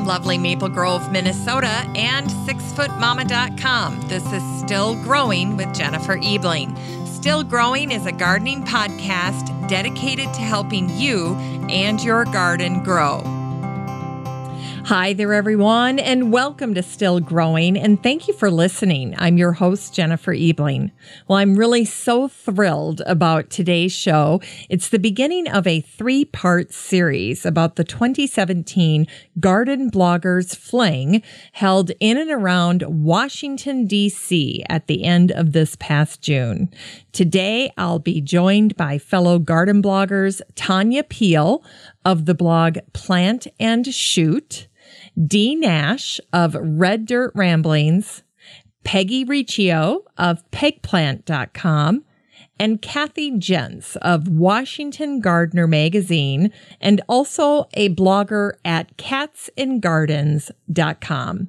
from lovely Maple Grove, Minnesota, and 6footmama.com. This is Still Growing with Jennifer Ebling. Still Growing is a gardening podcast dedicated to helping you and your garden grow. Hi there, everyone, and welcome to Still Growing, and thank you for listening. I'm your host, Jennifer Ebling. Well, I'm really so thrilled about today's show. It's the beginning of a three-part series about the 2017 Garden Bloggers Fling held in and around Washington, D.C. at the end of this past June. Today, I'll be joined by fellow garden bloggers Tanya Peel of the blog Plant and Shoot, Dee Nash of Red Dirt Ramblings, Peggy Riccio of PegPlant.com, and Kathy Jentz of Washington Gardener Magazine, and also a blogger at catsandgardens.com.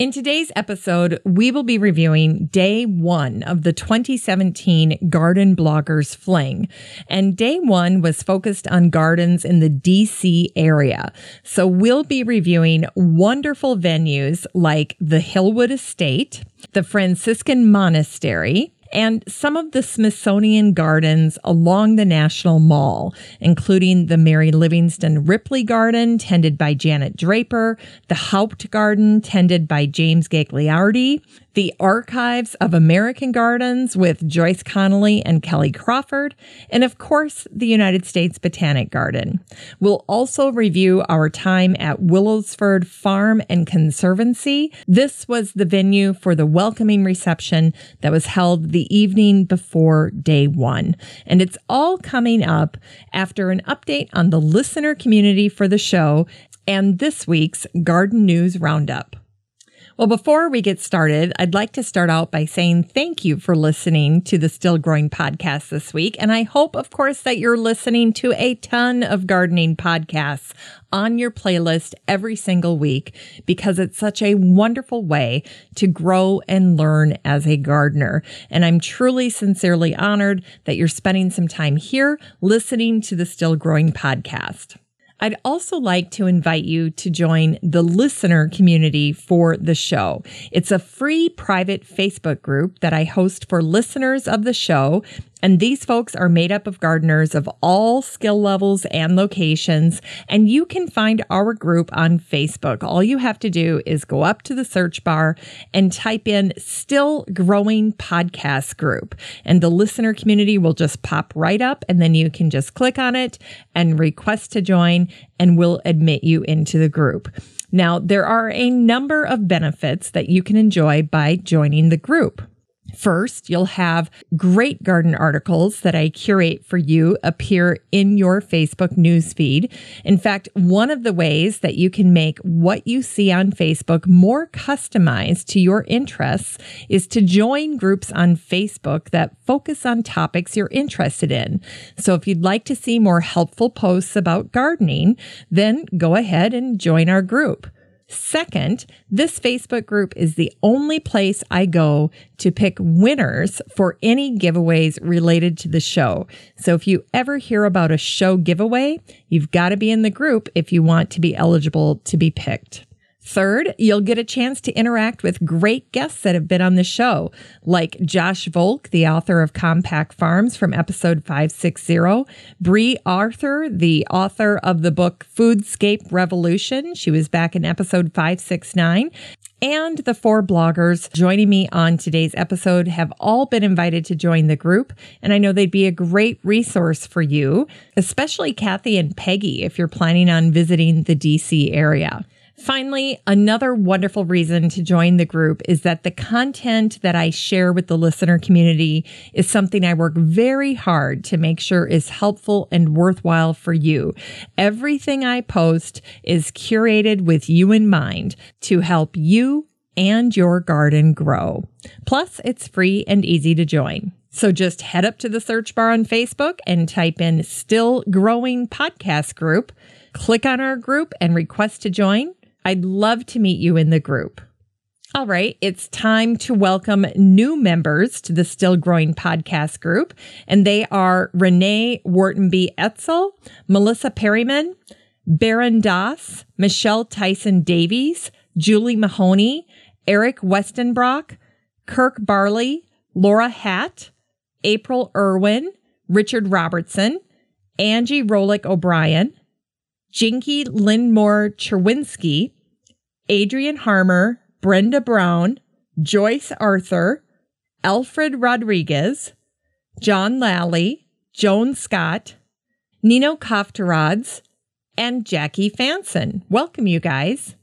In today's episode, we will be reviewing Day 1 of the 2017 Garden Bloggers Fling, and Day 1 was focused on gardens in the D.C. area, so we'll be reviewing wonderful venues like the Hillwood Estate, the Franciscan Monastery, and some of the Smithsonian gardens along the National Mall, including the Mary Livingston Ripley Garden, tended by Janet Draper, the Haupt Garden, tended by James Gagliardi, the Archives of American Gardens with Joyce Connolly and Kelly Crawford, and of course, the United States Botanic Garden. We'll also review our time at Willowsford Farm and Conservancy. This was the venue for the welcoming reception that was held the evening before Day 1. And it's all coming up after an update on the listener community for the show and this week's Garden News Roundup. Well, before we get started, I'd like to start out by saying thank you for listening to the Still Growing podcast this week. And I hope, of course, that you're listening to a ton of gardening podcasts on your playlist every single week, because it's such a wonderful way to grow and learn as a gardener. And I'm truly sincerely honored that you're spending some time here listening to the Still Growing podcast. I'd also like to invite you to join the listener community for the show. It's a free private Facebook group that I host for listeners of the show, and these folks are made up of gardeners of all skill levels and locations, and you can find our group on Facebook. All you have to do is go up to the search bar and type in Still Growing Podcast Group, and the listener community will just pop right up, and then you can just click on it and request to join, and we'll admit you into the group. Now, there are a number of benefits that you can enjoy by joining the group. First, you'll have great garden articles that I curate for you appear in your Facebook newsfeed. In fact, one of the ways that you can make what you see on Facebook more customized to your interests is to join groups on Facebook that focus on topics you're interested in. So if you'd like to see more helpful posts about gardening, then go ahead and join our group. Second, this Facebook group is the only place I go to pick winners for any giveaways related to the show. So if you ever hear about a show giveaway, you've got to be in the group if you want to be eligible to be picked. Third, you'll get a chance to interact with great guests that have been on the show, like Josh Volk, the author of Compact Farms from episode 560, Bree Arthur, the author of the book Foodscape Revolution. She was back in episode 569. And the four bloggers joining me on today's episode have all been invited to join the group, and I know they'd be a great resource for you, especially Kathy and Peggy if you're planning on visiting the DC area. Finally, another wonderful reason to join the group is that the content that I share with the listener community is something I work very hard to make sure is helpful and worthwhile for you. Everything I post is curated with you in mind to help you and your garden grow. Plus, it's free and easy to join. So just head up to the search bar on Facebook and type in Still Growing Podcast Group, click on our group and request to join. I'd love to meet you in the group. All right, it's time to welcome new members to the Still Growing Podcast Group, and they are Renee Whartonby Etzel, Melissa Perryman, Baron Doss, Michelle Tyson Davies, Julie Mahoney, Eric Westenbrock, Kirk Barley, Laura Hatt, April Irwin, Richard Robertson, Angie Rolick O'Brien, Jinky Lindmore Cherwinski, Adrian Harmer, Brenda Brown, Joyce Arthur, Alfred Rodriguez, John Lally, Joan Scott, Nino Kofterods, and Jackie Fanson. Welcome, you guys.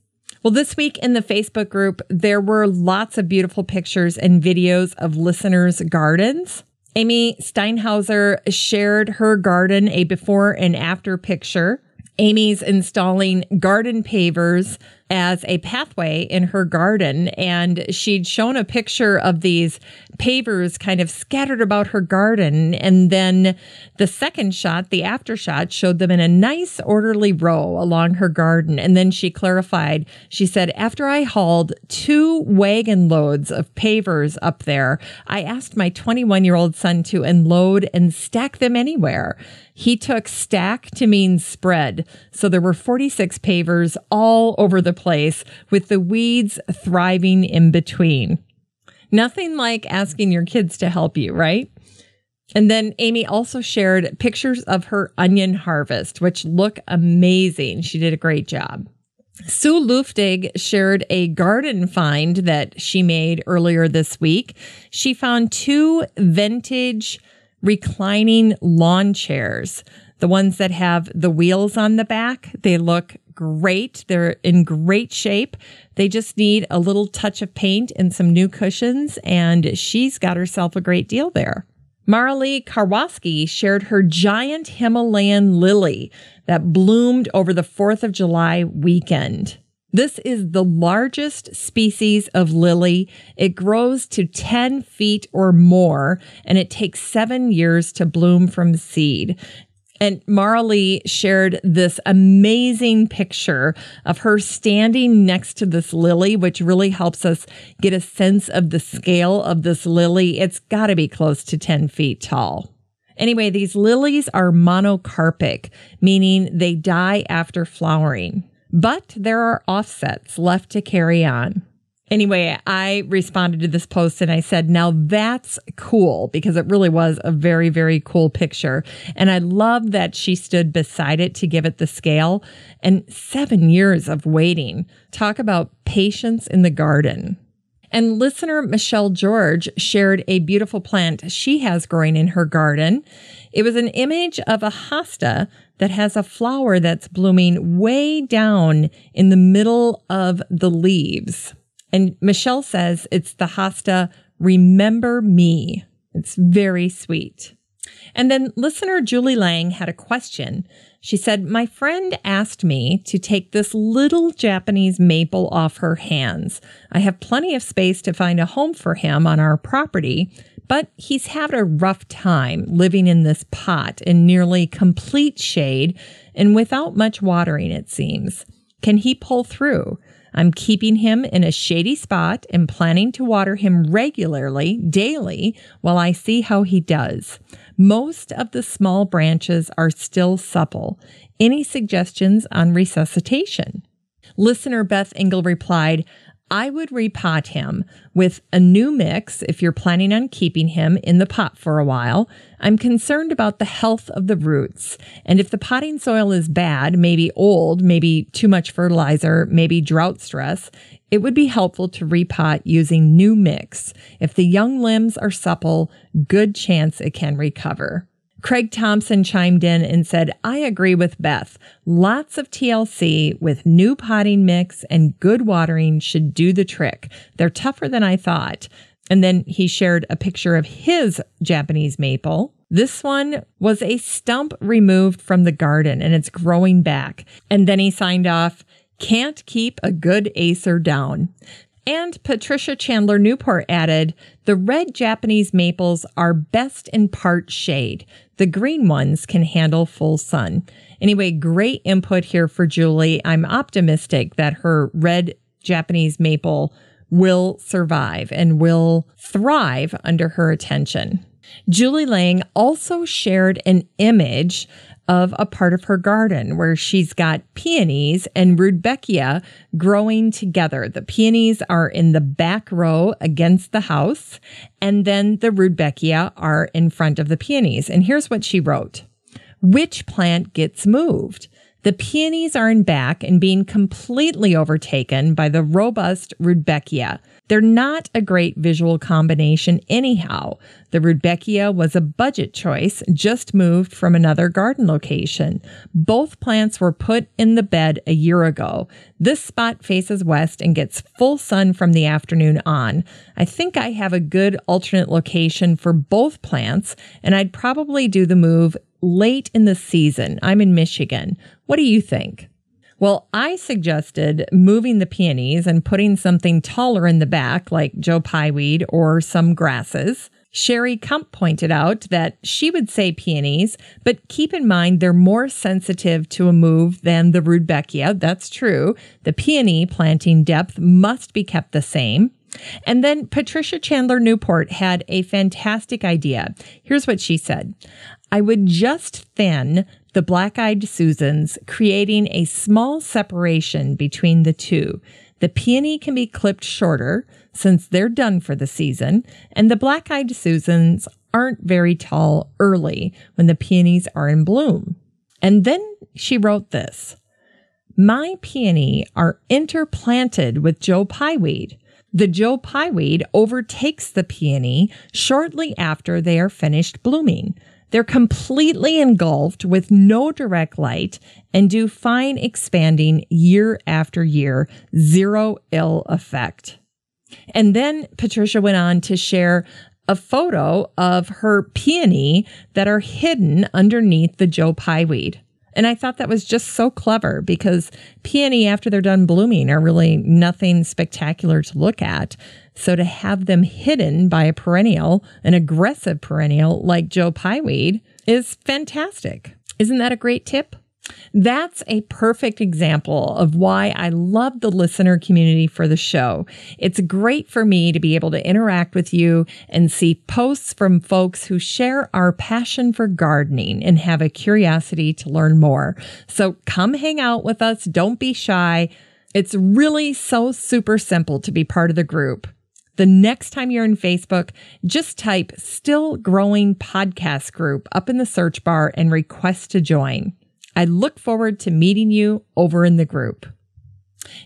Well, this week in the Facebook group, there were lots of beautiful pictures and videos of listeners' gardens. Amy Steinhauser shared her garden, a before and after picture. Amy's installing garden pavers as a pathway in her garden, and she'd shown a picture of these pavers kind of scattered about her garden, and then the second shot, the after shot, showed them in a nice orderly row along her garden. And then she clarified, she said, after I hauled 2 wagon loads of pavers up there, I asked my 21-year-old son to unload and stack them anywhere. He took stack to mean spread, so there were 46 pavers all over the place with the weeds thriving in between. Nothing like asking your kids to help you, right? And then Amy also shared pictures of her onion harvest, which look amazing. She did a great job. Sue Luftig shared a garden find that she made earlier this week. She found 2 vintage reclining lawn chairs, the ones that have the wheels on the back. They look great. They're in great shape. They just need a little touch of paint and some new cushions, and she's got herself a great deal there. Marlee Karwoski shared her giant Himalayan lily that bloomed over the 4th of July weekend. This is the largest species of lily. It grows to 10 feet or more, and it takes 7 years to bloom from seed. And Marlee shared this amazing picture of her standing next to this lily, which really helps us get a sense of the scale of this lily. It's got to be close to 10 feet tall. Anyway, these lilies are monocarpic, meaning they die after flowering. But there are offsets left to carry on. Anyway, I responded to this post and I said, now that's cool, because it really was a very, very cool picture. And I love that she stood beside it to give it the scale. And 7 years of waiting. Talk about patience in the garden. And listener Michelle George shared a beautiful plant she has growing in her garden. It was an image of a hosta that has a flower that's blooming way down in the middle of the leaves. And Michelle says it's the hosta Remember Me. It's very sweet. And then listener Julie Lang had a question. She said, my friend asked me to take this little Japanese maple off her hands. I have plenty of space to find a home for him on our property, but he's had a rough time living in this pot in nearly complete shade and without much watering, it seems. Can he pull through? I'm keeping him in a shady spot and planning to water him regularly, daily, while I see how he does. Most of the small branches are still supple. Any suggestions on resuscitation? Listener Beth Engel replied, I would repot him with a new mix if you're planning on keeping him in the pot for a while. I'm concerned about the health of the roots, and if the potting soil is bad, maybe old, maybe too much fertilizer, maybe drought stress, it would be helpful to repot using new mix. If the young limbs are supple, good chance it can recover. Craig Thompson chimed in and said, I agree with Beth. Lots of TLC with new potting mix and good watering should do the trick. They're tougher than I thought. And then he shared a picture of his Japanese maple. This one was a stump removed from the garden and it's growing back. And then he signed off, can't keep a good acer down. And Patricia Chandler Newport added, the red Japanese maples are best in part shade. The green ones can handle full sun. Anyway, great input here for Julie. I'm optimistic that her red Japanese maple will survive and will thrive under her attention. Julie Lang also shared an image of a part of her garden where she's got peonies and rudbeckia growing together. The peonies are in the back row against the house, and then the rudbeckia are in front of the peonies. And here's what she wrote. Which plant gets moved? The peonies are in back and being completely overtaken by the robust rudbeckia. They're not a great visual combination anyhow. The rudbeckia was a budget choice, just moved from another garden location. Both plants were put in the bed a year ago. This spot faces west and gets full sun from the afternoon on. I think I have a good alternate location for both plants, and I'd probably do the move late in the season. I'm in Michigan. What do you think? Well, I suggested moving the peonies and putting something taller in the back, like Joe pieweed or some grasses. Sherry Kump pointed out that she would say peonies, but keep in mind they're more sensitive to a move than the rudbeckia. That's true. The peony planting depth must be kept the same. And then Patricia Chandler Newport had a fantastic idea. Here's what she said. I would just thin the black-eyed Susans, creating a small separation between the two. The peony can be clipped shorter since they're done for the season, and the black-eyed Susans aren't very tall early when the peonies are in bloom. And then she wrote this. My peony are interplanted with Joe pieweed. The Joe pieweed overtakes the peony shortly after they are finished blooming. They're completely engulfed with no direct light and do fine expanding year after year, zero ill effect. And then Patricia went on to share a photo of her peony that are hidden underneath the Joe pieweed. And I thought that was just so clever because peony, after they're done blooming, are really nothing spectacular to look at. So to have them hidden by a perennial, an aggressive perennial like Joe pieweed, is fantastic. Isn't that a great tip? That's a perfect example of why I love the listener community for the show. It's great for me to be able to interact with you and see posts from folks who share our passion for gardening and have a curiosity to learn more. So come hang out with us. Don't be shy. It's really so super simple to be part of the group. The next time you're in Facebook, just type Still Growing Podcast Group up in the search bar and request to join. I look forward to meeting you over in the group.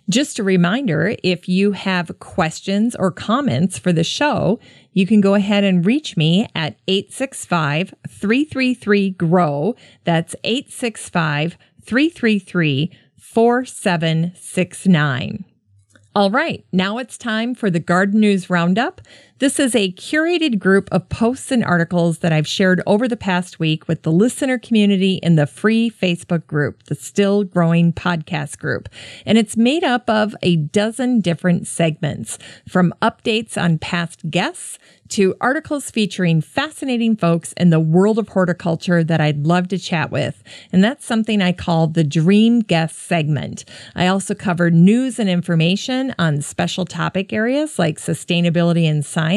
Just a reminder, if you have questions or comments for the show, you can go ahead and reach me at 865-333-GROW. That's 865-333-4769. All right, now it's time for the Garden News Roundup. This is a curated group of posts and articles that I've shared over the past week with the listener community in the free Facebook group, the Still Growing Podcast Group. And it's made up of a dozen different segments, from updates on past guests to articles featuring fascinating folks in the world of horticulture that I'd love to chat with. And that's something I call the Dream Guest segment. I also cover news and information on special topic areas like sustainability and science.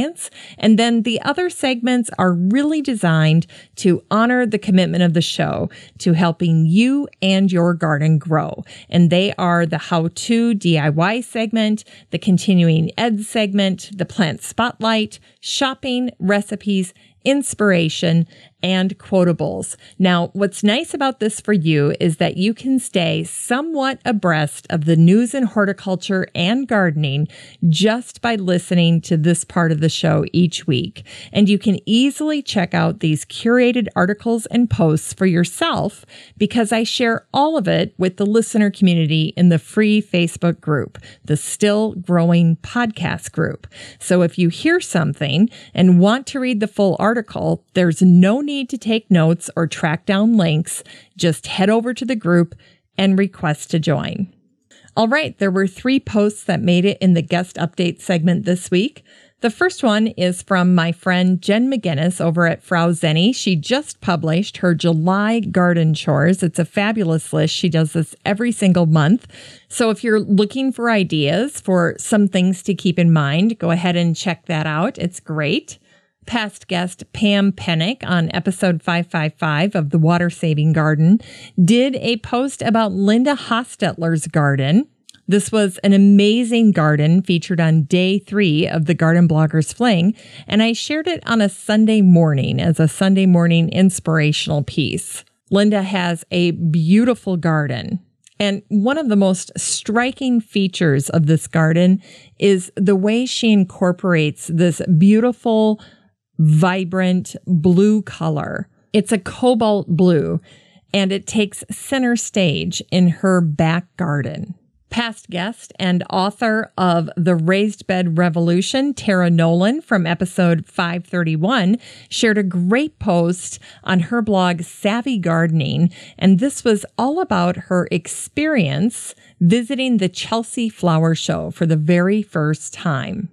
And then the other segments are really designed to honor the commitment of the show to helping you and your garden grow. And they are the How-To DIY segment, the Continuing Ed segment, the Plant Spotlight, shopping, recipes, inspiration, and quotables. Now, what's nice about this for you is that you can stay somewhat abreast of the news in horticulture and gardening just by listening to this part of the show each week. And you can easily check out these curated articles and posts for yourself because I share all of it with the listener community in the free Facebook group, the Still Growing Podcast Group. So if you hear something and want to read the full article, there's no need to take notes or track down links. Just head over to the group and request to join. All right, there were three posts that made it in the guest update segment this week. The first one is from my friend Jen McGinnis over at Frau Zenny. She just published her July garden chores. It's a fabulous list. She does this every single month. So if you're looking for ideas for some things to keep in mind, go ahead and check that out. It's great. past guest Pam Penick on episode 555 of The Water Saving Garden did a post about Linda Hostetler's garden. This was an amazing garden featured on day 3 of the Garden Bloggers Fling, and I shared it on a Sunday morning as a Sunday morning inspirational piece. Linda has a beautiful garden, and one of the most striking features of this garden is the way she incorporates this beautiful, vibrant blue color. It's a cobalt blue, and it takes center stage in her back garden. Past guest and author of The Raised Bed Revolution, Tara Nolan, from episode 531, shared a great post on her blog, Savvy Gardening, and this was all about her experience visiting the Chelsea Flower Show for the very first time.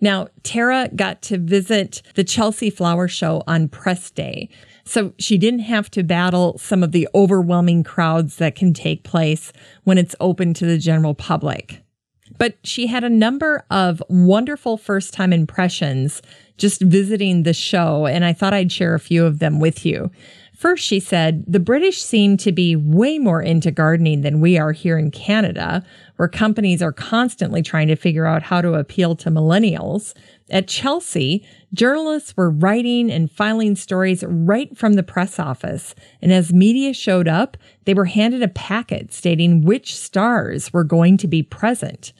Now, Tara got to visit the Chelsea Flower Show on press day, so she didn't have to battle some of the overwhelming crowds that can take place when it's open to the general public. But she had a number of wonderful first-time impressions just visiting the show, and I thought I'd share a few of them with you. First, she said, the British seem to be way more into gardening than we are here in Canada, where companies are constantly trying to figure out how to appeal to millennials. At Chelsea, journalists were writing and filing stories right from the press office, and as media showed up, they were handed a packet stating which stars were going to be present.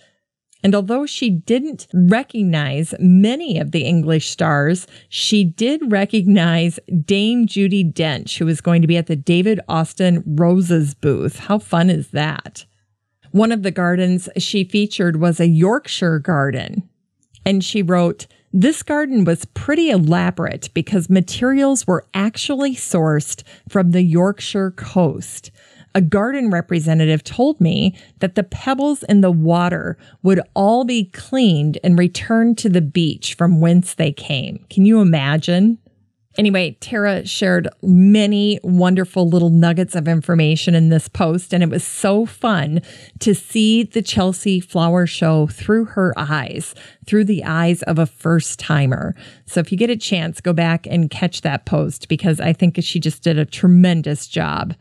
And although she didn't recognize many of the English stars, she did recognize Dame Judi Dench, who was going to be at the David Austin Roses booth. How fun is that? One of the gardens she featured was a Yorkshire garden. And she wrote, this garden was pretty elaborate because materials were actually sourced from the Yorkshire coast. A garden representative told me that the pebbles in the water would all be cleaned and returned to the beach from whence they came. Can you imagine? Anyway, Tara shared many wonderful little nuggets of information in this post, and it was so fun to see the Chelsea Flower Show through her eyes, through the eyes of a first-timer. So if you get a chance, go back and catch that post, because I think she just did a tremendous job.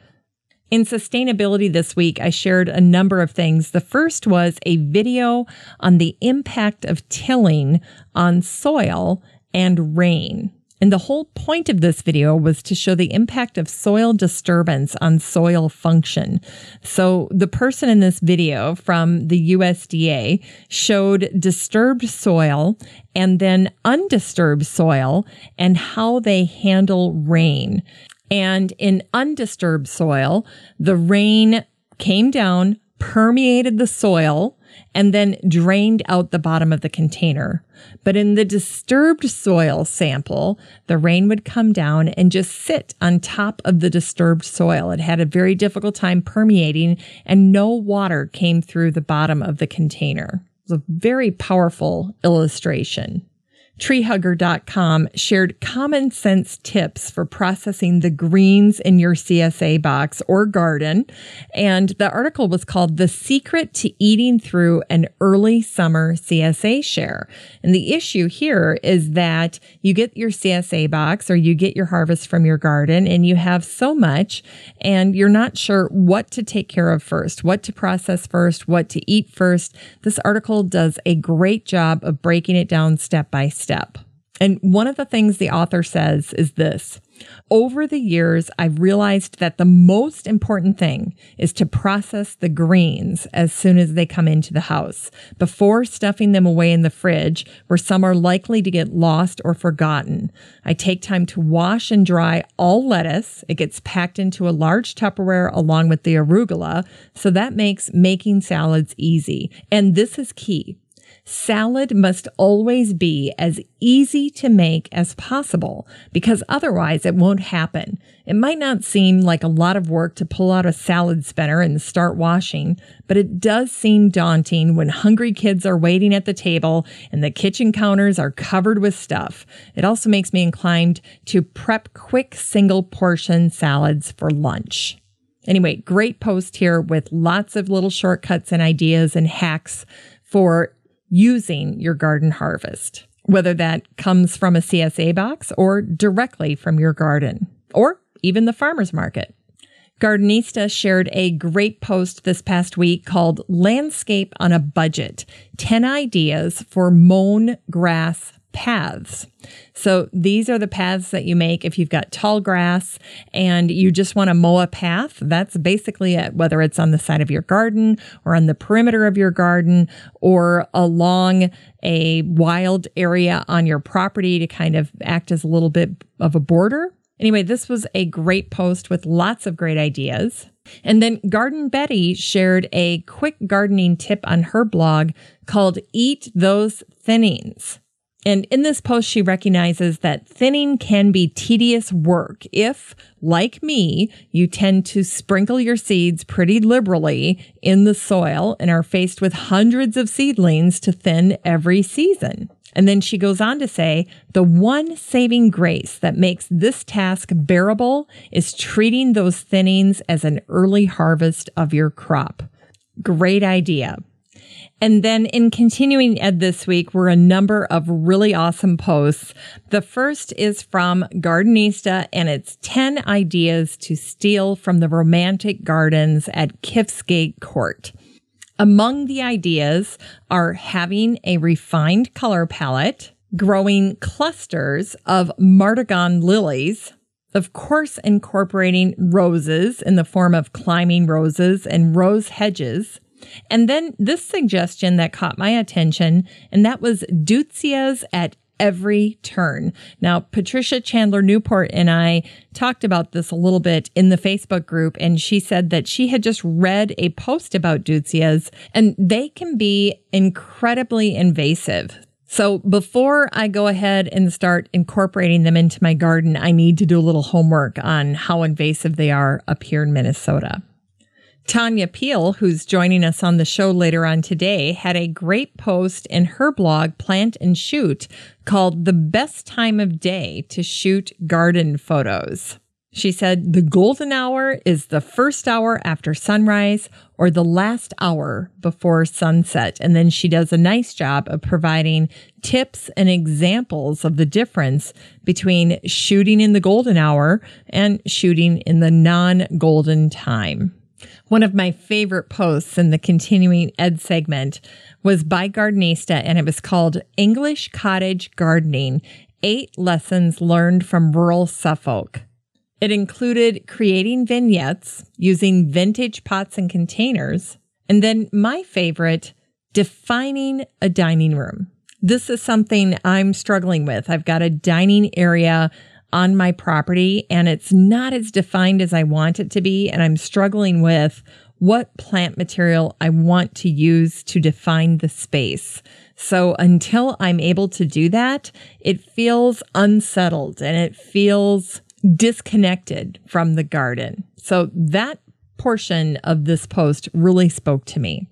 In sustainability this week, I shared a number of things. The first was a video on the impact of tilling on soil and rain. And the whole point of this video was to show the impact of soil disturbance on soil function. So the person in this video from the USDA showed disturbed soil and then undisturbed soil and how they handle rain. And in undisturbed soil, the rain came down, permeated the soil, and then drained out the bottom of the container. But in the disturbed soil sample, the rain would come down and just sit on top of the disturbed soil. It had a very difficult time permeating, and no water came through the bottom of the container. It was a very powerful illustration. Treehugger.com shared common sense tips for processing the greens in your CSA box or garden. And the article was called The Secret to Eating Through an Early Summer CSA Share. And the issue here is that you get your CSA box or you get your harvest from your garden and you have so much and you're not sure what to take care of first, what to process first, what to eat first. This article does a great job of breaking it down step by step. And one of the things the author says is this: over the years, I've realized that the most important thing is to process the greens as soon as they come into the house, before stuffing them away in the fridge where some are likely to get lost or forgotten. I take time to wash and dry all lettuce. It gets packed into a large Tupperware along with the arugula, so that makes making salads easy. And this is key. Salad must always be as easy to make as possible, because otherwise it won't happen. It might not seem like a lot of work to pull out a salad spinner and start washing, but it does seem daunting when hungry kids are waiting at the table and the kitchen counters are covered with stuff. It also makes me inclined to prep quick single portion salads for lunch. Anyway, great post here with lots of little shortcuts and ideas and hacks for using your garden harvest. whether that comes from a CSA box or directly from your garden or even the farmer's market. Gardenista shared a great post this past week called Landscape on a Budget, 10 Ideas for Mown Grass Paths. So these are the paths that you make if you've got tall grass and you just want to mow a path. That's basically it, whether it's on the side of your garden or on the perimeter of your garden or along a wild area on your property to kind of act as a little bit of a border. Anyway, this was a great post with lots of great ideas. And then Garden Betty shared a quick gardening tip on her blog called Eat Those Thinnings. And in this post, she recognizes that thinning can be tedious work if, like me, you tend to sprinkle your seeds pretty liberally in the soil and are faced with hundreds of seedlings to thin every season. And then she goes on to say, the one saving grace that makes this task bearable is treating those thinnings as an early harvest of your crop. Great idea. And then in Continuing Ed this week were a number of really awesome posts. The first is from Gardenista, and it's 10 ideas to steal from the romantic gardens at Kifsgate Court. Among the ideas are having a refined color palette, growing clusters of martagon lilies, of course incorporating roses in the form of climbing roses and rose hedges, and then this suggestion that caught my attention, and that was deutzias at every turn. Now, Patricia Chandler Newport and I talked about this a little bit in the Facebook group, and she said that she had just read a post about deutzias, and they can be incredibly invasive. So before I go ahead and start incorporating them into my garden, I need to do a little homework on how invasive they are up here in Minnesota. Tanya Peel, who's joining us on the show later on today, had a great post in her blog, Plant and Shoot, called The Best Time of Day to Shoot Garden Photos. She said, the golden hour is the first hour after sunrise or the last hour before sunset. And then she does a nice job of providing tips and examples of the difference between shooting in the golden hour and shooting in the non-golden time. One of my favorite posts in the Continuing Ed segment was by Gardenista, and it was called English Cottage Gardening, 8 Lessons Learned from Rural Suffolk. It included creating vignettes using vintage pots and containers, and then my favorite, defining a dining room. This is something I'm struggling with. I've got a dining area on my property, and it's not as defined as I want it to be, and I'm struggling with what plant material I want to use to define the space. So until I'm able to do that, it feels unsettled and it feels disconnected from the garden. So that portion of this post really spoke to me.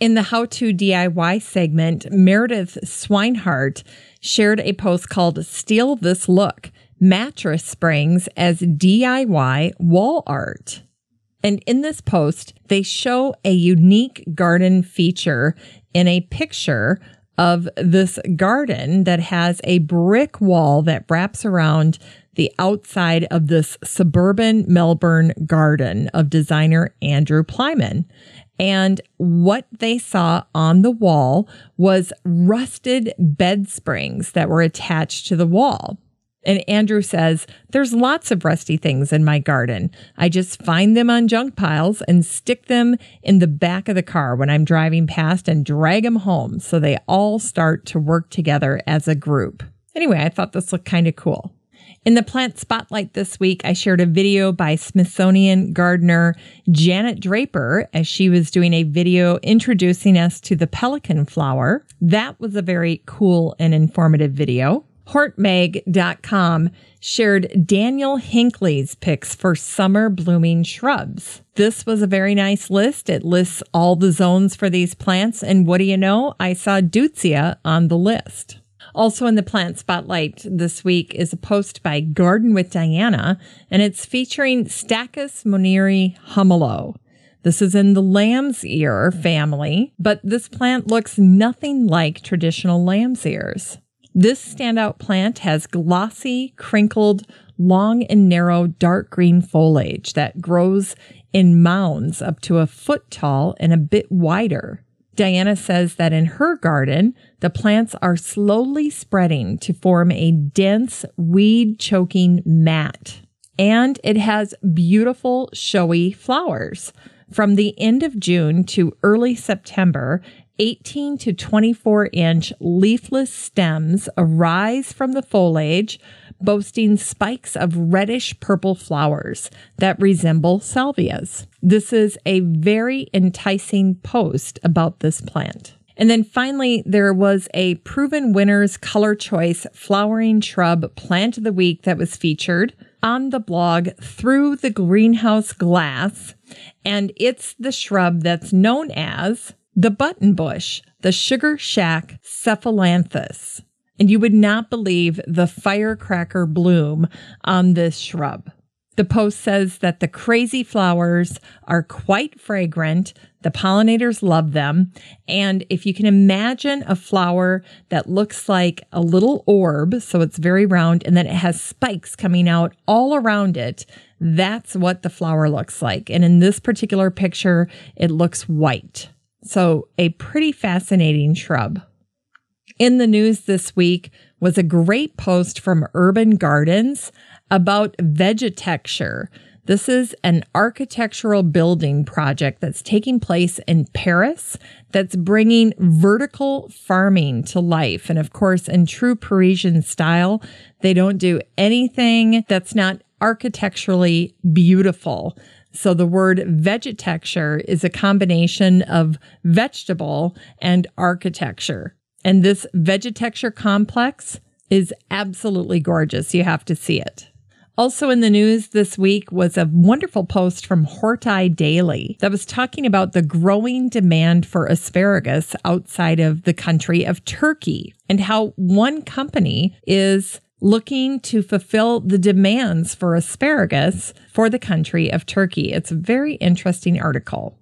In the How To DIY segment, Meredith Swinehart shared a post called Steal This Look, Mattress Springs as DIY Wall Art. And in this post, they show a unique garden feature in a picture of this garden that has a brick wall that wraps around the outside of this suburban Melbourne garden of designer Andrew Plyman. And what they saw on the wall was rusted bed springs that were attached to the wall. And Andrew says, there's lots of rusty things in my garden. I just find them on junk piles and stick them in the back of the car when I'm driving past and drag them home so they all start to work together as a group. Anyway, I thought this looked kind of cool. In the Plant Spotlight this week, I shared a video by Smithsonian gardener Janet Draper as she was doing a video introducing us to the pelican flower. That was a very cool and informative video. HortMag.com shared Daniel Hinckley's picks for summer blooming shrubs. This was a very nice list. It lists all the zones for these plants, and what do you know? I saw deutzia on the list. Also in the Plant Spotlight this week is a post by Garden with Diana, and it's featuring Stachys monnieri humilo. This is in the lamb's ear family, but this plant looks nothing like traditional lamb's ears. This standout plant has glossy, crinkled, long and narrow dark green foliage that grows in mounds up to a foot tall and a bit wider. Diana says that in her garden, the plants are slowly spreading to form a dense, weed-choking mat. And it has beautiful, showy flowers. From the end of June to early September, 18 to 24-inch leafless stems arise from the foliage, boasting spikes of reddish-purple flowers that resemble salvias. This is a very enticing post about this plant. And then finally, there was a proven winner's color choice flowering shrub plant of the week that was featured on the blog Through the Greenhouse Glass, and it's the shrub that's known as the button bush, the sugar shack cephalanthus. And you would not believe the firecracker bloom on this shrub. The post says that the crazy flowers are quite fragrant, the pollinators love them, and if you can imagine a flower that looks like a little orb, so it's very round, and then it has spikes coming out all around it, that's what the flower looks like. And in this particular picture, it looks white. So a pretty fascinating shrub. In the news this week was a great post from Urban Gardens about vegetecture. This is an architectural building project that's taking place in Paris that's bringing vertical farming to life. And of course, in true Parisian style, they don't do anything that's not architecturally beautiful. So the word vegetecture is a combination of vegetable and architecture. And this vegetecture complex is absolutely gorgeous. You have to see it. Also in the news this week was a wonderful post from Horti Daily that was talking about the growing demand for asparagus outside of the country of Turkey and how one company is looking to fulfill the demands for asparagus for the country of Turkey. It's a very interesting article.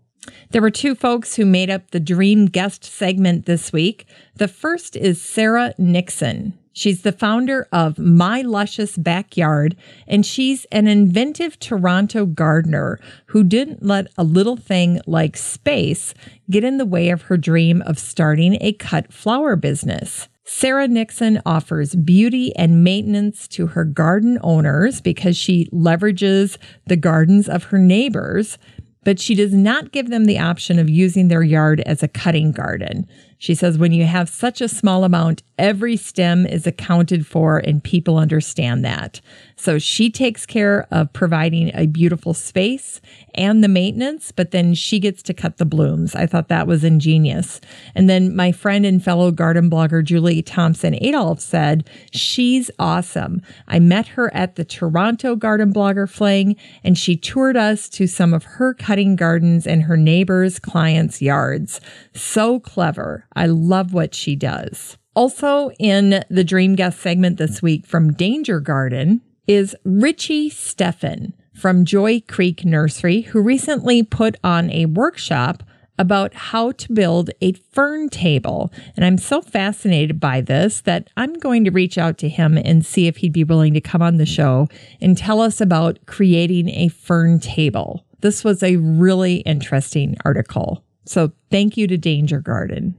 There were two folks who made up the Dream Guest segment this week. The first is Sarah Nixon. She's the founder of My Luscious Backyard, and she's an inventive Toronto gardener who didn't let a little thing like space get in the way of her dream of starting a cut flower business. Sarah Nixon offers beauty and maintenance to her garden owners because she leverages the gardens of her neighbors, but she does not give them the option of using their yard as a cutting garden. She says, when you have such a small amount, every stem is accounted for and people understand that. So she takes care of providing a beautiful space and the maintenance, but then she gets to cut the blooms. I thought that was ingenious. And then my friend and fellow garden blogger, Julie Thompson Adolph, said, she's awesome. I met her at the Toronto Garden Blogger Fling, and she toured us to some of her cutting gardens and her neighbors' clients' yards. So clever. I love what she does. Also in the Dream Guest segment this week from Danger Garden is Richie Steffen from Joy Creek Nursery, who recently put on a workshop about how to build a fern table. And I'm so fascinated by this that I'm going to reach out to him and see if he'd be willing to come on the show and tell us about creating a fern table. This was a really interesting article. So thank you to Danger Garden.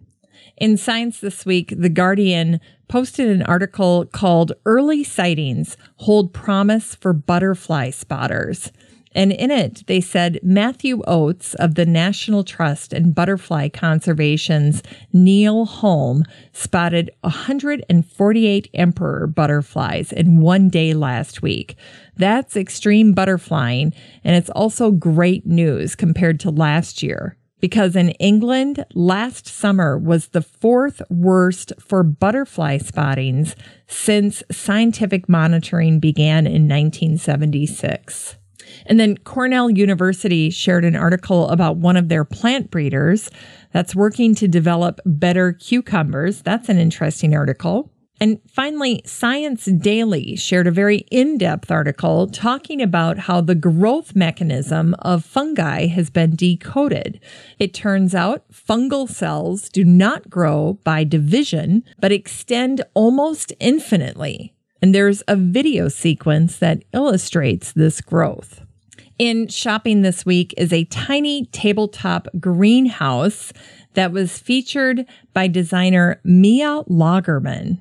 In Science this week, The Guardian posted an article called Early Sightings Hold Promise for Butterfly Spotters. And in it, they said Matthew Oates of the National Trust and Butterfly Conservation's Neil Holm spotted 148 emperor butterflies in one day last week. That's extreme butterflying, and it's also great news compared to last year, because in England, last summer was the fourth worst for butterfly spottings since scientific monitoring began in 1976. And then Cornell University shared an article about one of their plant breeders that's working to develop better cucumbers. That's an interesting article. And finally, Science Daily shared a very in-depth article talking about how the growth mechanism of fungi has been decoded. It turns out fungal cells do not grow by division, but extend almost infinitely. And there's a video sequence that illustrates this growth. In shopping this week is a tiny tabletop greenhouse that was featured by designer Mia Lagerman.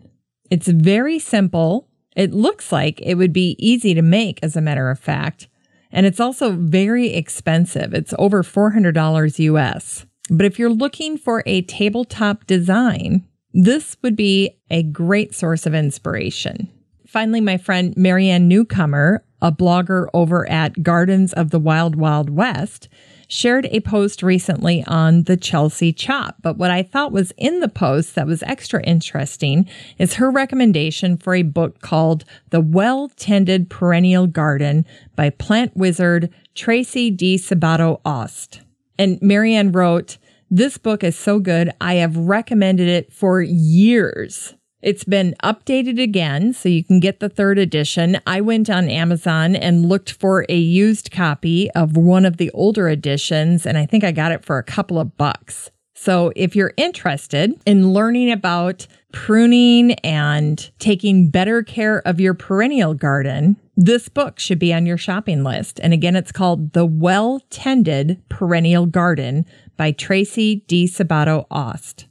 It's very simple. It looks like it would be easy to make, as a matter of fact. And it's also very expensive. It's over $400 US. But if you're looking for a tabletop design, this would be a great source of inspiration. Finally, my friend Marianne Newcomer, a blogger over at Gardens of the Wild Wild West, shared a post recently on the Chelsea Chop. But what I thought was in the post that was extra interesting is her recommendation for a book called The Well-Tended Perennial Garden by plant wizard Tracy D. Sabato-Ost. And Marianne wrote, "This book is so good, I have recommended it for years. It's been updated again, so you can get the third edition. I went on Amazon and looked for a used copy of one of the older editions, and I think I got it for a couple of bucks." So if you're interested in learning about pruning and taking better care of your perennial garden, this book should be on your shopping list. And again, it's called The Well-Tended Perennial Garden by Tracy D. Sabato-Ost.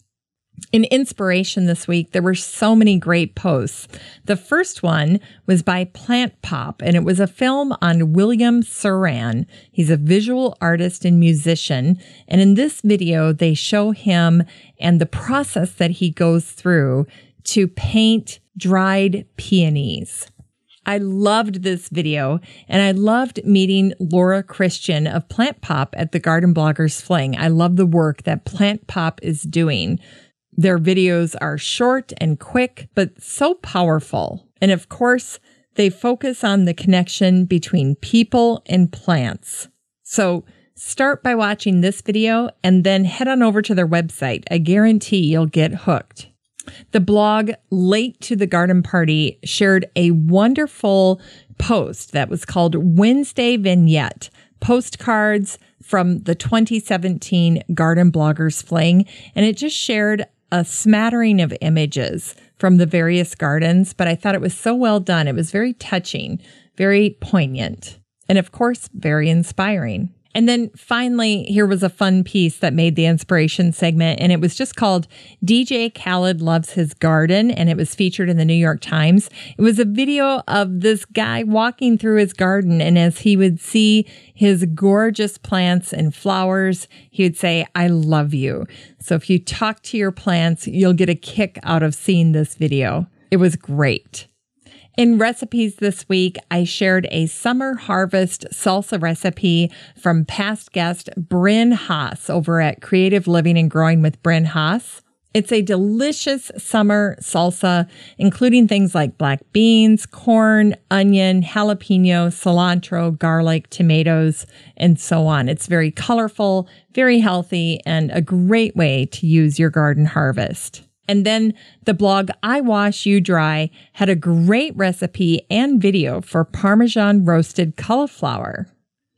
In inspiration this week, there were so many great posts. The first one was by Plant Pop, and it was a film on William Soran. He's a visual artist and musician. And in this video, they show him and the process that he goes through to paint dried peonies. I loved this video, and I loved meeting Laura Christian of Plant Pop at the Garden Bloggers Fling. I love the work that Plant Pop is doing. Their videos are short and quick, but so powerful. And of course, they focus on the connection between people and plants. So start by watching this video and then head on over to their website. I guarantee you'll get hooked. The blog Late to the Garden Party shared a wonderful post that was called Wednesday Vignette, Postcards from the 2017 Garden Bloggers Fling. And it just shared a smattering of images from the various gardens, but I thought it was so well done. It was very touching, very poignant, and of course, very inspiring. And then finally, here was a fun piece that made the inspiration segment, and it was just called DJ Khaled Loves His Garden, and it was featured in the New York Times. It was a video of this guy walking through his garden, and as he would see his gorgeous plants and flowers, he would say, "I love you." So if you talk to your plants, you'll get a kick out of seeing this video. It was great. In recipes this week, I shared a summer harvest salsa recipe from past guest Bryn Haas over at Creative Living and Growing with Bryn Haas. It's a delicious summer salsa, including things like black beans, corn, onion, jalapeno, cilantro, garlic, tomatoes, and so on. It's very colorful, very healthy, and a great way to use your garden harvest. And then the blog I Wash You Dry had a great recipe and video for Parmesan roasted cauliflower.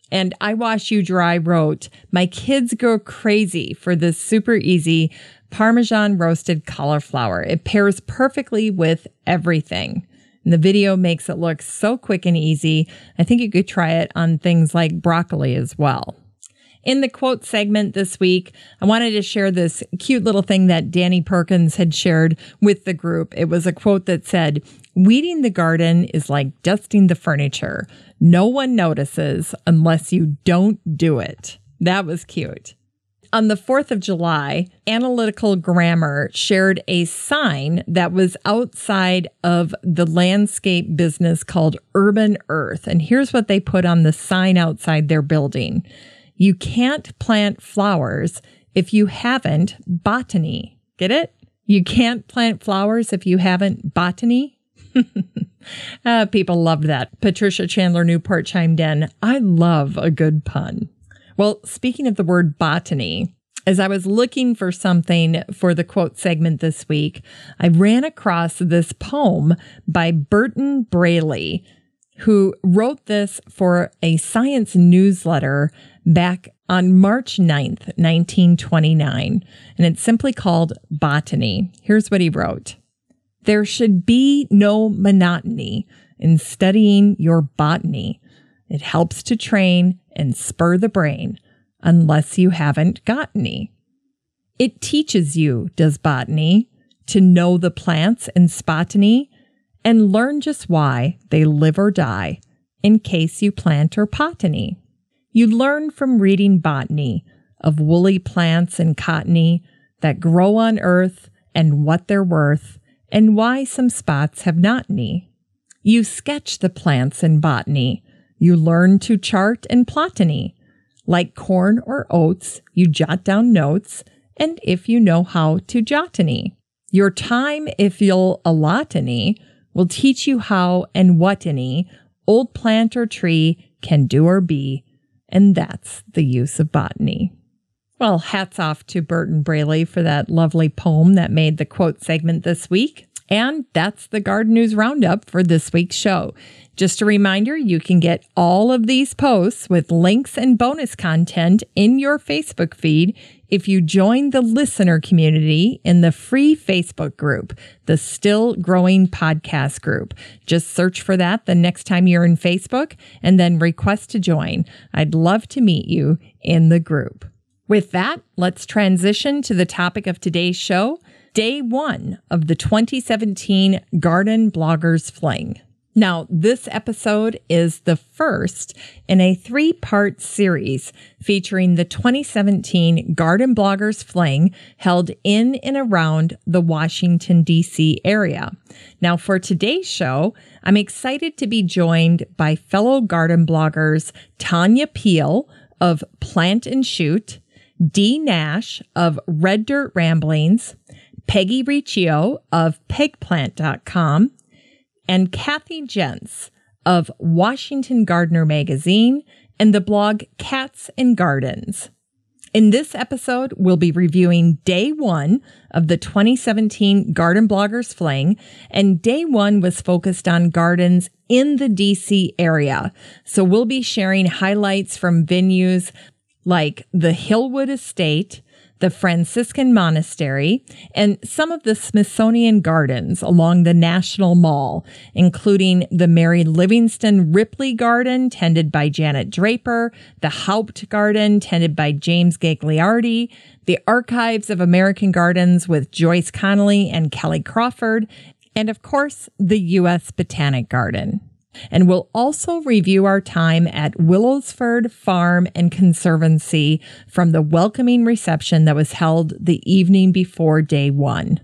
And I Wash You Dry wrote, "My kids go crazy for this super easy Parmesan roasted cauliflower. It pairs perfectly with everything." And the video makes it look so quick and easy. I think you could try it on things like broccoli as well. In the quote segment this week, I wanted to share this cute little thing that Danny Perkins had shared with the group. It was a quote that said, "Weeding the garden is like dusting the furniture. No one notices unless you don't do it." That was cute. On the 4th of July, Analytical Grammar shared a sign that was outside of the landscape business called Urban Earth. And here's what they put on the sign outside their building. "You can't plant flowers if you haven't botany." Get it? You can't plant flowers if you haven't botany? People loved that. Patricia Chandler Newport chimed in, "I love a good pun." Well, speaking of the word botany, As I was looking for something for the quote segment this week, I ran across this poem by Burton Braley, who wrote this for a science newsletter back on March 9th, 1929, and it's simply called Botany. Here's what he wrote. There should be no monotony in studying your botany. It helps to train and spur the brain, unless you haven't got any. It teaches you, does botany, to know the plants and spotany, and learn just why they live or die, in case you plant or potany. You learn from reading botany, of woolly plants and cottony, that grow on earth, and what they're worth, and why some spots have not any. You sketch the plants in botany, you learn to chart and plotany. Like corn or oats, you jot down notes, and if you know how to jot any. Your time, if you'll allot any, will teach you how and what any old plant or tree can do or be, and that's the use of botany. Well, hats off to Burton Braley for that lovely poem that made the quote segment this week. And that's the Garden News Roundup for this week's show. Just a reminder, you can get all of these posts with links and bonus content in your Facebook feed if you join the listener community in the free Facebook group, the Still Growing Podcast group. Just search for that the next time you're in Facebook and then request to join. I'd love to meet you in the group. With that, let's transition to the topic of today's show, Day 1 of the 2017 Garden Bloggers Fling. Now, this episode is the first in a 3-part series featuring the 2017 Garden Bloggers Fling held in and around the Washington, D.C. area. Now, for today's show, I'm excited to be joined by fellow garden bloggers Tanya Peel of Plant and Shoot, Dee Nash of Red Dirt Ramblings, Peggy Riccio of PegPlant.com, and Kathy Jentz of Washington Gardener Magazine and the blog Cats and Gardens. In this episode, we'll be reviewing Day 1 of the 2017 Garden Bloggers Fling, and Day 1 was focused on gardens in the D.C. area. So we'll be sharing highlights from venues like the Hillwood Estate, the Franciscan Monastery, and some of the Smithsonian Gardens along the National Mall, including the Mary Livingston Ripley Garden, tended by Janet Draper, the Haupt Garden, tended by James Gagliardi, the Archives of American Gardens with Joyce Connolly and Kelly Crawford, and of course, the U.S. Botanic Garden. And we'll also review our time at Willowsford Farm and Conservancy from the welcoming reception that was held the evening before Day 1.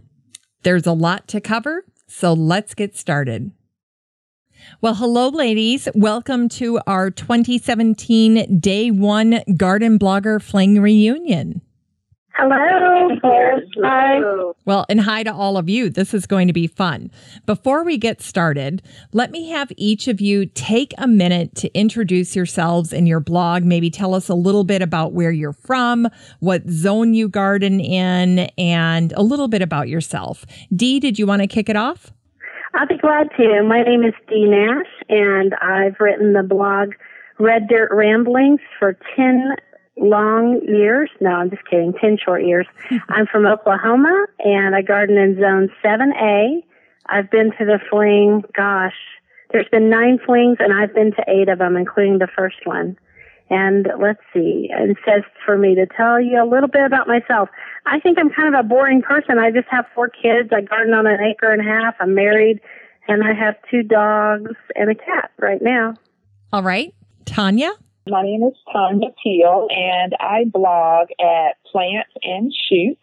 There's a lot to cover, so let's get started. Well, hello, ladies. Welcome to our 2017 Day 1 Garden Blogger Fling reunion. Hello. Hi. Well, and hi to all of you. This is going to be fun. Before we get started, let me have each of you take a minute to introduce yourselves and your blog. Maybe tell us a little bit about where you're from, what zone you garden in, and a little bit about yourself. Dee, did you want to kick it off? I'll be glad to. My name is Dee Nash, and I've written the blog Red Dirt Ramblings for 10 short years. I'm from Oklahoma, and I garden in Zone 7A. I've been to the fling, there's been 9 flings, and I've been to 8 of them, including the first one. And let's see, it says for me to tell you a little bit about myself. I think I'm kind of a boring person. I just have 4 kids. I garden on an 1.5 acres. I'm married, and I have 2 dogs and a cat right now. All right. Tanya? My name is Tanya Peel, and I blog at Plant and Shoot.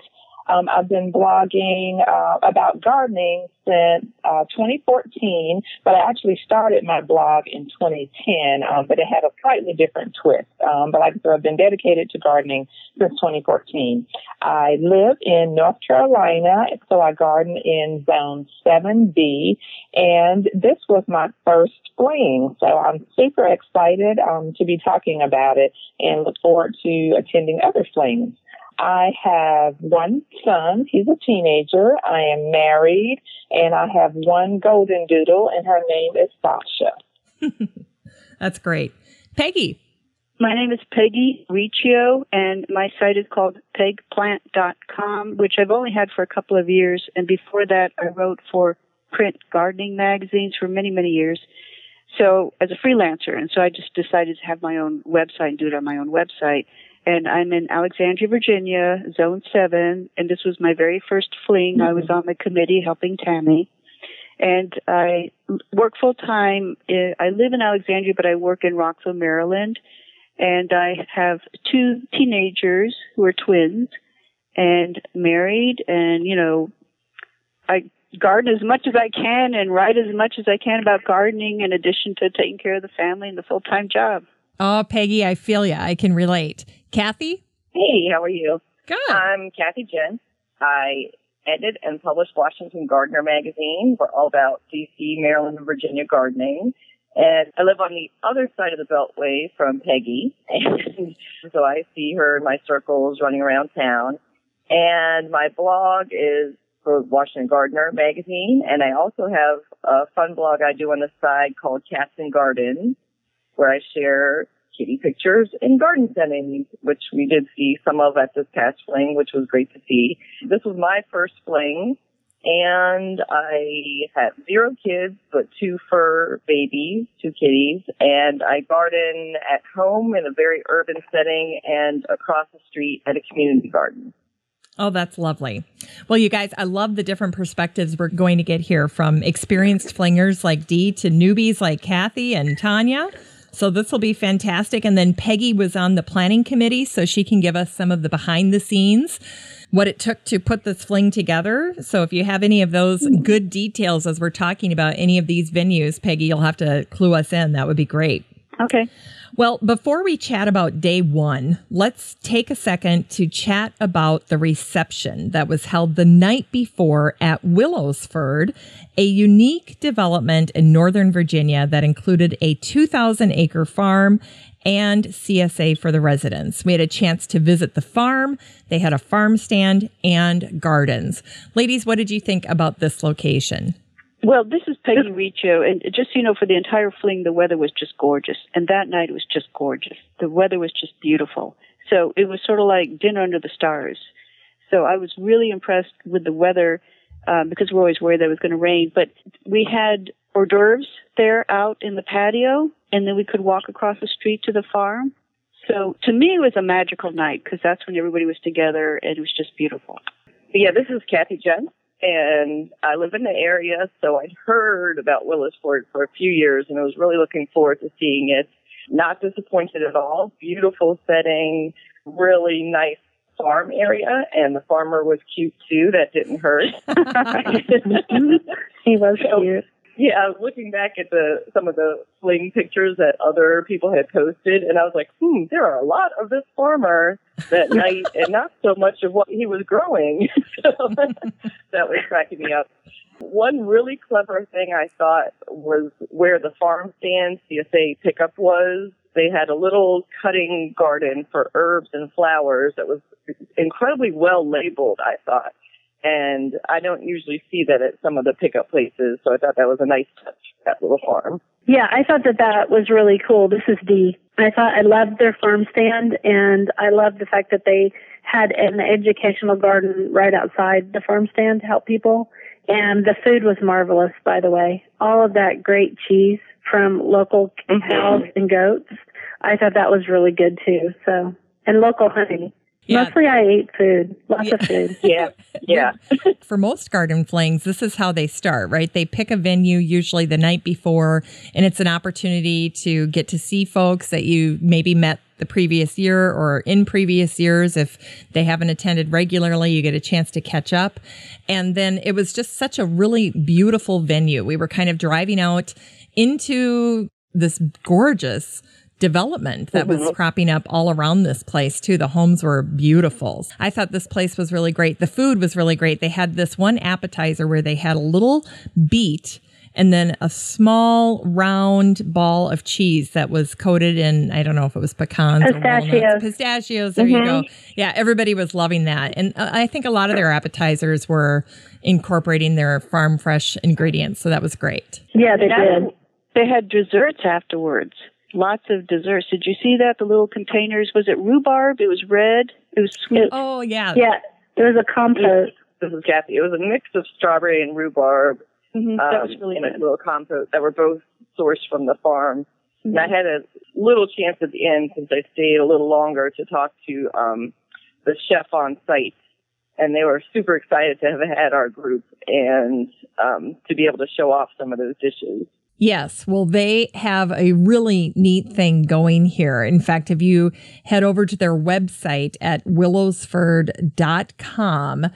I've been blogging about gardening since 2014, but I actually started my blog in 2010, but it had a slightly different twist. But like I said, I've been dedicated to gardening since 2014. I live in North Carolina, so I garden in Zone 7B, and this was my first fling, so I'm super excited to be talking about it and look forward to attending other flings. I have one son. He's a teenager. I am married, and I have one golden doodle, and her name is Sasha. That's great. Peggy. My name is Peggy Riccio, and my site is called PegPlant.com, which I've only had for a couple of years. And before that, I wrote for print gardening magazines for many, many years. So as a freelancer, and so I just decided to have my own website and do it on my own website. And I'm in Alexandria, Virginia, Zone 7, and this was my very first fling. Mm-hmm. I was on the committee helping Tammy. And I work full-time. I live in Alexandria, but I work in Rockville, Maryland. And I have two teenagers who are twins and married. And, you know, I garden as much as I can and write as much as I can about gardening in addition to taking care of the family and the full-time job. Oh, Peggy, I feel you. I can relate. Kathy? Hey, how are you? Good. I'm Kathy Jentz. I edited and published Washington Gardener Magazine. We're all about D.C., Maryland, and Virginia gardening. And I live on the other side of the Beltway from Peggy. And so I see her in my circles running around town. And my blog is for Washington Gardener Magazine. And I also have a fun blog I do on the side called Cats and Gardens, where I share kitty pictures and garden settings, which we did see some of at this past fling, which was great to see. This was my first fling, and I have 0 kids, but 2 fur babies, 2 kitties, and I garden at home in a very urban setting and across the street at a community garden. Oh, that's lovely. Well, you guys, I love the different perspectives we're going to get here from experienced flingers like Dee to newbies like Kathy and Tanya. So this will be fantastic. And then Peggy was on the planning committee, so she can give us some of the behind the scenes, what it took to put this fling together. So if you have any of those good details as we're talking about any of these venues, Peggy, you'll have to clue us in. That would be great. Okay. Well, before we chat about day one, let's take a second to chat about the reception that was held the night before at Willowsford, a unique development in Northern Virginia that included a 2,000-acre farm and CSA for the residents. We had a chance to visit the farm. They had a farm stand and gardens. Ladies, what did you think about this location? Well, this is Peggy Riccio, and just so you know, for the entire fling, the weather was just gorgeous, and that night it was just gorgeous. The weather was just beautiful, so it was sort of like dinner under the stars. So I was really impressed with the weather because we're always worried that it was going to rain, but we had hors d'oeuvres there out in the patio, and then we could walk across the street to the farm. So to me, it was a magical night because that's when everybody was together, and it was just beautiful. Yeah, this is Kathy Jentz. And I live in the area, so I'd heard about Willowsford for a few years, and I was really looking forward to seeing it. Not disappointed at all. Beautiful setting, really nice farm area, and the farmer was cute, too. That didn't hurt. He was cute. Yeah, I was looking back at some of the fling pictures that other people had posted, and I was like, there are a lot of this farmer that night and not so much of what he was growing. So that was cracking me up. One really clever thing I thought was where the farm stand CSA pickup was. They had a little cutting garden for herbs and flowers that was incredibly well labeled, I thought. And I don't usually see that at some of the pickup places, so I thought that was a nice touch, that little farm. Yeah, I thought that was really cool. This is Dee. I loved their farm stand, and I loved the fact that they had an educational garden right outside the farm stand to help people. And the food was marvelous, by the way. All of that great cheese from local cows and goats. I thought that was really good, too. So, and local honey. Yeah. Mostly I ate food. Lots of food. Yeah. For most garden flings, this is how they start, right? They pick a venue usually the night before, and it's an opportunity to get to see folks that you maybe met the previous year or in previous years. If they haven't attended regularly, you get a chance to catch up. And then it was just such a really beautiful venue. We were kind of driving out into this gorgeous development that was cropping up all around this place too. The homes were beautiful. I thought this place was really great. The food was really great. They had this one appetizer where they had a little beet and then a small round ball of cheese that was coated in, I don't know if it was pecans or walnuts. Pistachios, there you go. Yeah, everybody was loving that. And I think a lot of their appetizers were incorporating their farm fresh ingredients, so that was great. Yeah, they did. They had desserts afterwards. Lots of desserts. Did you see that? The little containers. Was it rhubarb? It was red. It was sweet. Oh, yeah. Yeah. It was a compote. This is Kathy. It was a mix of strawberry and rhubarb. That was really nice. A little compote that were both sourced from the farm. And I had a little chance at the end since I stayed a little longer to talk to the chef on site. And they were super excited to have had our group and to be able to show off some of those dishes. Yes. Well, they have a really neat thing going here. In fact, if you head over to their website at willowsford.com,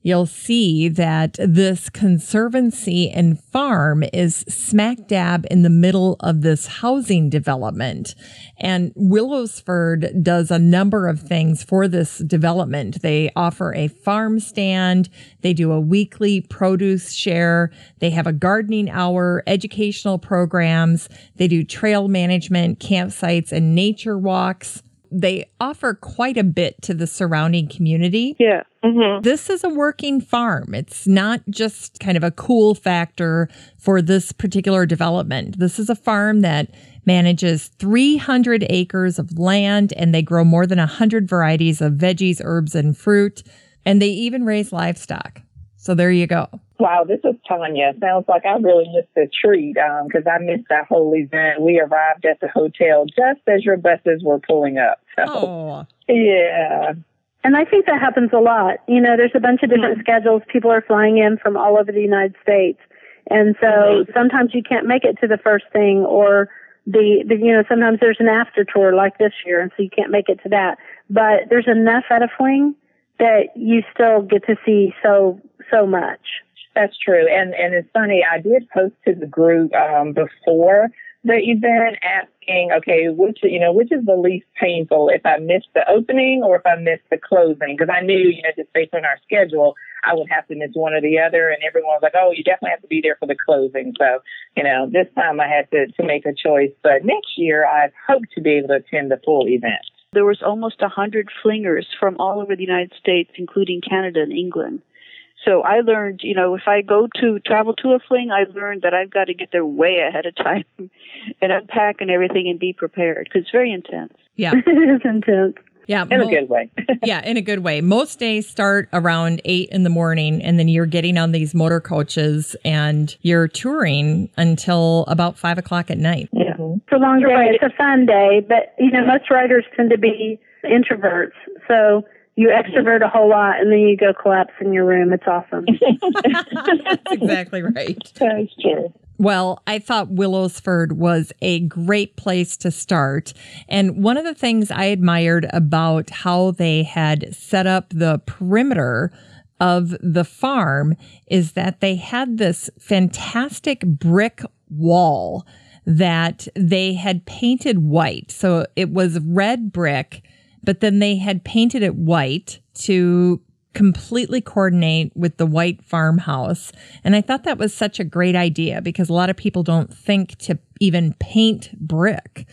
you'll see that this conservancy and farm is smack dab in the middle of this housing development. And Willowsford does a number of things for this development. They offer a farm stand. They do a weekly produce share. They have a gardening hour, educational programs. They do trail management, campsites, and nature walks. They offer quite a bit to the surrounding community. Yeah. This is a working farm. It's not just kind of a cool factor for this particular development. This is a farm that manages 300 acres of land, and they grow more than 100 varieties of veggies, herbs, and fruit. And they even raise livestock. So there you go. Wow, this is Tanya. Sounds like I really missed a treat because I missed that whole event. We arrived at the hotel just as your buses were pulling up. So, yeah. And I think that happens a lot. You know, there's a bunch of different schedules. People are flying in from all over the United States. And so sometimes you can't make it to the first thing or the you know, sometimes there's an after tour like this year, and so you can't make it to that. But there's enough at a fling that you still get to see so much. That's true. And it's funny, I did post to the group before the event asking, okay, which is the least painful, if I missed the opening or if I missed the closing? Because I knew, just based on our schedule, I would have to miss one or the other. And everyone was like, oh, you definitely have to be there for the closing. So, this time I had to make a choice. But next year, I hope to be able to attend the full event. There was almost 100 flingers from all over the United States, including Canada and England. So I learned, if I go to travel to a fling, I learned that I've got to get there way ahead of time and unpack and everything and be prepared because it's very intense. Yeah. It is intense. Yeah. In a good way. Yeah, in a good way. Most days start around 8 in the morning, and then you're getting on these motor coaches and you're touring until about 5 o'clock at night. Yeah. It's a long day. It's a fun day, but, most writers tend to be introverts, so... You extrovert a whole lot, and then you go collapse in your room. It's awesome. That's exactly right. That's true. Well, I thought Willowsford was a great place to start. And one of the things I admired about how they had set up the perimeter of the farm is that they had this fantastic brick wall that they had painted white. So it was red brick, but then they had painted it white to completely coordinate with the white farmhouse. And I thought that was such a great idea because a lot of people don't think to even paint brick.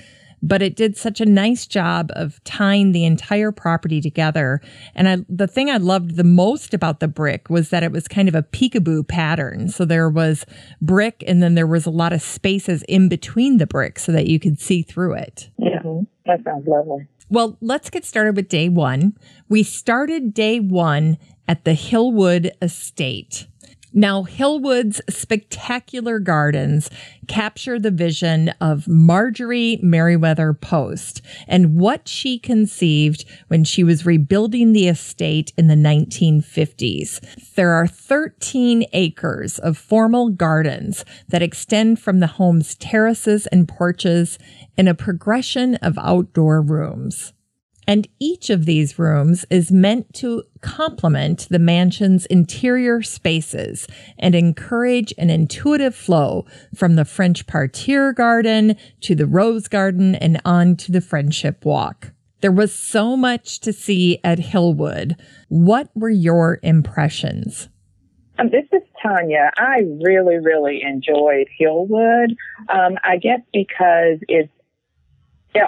But it did such a nice job of tying the entire property together. And the thing I loved the most about the brick was that it was kind of a peekaboo pattern. So there was brick, and then there was a lot of spaces in between the brick so that you could see through it. Yeah, that sounds lovely. Well, let's get started with day one. We started day one at the Hillwood Estate. Now, Hillwood's spectacular gardens capture the vision of Marjorie Merriweather Post and what she conceived when she was rebuilding the estate in the 1950s. There are 13 acres of formal gardens that extend from the home's terraces and porches in a progression of outdoor rooms. And each of these rooms is meant to complement the mansion's interior spaces and encourage an intuitive flow from the French parterre garden to the rose garden and on to the friendship walk. There was so much to see at Hillwood. What were your impressions? This is Tanya, I really enjoyed Hillwood. I guess because it's,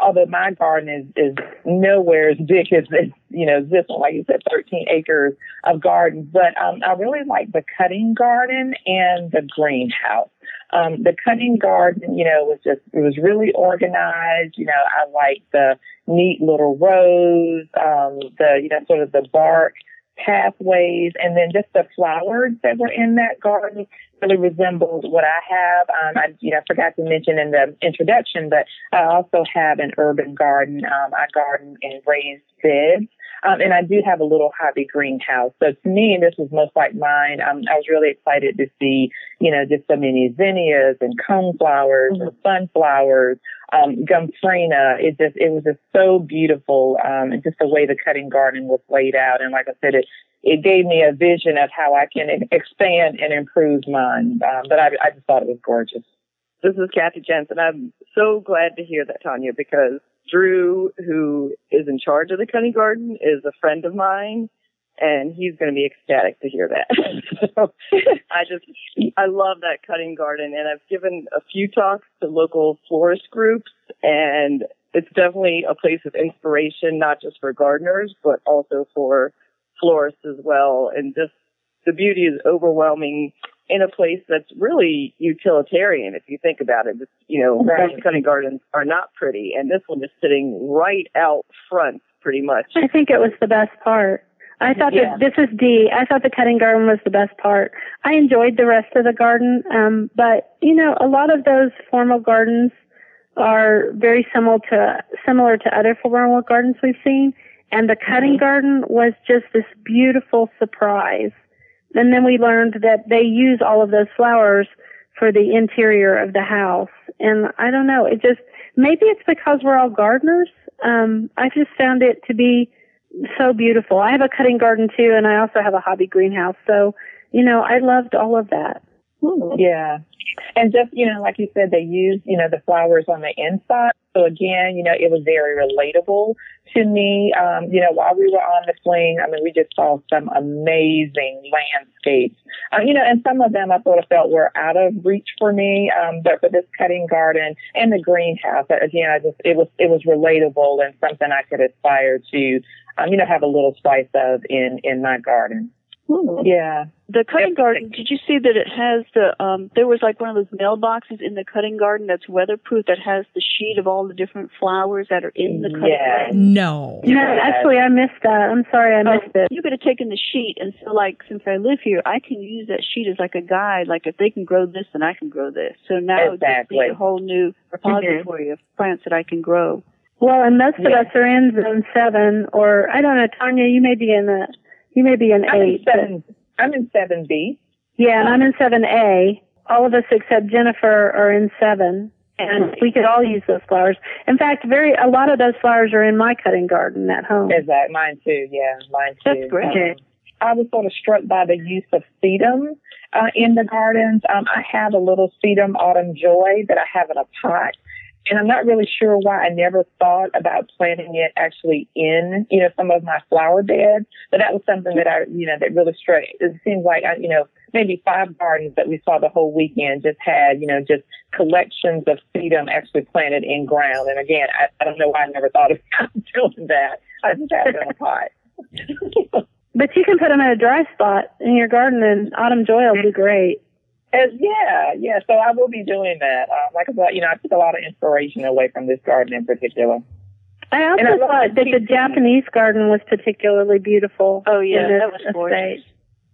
although my garden is nowhere as big as this, this one, like you said, 13 acres of garden. But I really like the cutting garden and the greenhouse. The cutting garden, was just, it was really organized. I like the neat little rows, the, sort of the bark pathways, and then just the flowers that were in that garden really resembled what I have. I forgot to mention in the introduction, but I also have an urban garden. I garden in raised beds, and I do have a little hobby greenhouse. So to me, this was most like mine. I was really excited to see, just so many zinnias and coneflowers and sunflowers, Gumfrena. It was just so beautiful. And just the way the cutting garden was laid out. And like I said, it gave me a vision of how I can expand and improve mine. But I just thought it was gorgeous. This is Kathy Jentz, and I'm so glad to hear that, Tanya, because Drew, who is in charge of the cutting garden, is a friend of mine, and he's going to be ecstatic to hear that. So I love that cutting garden, and I've given a few talks to local florist groups, and it's definitely a place of inspiration, not just for gardeners, but also for florists as well. And just the beauty is overwhelming in a place that's really utilitarian. If you think about it, Most cutting gardens are not pretty, and this one is sitting right out front pretty much. I think it was the best part. I thought that this is Dee. I thought the cutting garden was the best part. I enjoyed the rest of the garden. But a lot of those formal gardens are very similar to other formal gardens we've seen. And the cutting garden was just this beautiful surprise. And then we learned that they use all of those flowers for the interior of the house. And I don't know, it just, maybe it's because we're all gardeners. I just found it to be so beautiful. I have a cutting garden too, and I also have a hobby greenhouse. So, I loved all of that. Yeah. And just, like you said, they used, the flowers on the inside. So again, it was very relatable to me. While we were on the fling, we just saw some amazing landscapes. And some of them I sort of felt were out of reach for me. But for this cutting garden and the greenhouse, again, it was relatable and something I could aspire to, have a little slice of in my garden. Ooh. Yeah. The cutting garden, did you see that it has the, there was like one of those mailboxes in the cutting garden that's weatherproof that has the sheet of all the different flowers that are in the cutting garden? No, actually I missed that. I'm sorry missed it. You could have taken the sheet, and so like, since I live here, I can use that sheet as like a guide, like if they can grow this, then I can grow this. So now it's a whole new repository of plants that I can grow. Well, and most of us are in zone 7, or I don't know, Tanya, you may be in that. You may be in 8. I'm in 7B. Yeah, and I'm in 7A. All of us except Jennifer are in 7, and we could all use those flowers. In fact, a lot of those flowers are in my cutting garden at home. Exactly, mine too. Yeah, mine too. That's great. I was sort of struck by the use of sedum in the gardens. I have a little sedum autumn joy that I have in a pot. And I'm not really sure why I never thought about planting it actually in, some of my flower beds. But that was something that I, that really struck. It seems like, maybe 5 gardens that we saw the whole weekend just had, just collections of sedum actually planted in ground. And again, I don't know why I never thought about doing that. I just had it in a pot. But you can put them in a dry spot in your garden, and autumn joy will be great. So I will be doing that. Like I said, I took a lot of inspiration away from this garden in particular. I also thought that the Japanese garden was particularly beautiful. Oh, yeah, that was gorgeous.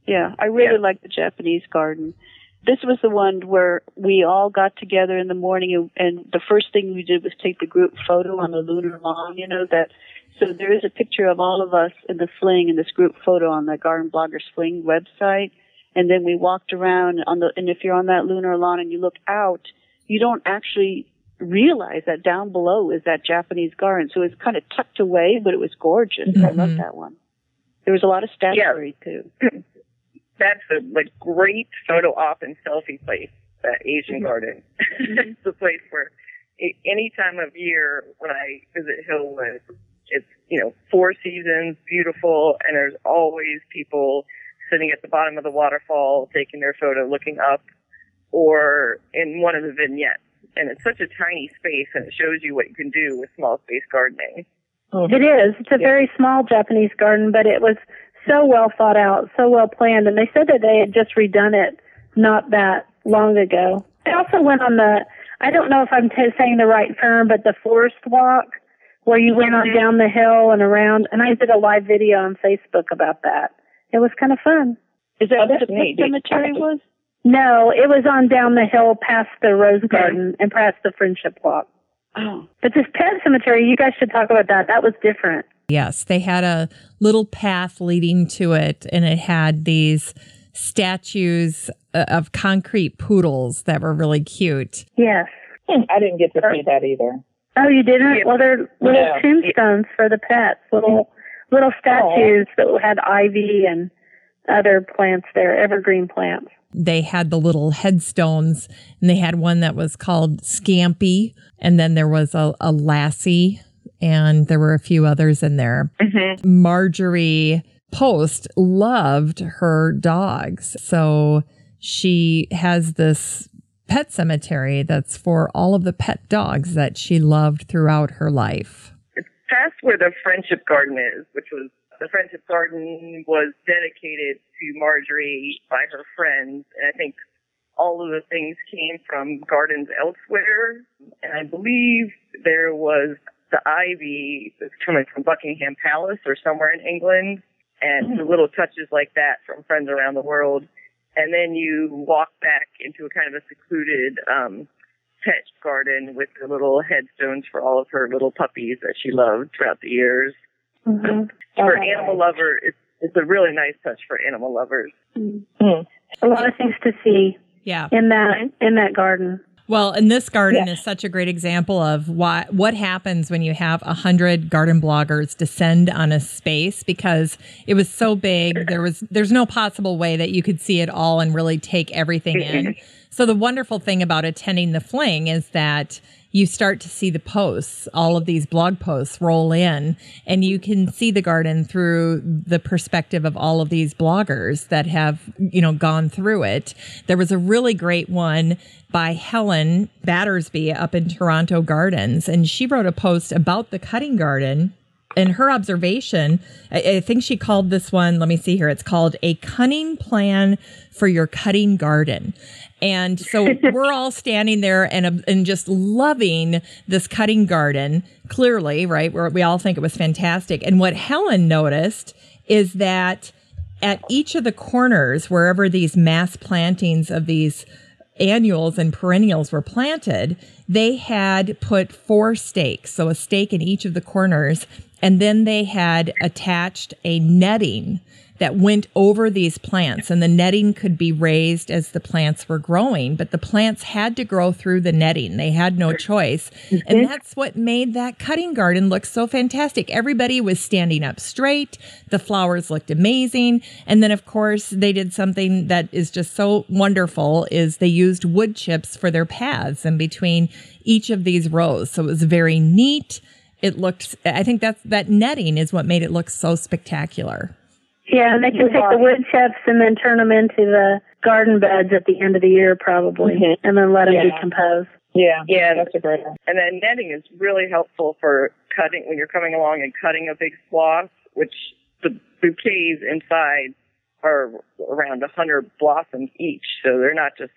Yeah, I really like the Japanese garden. This was the one where we all got together in the morning, and the first thing we did was take the group photo on the lunar lawn, So there is a picture of all of us in the fling in this group photo on the Garden Bloggers Fling website. And then we walked around and if you're on that lunar lawn and you look out, you don't actually realize that down below is that Japanese garden. So it's kind of tucked away, but it was gorgeous. Mm-hmm. I love that one. There was a lot of statuary too. That's a great photo op and selfie place, that Asian garden. It's the place where any time of year when I visit Hillwood, it's, 4 seasons, beautiful, and there's always people sitting at the bottom of the waterfall taking their photo looking up, or in one of the vignettes. And it's such a tiny space, and it shows you what you can do with small space gardening. It is. It's a very small Japanese garden, but it was so well thought out, so well planned. And they said that they had just redone it not that long ago. I also went on the, I don't know if I'm saying the right term, but the forest walk, where you went on down the hill and around. And I did a live video on Facebook about that. It was kind of fun. Is that what the cemetery was? No, it was on down the hill past the Rose Garden and past the Friendship Walk. Oh. But this pet cemetery, you guys should talk about that. That was different. Yes, they had a little path leading to it, and it had these statues of concrete poodles that were really cute. Yes. I didn't get to see that either. Oh, you didn't? Yeah. Well, they're little tombstones for the pets, little statues that had ivy and other plants there, evergreen plants. They had the little headstones, and they had one that was called Scampy, and then there was a Lassie, and there were a few others in there. Mm-hmm. Marjorie Post loved her dogs, so she has this pet cemetery that's for all of the pet dogs that she loved throughout her life. It's past where the Friendship Garden is, which was the Friendship Garden was dedicated to Marjorie by her friends, and I think all of the things came from gardens elsewhere. And I believe there was the ivy that's coming from Buckingham Palace or somewhere in England, and the little touches like that from friends around the world. And then you walk back into a kind of a secluded pet garden with the little headstones for all of her little puppies that she loved throughout the years. Mm-hmm. For animal lovers, it's a really nice touch for animal lovers. Mm-hmm. A lot of things to see in that garden. Well, and this garden is such a great example of what happens when you have 100 garden bloggers descend on a space, because it was so big. There's no possible way that you could see it all and really take everything in. So the wonderful thing about attending the Fling is that you start to see the posts, all of these blog posts roll in, and you can see the garden through the perspective of all of these bloggers that have, gone through it. There was a really great one by Helen Battersby up in Toronto Gardens, and she wrote a post about the cutting garden. And her observation, I think she called this one, let me see here, it's called A Cunning Plan for Your Cutting Garden. And so we're all standing there and just loving this cutting garden, clearly, right? We all think it was fantastic. And what Helen noticed is that at each of the corners, wherever these mass plantings of these annuals and perennials were planted, they had put 4 stakes, so a stake in each of the corners, and then they had attached a netting that went over these plants, and the netting could be raised as the plants were growing, but the plants had to grow through the netting. They had no choice. And that's what made that cutting garden look so fantastic. Everybody was standing up straight. The flowers looked amazing. And then, of course, they did something that is just so wonderful, is they used wood chips for their paths in between each of these rows. So it was very neat. It looked, I think that netting is what made it look so spectacular. Yeah, and they can take the wood chips and then turn them into the garden beds at the end of the year, probably, and then let them decompose. Yeah, that's a great one. And then netting is really helpful for cutting, when you're coming along and cutting a big swath, which the bouquets inside are around 100 blossoms each, so they're not just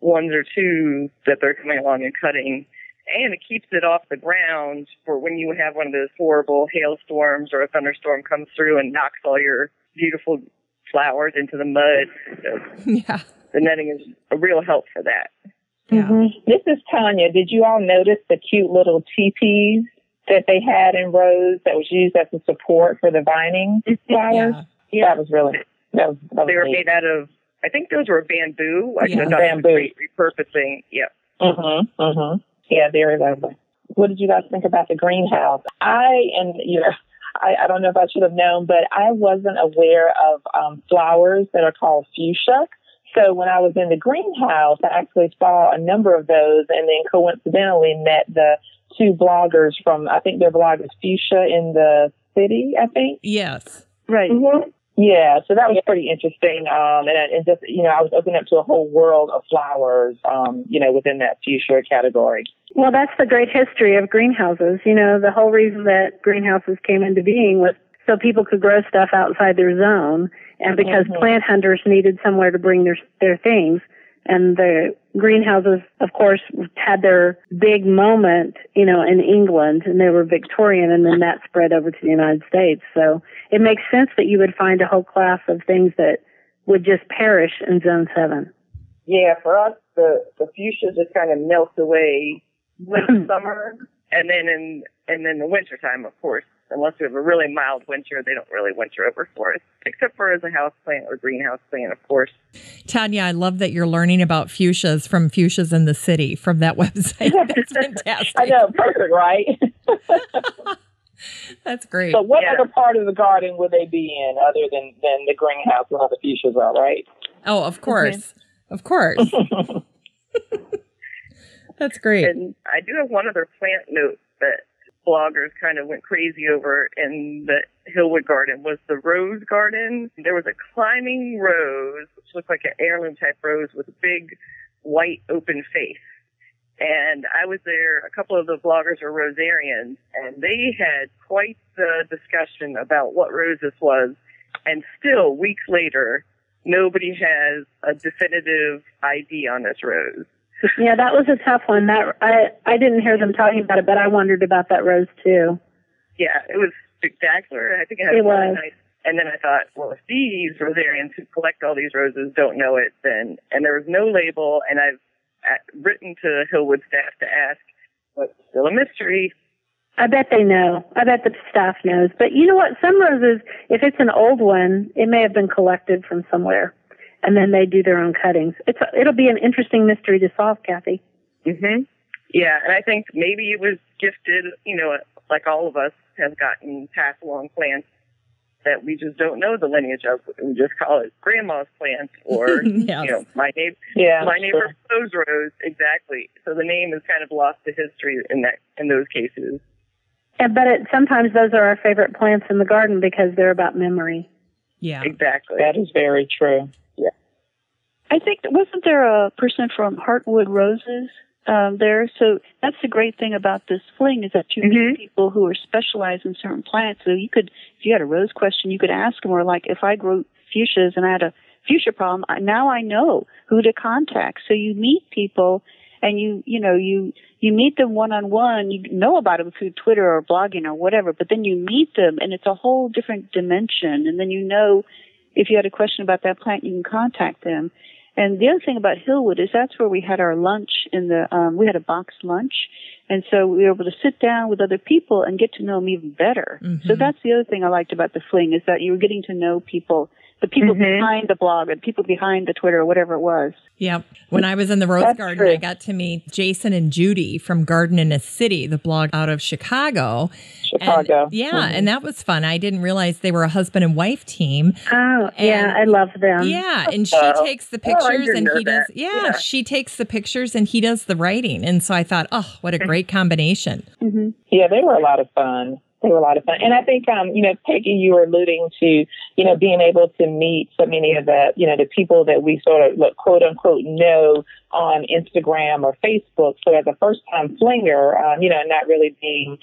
ones or two that they're coming along and cutting. And it keeps it off the ground for when you have one of those horrible hailstorms or a thunderstorm comes through and knocks all your beautiful flowers into the mud. So the netting is a real help for that. Yeah. Mm-hmm. This is Tanya. Did you all notice the cute little teepees that they had in rows that was used as a support for the vining flowers? Yeah. That was really that was they were neat. Made out of, I think those were bamboo. I could have done great repurposing. Yeah. Mm-hmm. Mm-hmm. Yeah, very lovely. What did you guys think about the greenhouse? I don't know if I should have known, but I wasn't aware of flowers that are called fuchsia. So when I was in the greenhouse, I actually saw a number of those, and then coincidentally met the 2 bloggers from, I think their blog is Fuchsia in the City, I think. Yes. Right. Mm-hmm. Yeah, so that was pretty interesting. And just, you know, I was opening up to a whole world of flowers, you know, within that fuchsia category. Well, that's the great history of greenhouses. You know, the whole reason that greenhouses came into being was so people could grow stuff outside their zone, and because plant hunters needed somewhere to bring their things. And the greenhouses, of course, had their big moment, you know, in England, and they were Victorian, and then that spread over to the United States. So it makes sense that you would find a whole class of things that would just perish in Zone 7. Yeah, for us, the fuchsia just kind of melts away with summer, and then the winter time, of course. Unless we have a really mild winter, they don't really winter over for us, except for as a house plant or greenhouse plant, of course. Tanya, I love that you're learning about fuchsias from Fuchsias in the City from that website. That's fantastic. I know, perfect, right? That's great. So what other part of the garden would they be in other than the greenhouse where all the fuchsias are, right? Oh, of course. Mm-hmm. Of course. That's great. And I do have one other plant note that bloggers kind of went crazy over in the Hillwood Garden was the rose garden. There was a climbing rose, which looked like an heirloom type rose with a big white open face. And I was there, a couple of the bloggers are rosarians, and they had quite the discussion about what rose this was. And still, weeks later, nobody has a definitive ID on this rose. Yeah, that was a tough one. That I didn't hear them talking about it, but I wondered about that rose too. Yeah, it was spectacular. I think it had a really nice. And then I thought, well, if these rosarians who collect all these roses don't know it, then and there was no label. And I've written to Hillwood staff to ask, but it's still a mystery. I bet they know. I bet the staff knows. But you know what? Some roses, if it's an old one, it may have been collected from somewhere. And then they do their own cuttings. It'll be an interesting mystery to solve, Kathy. Mm-hmm. Yeah, and I think maybe it was gifted, you know, like all of us have gotten passed along plants that we just don't know the lineage of. We just call it grandma's plant or, yes. You know, my neighbor's rose rose. Exactly. So the name is kind of lost to history in those cases. Sometimes those are our favorite plants in the garden because they're about memory. Yeah, exactly. That is very true. I think, wasn't there a person from Heartwood Roses there? So that's the great thing about this fling is that you meet people who are specialized in certain plants. So you could, if you had a rose question, you could ask them, or like if I grew fuchsias and I had a fuchsia problem, now I know who to contact. So you meet people and you meet them one-on-one. You know about them through Twitter or blogging or whatever, but then you meet them and it's a whole different dimension. And then you know if you had a question about that plant, you can contact them. And the other thing about Hillwood is that's where we had our lunch we had a box lunch. And so we were able to sit down with other people and get to know them even better. Mm-hmm. So that's the other thing I liked about the fling is that you were getting to know people, the people behind the blog and people behind the Twitter or whatever it was. Yeah. When I was in the Rose Garden, true. I got to meet Jason and Judy from Garden in a City, the blog out of Chicago. And, and that was fun. I didn't realize they were a husband and wife team. Oh, and, yeah, I love them. Yeah, and she takes the pictures and he does. Yeah, she takes the pictures and he does the writing. And so I thought, oh, what a great combination. Mm-hmm. Yeah, they were a lot of fun. They were a lot of fun. And I think, you know, Peggy, you were alluding to, you know, being able to meet so many of the, you know, the people that we sort of, look, quote unquote, know on Instagram or Facebook. So as a first-time flinger, you know, not really being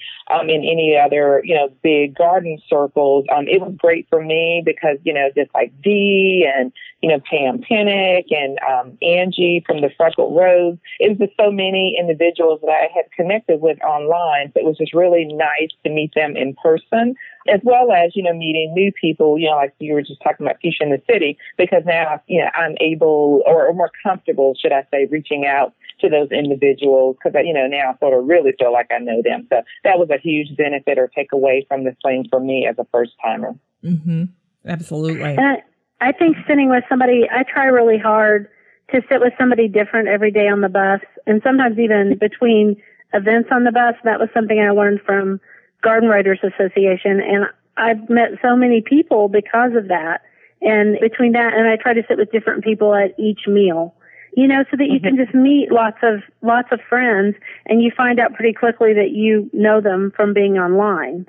in any other, you know, big garden circles, it was great for me because, you know, just like Dee and, you know, Pam Penick and Angie from the Freckled Rose, it was just so many individuals that I had connected with online. So it was just really nice to meet them in person, as well as, you know, meeting new people, you know, like you were just talking about Fuchsia in the City, because now, you know, I'm able or more comfortable, should I say, reaching out to those individuals because, you know, now I sort of really feel like I know them. So that was a huge benefit or takeaway from this thing for me as a first-timer. Mm-hmm. Absolutely. I think sitting with somebody, I try really hard to sit with somebody different every day on the bus, and sometimes even between events on the bus. That was something I learned from Garden Writers Association, and I've met so many people because of that. And between that and I try to sit with different people at each meal, you know, so that you can just meet lots of friends, and you find out pretty quickly that you know them from being online.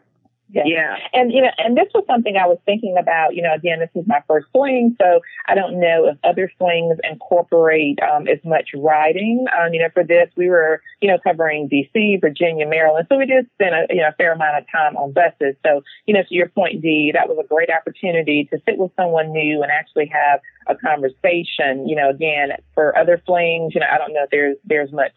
Yeah. And this was something I was thinking about. Again, this is my first fling, so I don't know if other flings incorporate as much writing. For this, we were, covering D.C., Virginia, Maryland, so we did spend a fair amount of time on buses. So, to your point, Dee, that was a great opportunity to sit with someone new and actually have a conversation. Again, for other flings, I don't know if there's much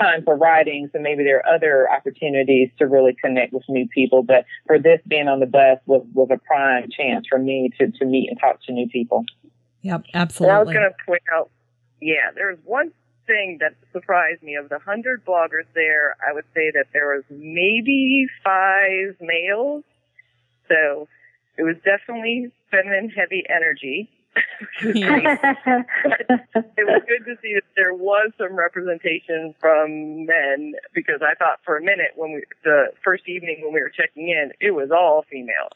time for writing, so maybe there are other opportunities to really connect with new people. But for this, being on the bus was a prime chance for me to meet and talk to new people. Yep, absolutely. Well, I was going to point out, there was one thing that surprised me. Of the 100 bloggers there, I would say that there was maybe 5 males. So it was definitely feminine heavy energy. It was good to see that there was some representation from men, because I thought for a minute when the first evening when we were checking in, it was all female.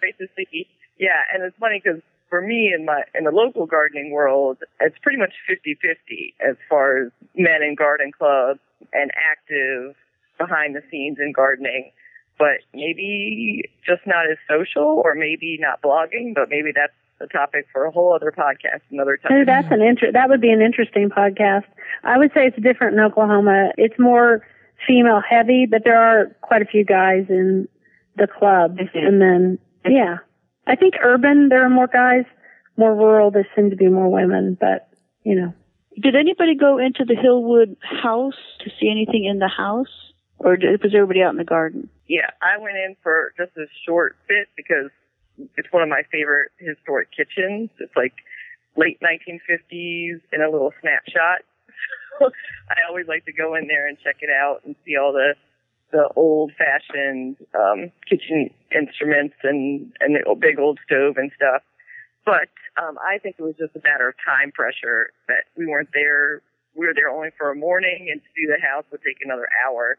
Great to see. Yeah, and it's funny because for me in the local gardening world, it's pretty much 50-50 as far as men in garden clubs and active behind the scenes in gardening. But maybe just not as social, or maybe not blogging, but maybe that's a topic for a whole other podcast another time. Oh, that's that would be an interesting podcast. I would say it's different in Oklahoma. It's more female heavy, but there are quite a few guys in the club. And then, I think urban, there are more guys. More rural, there seem to be more women, but, Did anybody go into the Hillwood house to see anything in the house? Or was everybody out in the garden? Yeah, I went in for just a short bit because it's one of my favorite historic kitchens. It's like late 1950s in a little snapshot. I always like to go in there and check it out and see all the old-fashioned kitchen instruments and the big old stove and stuff. But I think it was just a matter of time pressure that we weren't there. We were there only for a morning, and to do the house would take another hour.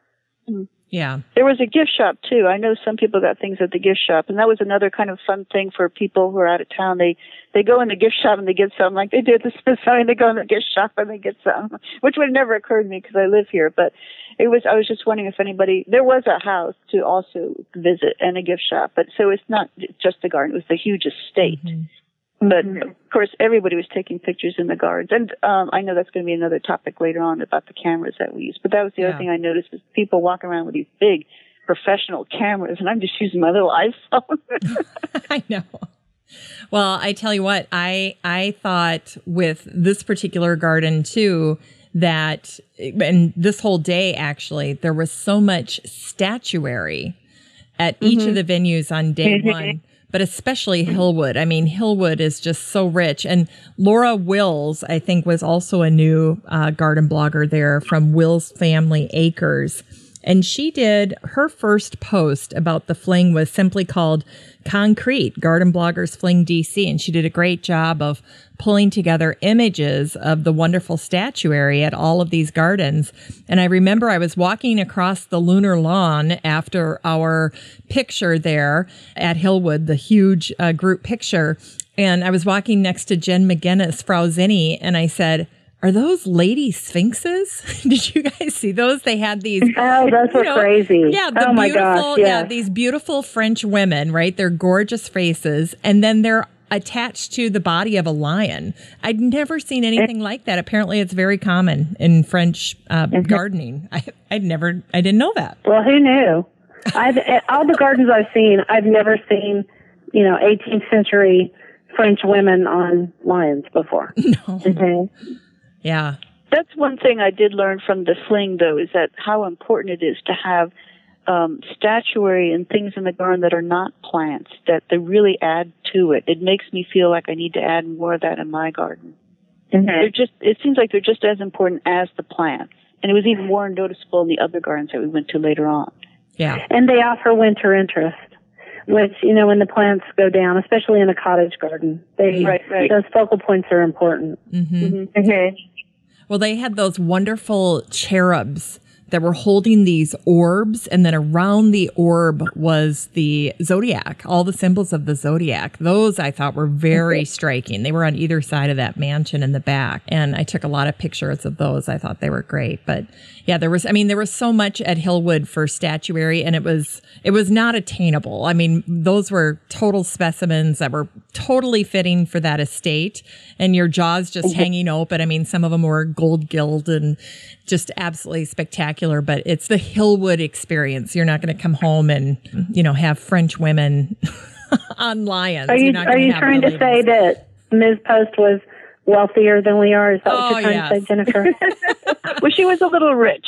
Yeah. There was a gift shop, too. I know some people got things at the gift shop, and that was another kind of fun thing for people who are out of town. They go in the gift shop and they get something, like they did this Smithsonian. They go in the gift shop and they get something, which would have never occurred to me because I live here. But I was just wondering if anybody – there was a house to also visit and a gift shop. But so it's not just the garden. It was the huge estate. Mm-hmm. But, of course, everybody was taking pictures in the gardens. And I know that's going to be another topic later on about the cameras that we use. But that was the other thing I noticed, is people walking around with these big professional cameras, and I'm just using my little iPhone. I know. Well, I tell you what, I thought with this particular garden, too, that – and this whole day, actually, there was so much statuary at each of the venues on day one. But especially Hillwood. I mean, Hillwood is just so rich. And Laura Wills, I think, was also a new garden blogger there from Wills Family Acres. And she did her first post about the fling was simply called Concrete, Garden Bloggers Fling DC. And she did a great job of pulling together images of the wonderful statuary at all of these gardens. And I remember I was walking across the lunar lawn after our picture there at Hillwood, the huge group picture. And I was walking next to Jen McGinnis, Frau Zinni, and I said, "Are those lady sphinxes? Did you guys see those? They had these." Oh, those were crazy. Yeah, oh my gosh, yeah, these beautiful French women, right? Their gorgeous faces, and then they're attached to the body of a lion. I'd never seen anything like that. Apparently, it's very common in French gardening. I didn't know that. Well, who knew? All the gardens I've seen, I've never seen, 18th century French women on lions before. No. Mm-hmm. Yeah. That's one thing I did learn from the fling, though, is that how important it is to have statuary and things in the garden that are not plants, that they really add to it. It makes me feel like I need to add more of that in my garden. Mm-hmm. It seems like they're just as important as the plants. And it was even more noticeable in the other gardens that we went to later on. Yeah. And they offer winter interest, which, when the plants go down, especially in a cottage garden, those focal points are important. Mm-hmm. Mm-hmm. Okay. Well, they had those wonderful cherubs that were holding these orbs, and then around the orb was the zodiac, all the symbols of the zodiac. Those I thought were very striking. They were on either side of that mansion in the back, and I took a lot of pictures of those. I thought they were great. But yeah, there was so much at Hillwood for statuary, and it was not attainable. I mean, those were total specimens that were totally fitting for that estate, and your jaws just hanging open. I mean, some of them were gold gilled and just absolutely spectacular, but it's the Hillwood experience. You're not going to come home and, have French women on lions. Are you trying to say that Ms. Post was wealthier than we are? Is that what you're trying to say, Jennifer? Well, she was a little rich.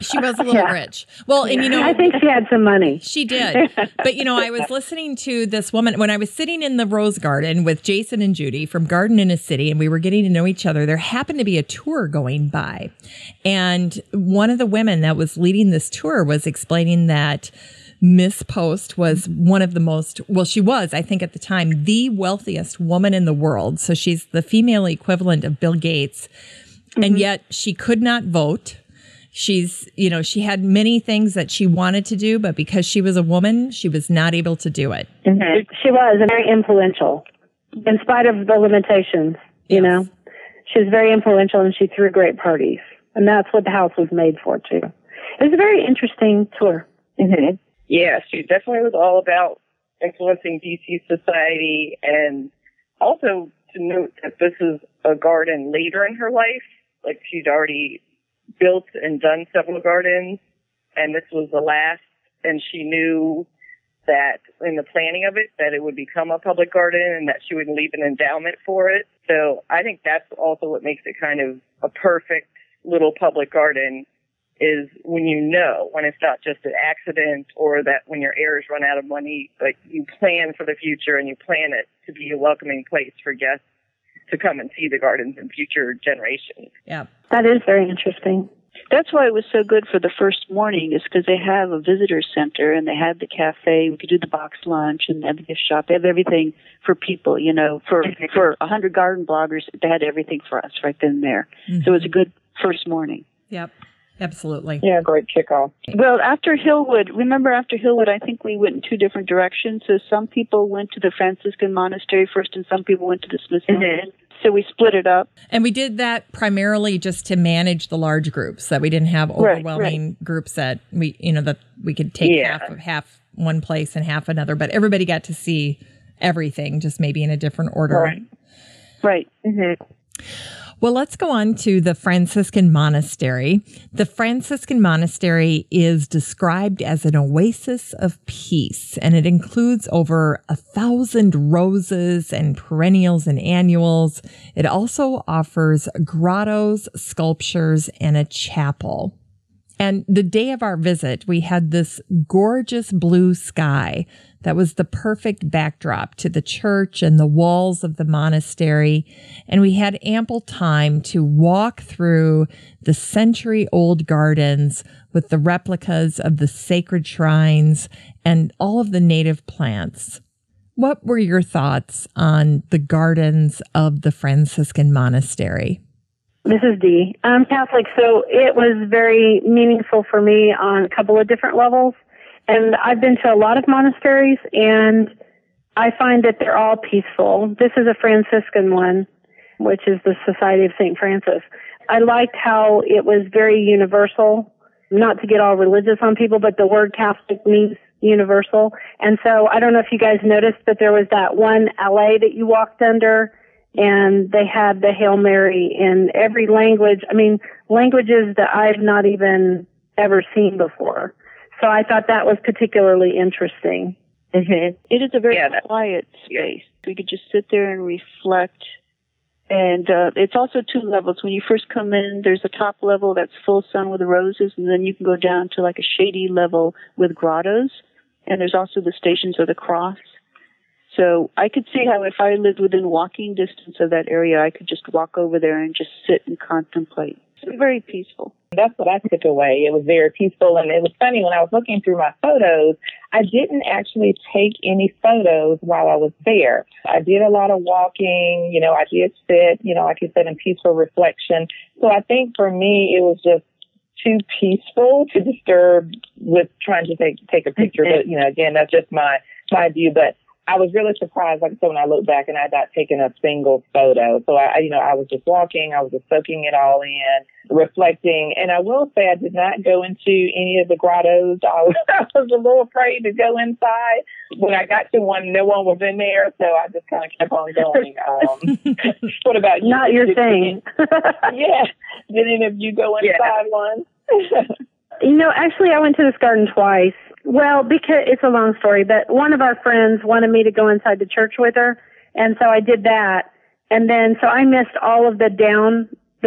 She was a little rich. Well, and I think she had some money. She did. But, I was listening to this woman when I was sitting in the Rose Garden with Jason and Judy from Garden in a City, and we were getting to know each other. There happened to be a tour going by. And one of the women that was leading this tour was explaining that Miss Post was one of the most, she was, I think at the time, the wealthiest woman in the world. So she's the female equivalent of Bill Gates. Mm-hmm. And yet she could not vote. She's, she had many things that she wanted to do, but because she was a woman, she was not able to do it. Mm-hmm. She was very influential in spite of the limitations, you know. She was very influential and she threw great parties. And that's what the house was made for, too. It was a very interesting tour. Mm-hmm. Yeah, she definitely was all about influencing D.C. society, and also to note that this is a garden later in her life. Like, she'd already built and done several gardens, and this was the last, and she knew that in the planning of it that it would become a public garden and that she would leave an endowment for it. So I think that's also what makes it kind of a perfect little public garden, is when it's not just an accident, or that when your heirs run out of money, like, you plan for the future and you plan it to be a welcoming place for guests to come and see the gardens in future generations. Yeah, that is very interesting. That's why it was so good for the first morning, is because they have a visitor center and they had the cafe. We could do the box lunch and they had the gift shop. They have everything for people, for 100 garden bloggers. They had everything for us right then and there. Mm-hmm. So it was a good first morning. Yep. Absolutely. Yeah, great kickoff. Well, after Hillwood, I think we went in two different directions. So some people went to the Franciscan Monastery first and some people went to the Smithsonian. Mm-hmm. So we split it up. And we did that primarily just to manage the large groups, that we didn't have overwhelming groups that we, that we could take half one place and half another. But everybody got to see everything, just maybe in a different order. Right. Mm-hmm. Well, let's go on to the Franciscan Monastery. The Franciscan Monastery is described as an oasis of peace, and it includes over 1,000 roses and perennials and annuals. It also offers grottos, sculptures, and a chapel. And the day of our visit, we had this gorgeous blue sky that was the perfect backdrop to the church and the walls of the monastery. And we had ample time to walk through the century-old gardens with the replicas of the sacred shrines and all of the native plants. What were your thoughts on the gardens of the Franciscan Monastery? This is Dee. I'm Catholic, so it was very meaningful for me on a couple of different levels. And I've been to a lot of monasteries, and I find that they're all peaceful. This is a Franciscan one, which is the Society of St. Francis. I liked how it was very universal, not to get all religious on people, but the word Catholic means universal. And so I don't know if you guys noticed, but there was that one alley that you walked under, and they had the Hail Mary in every language. I mean, languages that I've not even ever seen before. So I thought that was particularly interesting. Mm-hmm. It is a very quiet space. We could just sit there and reflect. And it's also two levels. When you first come in, there's a top level that's full sun with roses, and then you can go down to like a shady level with grottos. And there's also the Stations of the Cross. So I could see how if I lived within walking distance of that area, I could just walk over there and just sit and contemplate. It was very peaceful. That's what I took away. It was very peaceful. And it was funny, when I was looking through my photos, I didn't actually take any photos while I was there. I did a lot of walking. I did sit, like you said, in peaceful reflection. So I think for me, it was just too peaceful to disturb with trying to take a picture. But, you know, again, that's just my view. But I was really surprised, like I said, when I looked back and I had not taken a single photo. So I was just walking, I was just soaking it all in, reflecting. And I will say I did not go into any of the grottos. I was a little afraid to go inside. When I got to one, no one was in there. So I just kind of kept on going. What about you? Not your thing. Yeah. Did any of you go inside one? You know, actually, I went to this garden twice. Well, because it's a long story, but one of our friends wanted me to go inside the church with her, and so I did that. And then, so I missed all of the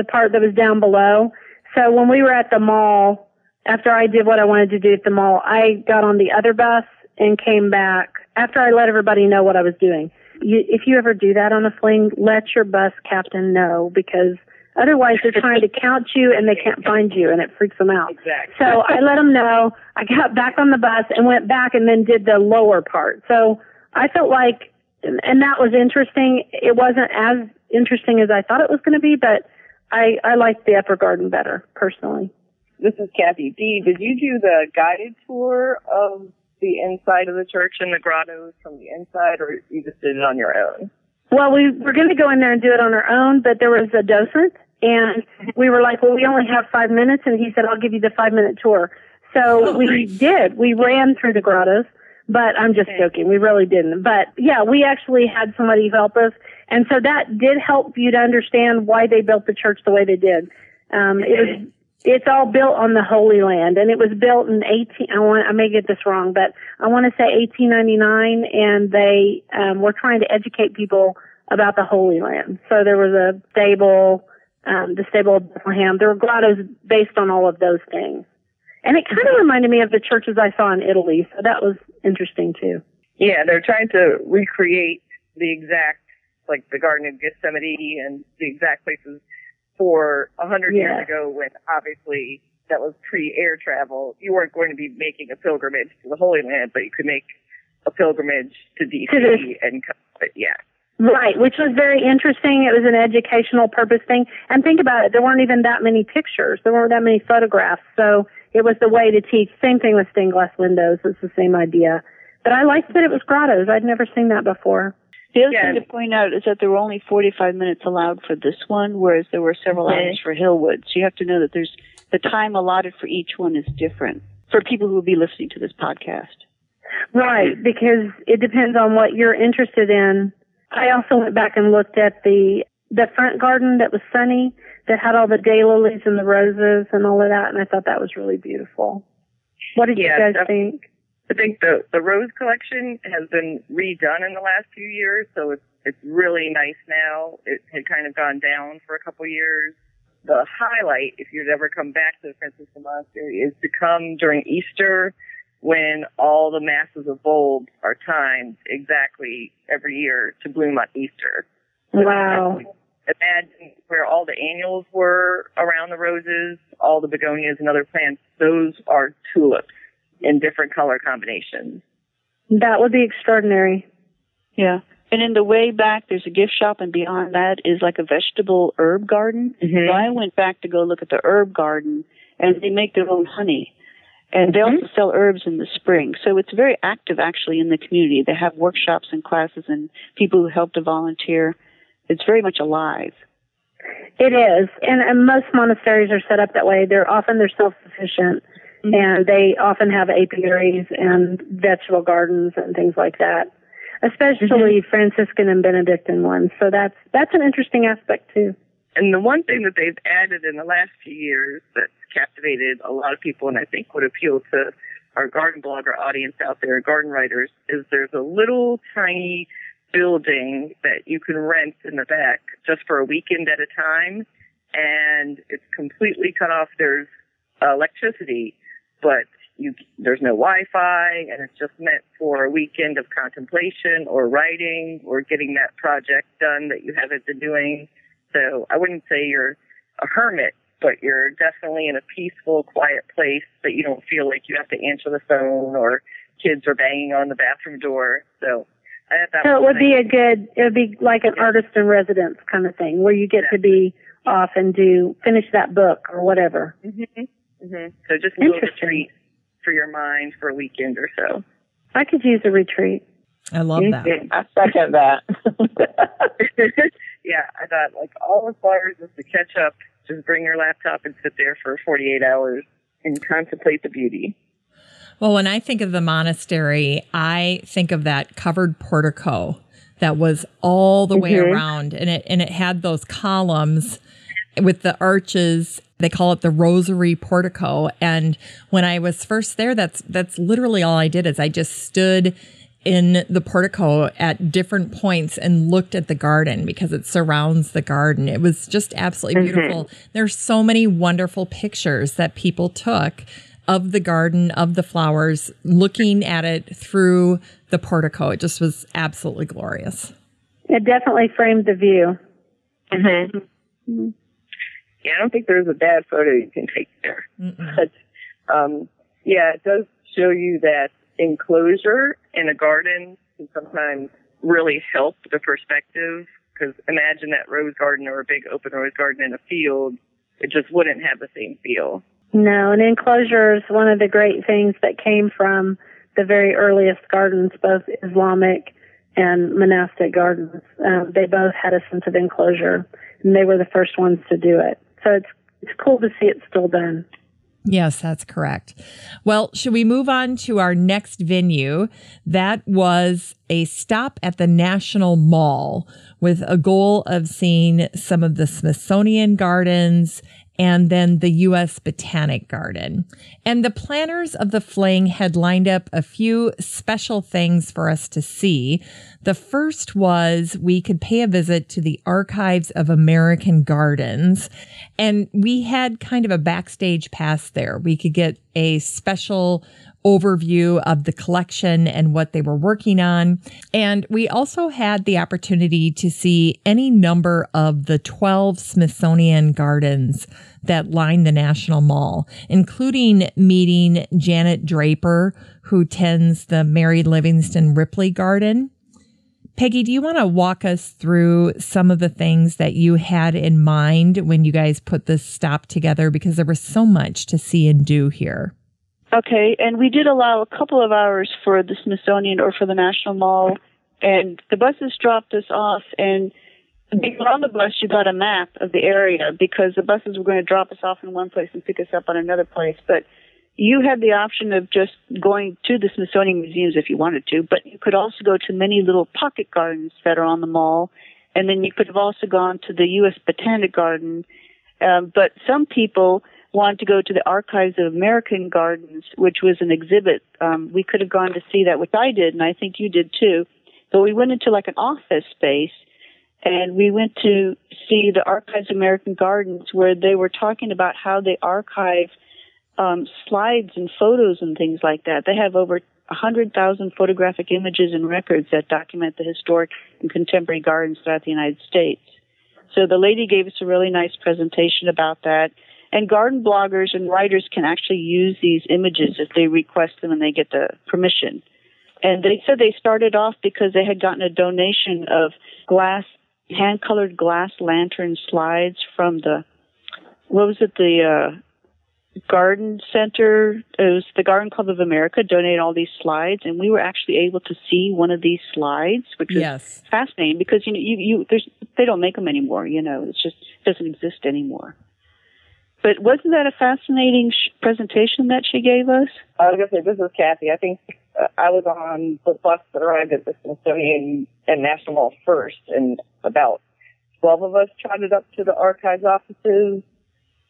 part that was down below. So when we were at the mall, after I did what I wanted to do at the mall, I got on the other bus and came back after I let everybody know what I was doing. If you ever do that on a fling, let your bus captain know, because otherwise, they're trying to count you, and they can't find you, and it freaks them out. Exactly. So I let them know. I got back on the bus and went back and then did the lower part. So I felt like, and that was interesting. It wasn't as interesting as I thought it was going to be, but I liked the upper garden better, personally. This is Kathy. Dee, did you do the guided tour of the inside of the church and the grottos from the inside, or you just did it on your own? Well, we were going to go in there and do it on our own, but there was a docent, and we were like, well, we only have 5 minutes, and he said, I'll give you the 5-minute tour. So we did. We ran through the grottos, but I'm just joking. We really didn't. But, yeah, we actually had somebody help us, and so that did help you to understand why they built the church the way they did. It's all built on the Holy Land, and it was built in I may get this wrong, but I want to say 1899, and they were trying to educate people about the Holy Land. So there was a stable, the stable of Bethlehem. There were grottos based on all of those things. And it kind of reminded me of the churches I saw in Italy, so that was interesting, too. Yeah, they're trying to recreate the exact, like the Garden of Gethsemane and the exact places for 100 years ago, when obviously that was pre-air travel. You weren't going to be making a pilgrimage to the Holy Land, but you could make a pilgrimage to D.C. and come. But right, which was very interesting. It was an educational purpose thing. And think about it, there weren't even that many pictures. There weren't that many photographs. So it was the way to teach. Same thing with stained glass windows. It's the same idea. But I liked that it was grottos. I'd never seen that before. The other thing to point out is that there were only 45 minutes allowed for this one, whereas there were several hours for Hillwood. So you have to know that there's the time allotted for each one is different for people who will be listening to this podcast. Right, because it depends on what you're interested in. I also went back and looked at the front garden that was sunny, that had all the daylilies and the roses and all of that, and I thought that was really beautiful. What did you guys think? I think the rose collection has been redone in the last few years, so it's really nice now. It had kind of gone down for a couple years. The highlight, if you'd ever come back to the Franciscan Monastery, is to come during Easter when all the masses of bulbs are timed exactly every year to bloom on Easter. Wow. Imagine where all the annuals were around the roses, all the begonias and other plants. Those are tulips in different color combinations. That would be extraordinary. Yeah. And in the way back, there's a gift shop, and beyond that is like a vegetable herb garden. Mm-hmm. So I went back to go look at the herb garden, and they make their own honey. And they also sell herbs in the spring. So it's very active, actually, in the community. They have workshops and classes and people who help to volunteer. It's very much alive. It is. And most monasteries are set up that way. They're often self-sufficient. And they often have apiaries and vegetable gardens and things like that, especially Franciscan and Benedictine ones. So that's an interesting aspect, too. And the one thing that they've added in the last few years that's captivated a lot of people and I think would appeal to our garden blogger audience out there, garden writers, is there's a little tiny building that you can rent in the back just for a weekend at a time, and it's completely cut off. There's electricity, but there's no Wi-Fi, and it's just meant for a weekend of contemplation or writing or getting that project done that you haven't been doing. So I wouldn't say you're a hermit, but you're definitely in a peaceful, quiet place that you don't feel like you have to answer the phone or kids are banging on the bathroom door. So it would be it would be like an artist in residence kind of thing where you get to be off and finish that book or whatever. Mm-hmm. Mm-hmm. So just a little retreat for your mind for a weekend or so. I could use a retreat. I love that. I second that. Yeah, I thought like all the flowers is to catch up. Just bring your laptop and sit there for 48 hours and contemplate the beauty. Well, when I think of the monastery, I think of that covered portico that was all the way around, and it had those columns with the arches. They call it the rosary portico. And when I was first there, that's literally all I did is I just stood in the portico at different points and looked at the garden because it surrounds the garden. It was just absolutely beautiful. There's so many wonderful pictures that people took of the garden, of the flowers, looking at it through the portico. It just was absolutely glorious. It definitely framed the view. Yeah, I don't think there's a bad photo you can take there. But, yeah, it does show you that enclosure in a garden can sometimes really help the perspective, because imagine that rose garden or a big open rose garden in a field. It just wouldn't have the same feel. No, and enclosure is one of the great things that came from the very earliest gardens, both Islamic and monastic gardens. They both had a sense of enclosure, and they were the first ones to do it. So it's cool to see it still done. Yes, that's correct. Well, should we move on to our next venue? That was a stop at the National Mall with a goal of seeing some of the Smithsonian Gardens and then the U.S. Botanic Garden. And the planners of the Fling had lined up a few special things for us to see. The first was we could pay a visit to the Archives of American Gardens, and we had kind of a backstage pass there. We could get a special overview of the collection and what they were working on. And we also had the opportunity to see any number of the 12 Smithsonian Gardens that line the National Mall, including meeting Janet Draper, who tends the Mary Livingston Ripley Garden. Peggy, do you want to walk us through some of the things that you had in mind when you guys put this stop together? Because there was so much to see and do here. Okay, and we did allow a couple of hours for the Smithsonian or for the National Mall, and the buses dropped us off, and being on the bus, you got a map of the area because the buses were going to drop us off in one place and pick us up on another place, but you had the option of just going to the Smithsonian Museums if you wanted to, but you could also go to many little pocket gardens that are on the mall, and then you could have also gone to the U.S. Botanic Garden, but some people wanted to go to the Archives of American Gardens, which was an exhibit. We could have gone to see that, which I did, and I think you did too. But we went into like an office space, and we went to see the Archives of American Gardens, where they were talking about how they archive slides and photos and things like that. They have over 100,000 photographic images and records that document the historic and contemporary gardens throughout the United States. So the lady gave us a really nice presentation about that. And garden bloggers and writers can actually use these images if they request them and they get the permission. And they said they started off because they had gotten a donation of glass, hand-colored glass lantern slides from the, what was it, the Garden Center? It was the Garden Club of America donated all these slides, and we were actually able to see one of these slides, which is fascinating because they don't make them anymore. You know, it's just, it doesn't exist anymore. But wasn't that a fascinating presentation that she gave us? I was going to say, this is Kathy. I think I was on the bus that arrived at the Smithsonian and National Mall first, and about 12 of us trotted up to the archives offices.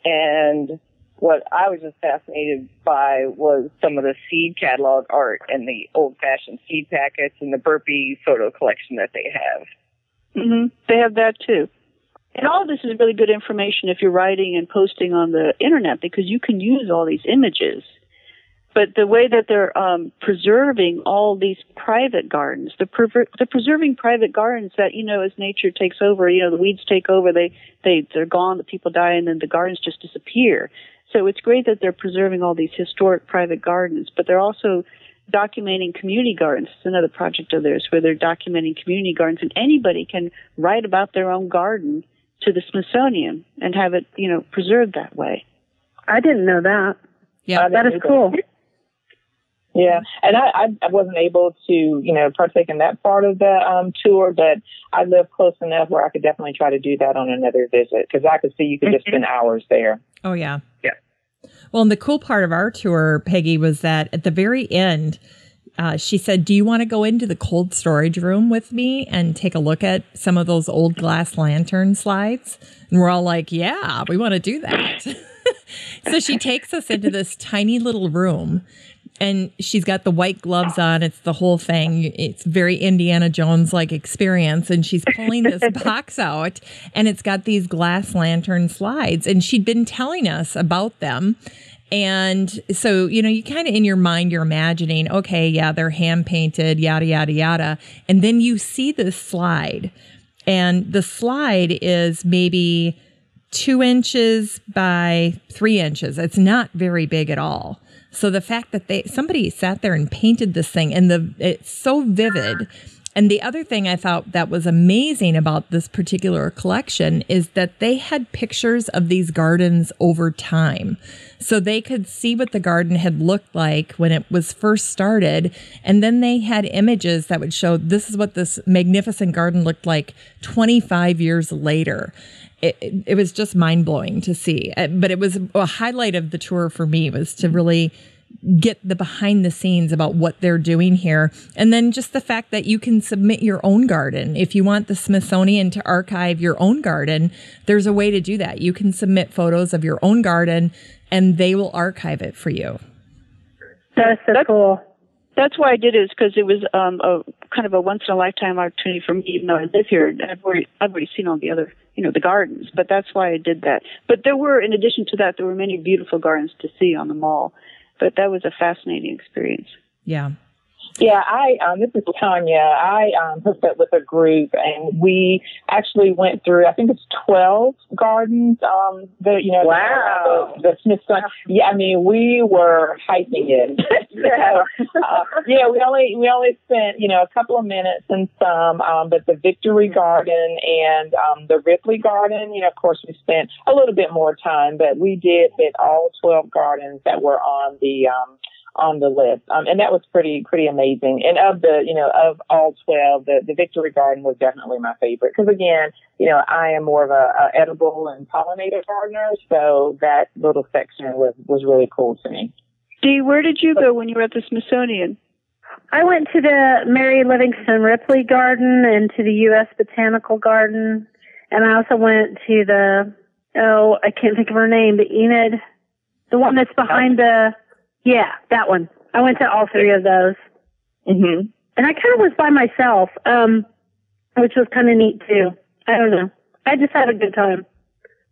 And what I was just fascinated by was some of the seed catalog art and the old-fashioned seed packets and the Burpee photo collection that they have. They have that, too. And all this is really good information if you're writing and posting on the internet because you can use all these images. But the way that they're preserving all these private gardens, they're preserving private gardens that, you know, as nature takes over, you know, the weeds take over, they're gone, the people die, and then the gardens just disappear. So it's great that they're preserving all these historic private gardens, but they're also documenting community gardens. It's another project of theirs where they're documenting community gardens, and anybody can write about their own garden to the Smithsonian and have it, you know, preserved that way. I didn't know that. Yeah, that is cool. Yeah, and I wasn't able to, you know, partake in that part of the tour, but I live close enough where I could definitely try to do that on another visit, because I could see you could just spend hours there. Oh, yeah. Yeah. Well, and the cool part of our tour, Peggy, was that at the very end, she said, do you want to go into the cold storage room with me and take a look at some of those old glass lantern slides? And we're all like, yeah, we want to do that. So she takes us into this tiny little room. And she's got the white gloves on. It's the whole thing. It's very Indiana Jones-like experience. And she's pulling this box out, and it's got these glass lantern slides. And she'd been telling us about them. And so, you know, you kind of in your mind, you're imagining, okay, yeah, they're hand-painted, yada, yada, yada. And then you see this slide. And the slide is maybe 2 inches by 3 inches. It's not very big at all. So the fact that somebody sat there and painted this thing, and it's so vivid. And the other thing I thought that was amazing about this particular collection is that they had pictures of these gardens over time. So they could see what the garden had looked like when it was first started. And then they had images that would show this is what this magnificent garden looked like 25 years later. It was just mind-blowing to see. But it was a highlight of the tour for me, was to really get the behind the scenes about what they're doing here. And then just the fact that you can submit your own garden. If you want the Smithsonian to archive your own garden, there's a way to do that. You can submit photos of your own garden, and they will archive it for you. That's so cool. That's why I did it, because it was a kind of a once-in-a-lifetime opportunity for me, even though I live here. I've already seen all the other, you know, the gardens, but that's why I did that. But there were, in addition to that, there were many beautiful gardens to see on the mall. But that was a fascinating experience. Yeah. Yeah, this is Tanya. I hooked up with a group, and we actually went through, I think it's 12 gardens. Wow. The Smithsonian. Yeah, I mean, we were hyping it. Yeah, we only spent, you know, a couple of minutes in some, but the Victory Garden and the Ripley Garden, you know, of course, we spent a little bit more time, but we did hit all 12 gardens that were on the list. And that was pretty amazing. And of all 12, the Victory Garden was definitely my favorite. Cause again, you know, I am more of a edible and pollinator gardener. So that little section was really cool to me. Dee, where did you go when you were at the Smithsonian? I went to the Mary Livingston Ripley Garden and to the U.S. Botanical Garden. And I also went to I can't think of her name, the Enid, the one that's behind the, yeah, that one. I went to all three of those. Mm-hmm. And I kind of was by myself, which was kind of neat too. I don't know. I just had a good time.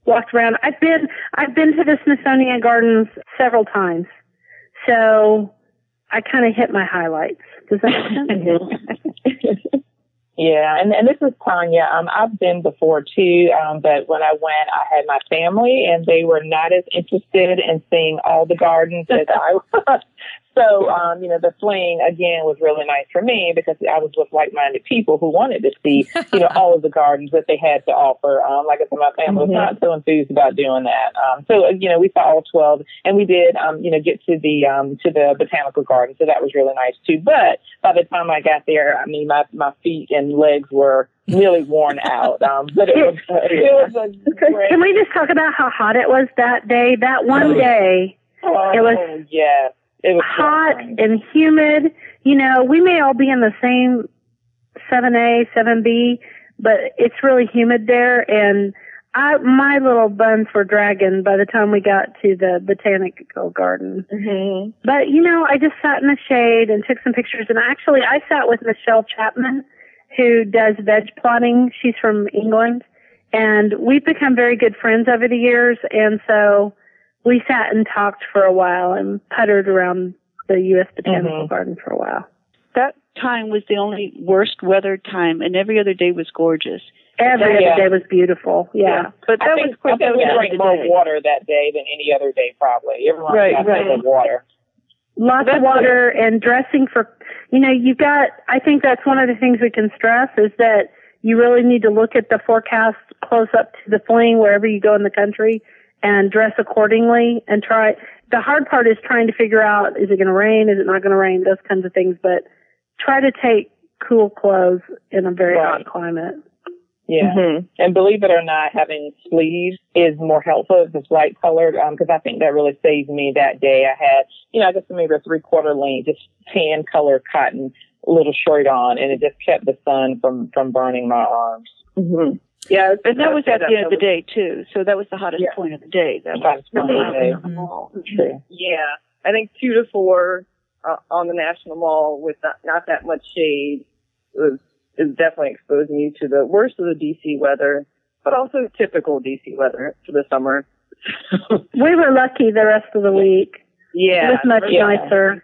Walked around. I've been to the Smithsonian Gardens several times. So I kind of hit my highlights. Does that make sense? Yeah, and this is Tanya. I've been before too, but when I went, I had my family, and they were not as interested in seeing all the gardens as I was. So, you know, the fling, again, was really nice for me because I was with like-minded people who wanted to see, you know, all of the gardens that they had to offer. Like I said, my family was not so enthused about doing that. So, you know, we saw all 12, and we did, you know, get to the botanical garden. So that was really nice, too. But by the time I got there, I mean, my feet and legs were really worn out. But it was a great... Can we just talk about how hot it was that day? That one day, it was... Yeah. It was hot and humid. You know, we may all be in the same 7A, 7B, but it's really humid there. And my little buns were dragging by the time we got to the Botanical Garden. Mm-hmm. But, you know, I just sat in the shade and took some pictures. And actually, I sat with Michelle Chapman, who does veg plotting. She's from England. And we've become very good friends over the years. And so... we sat and talked for a while and puttered around the U.S. Botanical Garden for a while. That time was the only worst weather time, and every other day was gorgeous. Every other day was beautiful, yeah. But I think we drank more water that day than any other day, probably. Everyone got water. Lots of water and dressing for, you know, you've got, I think that's one of the things we can stress is that you really need to look at the forecast close up to the fling wherever you go in the country. and dress accordingly and try. The hard part is trying to figure out, is it going to rain? Is it not going to rain? Those kinds of things. But try to take cool clothes in a very hot climate. Yeah. Mm-hmm. And believe it or not, having sleeves is more helpful if it's light colored, because I think that really saved me that day. I had, I guess maybe a 3/4 length, just tan colored cotton, little shirt on, and it just kept the sun from burning my arms. Mm-hmm. Yeah. And that was at the end of the day, too. So that was the hottest point of the day. That was the National Mall. Mm-hmm. Yeah. I think 2 to 4 on the National Mall with not that much shade is definitely exposing you to the worst of the D.C. weather, but also typical D.C. weather for the summer. We were lucky the rest of the week. Yeah. It was much nicer.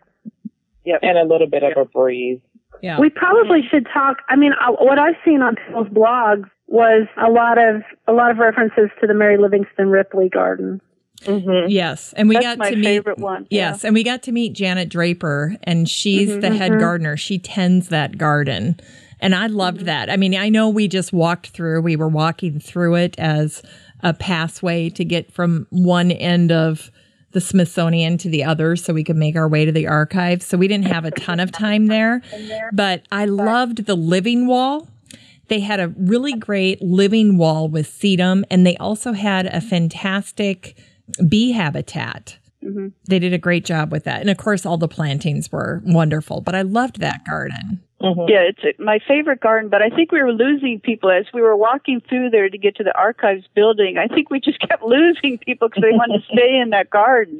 Yep. And a little bit of a breeze. Yeah. We probably should talk. I mean, what I've seen on people's blogs was a lot of references to the Mary Livingston Ripley Garden. Mm-hmm. Yes, and we got to meet Janet Draper, and she's the head gardener. She tends that garden, and I loved that. I mean, I know we were walking through it as a pathway to get from one end of the Smithsonian to the other so we could make our way to the archives. So we didn't have a ton of time there, but I loved the living wall. They had a really great living wall with sedum, and they also had a fantastic bee habitat. Mm-hmm. They did a great job with that. And of course, all the plantings were wonderful, but I loved that garden. Mm-hmm. Yeah, it's my favorite garden, but I think we were losing people as we were walking through there to get to the archives building. I think we just kept losing people because they wanted to stay in that garden,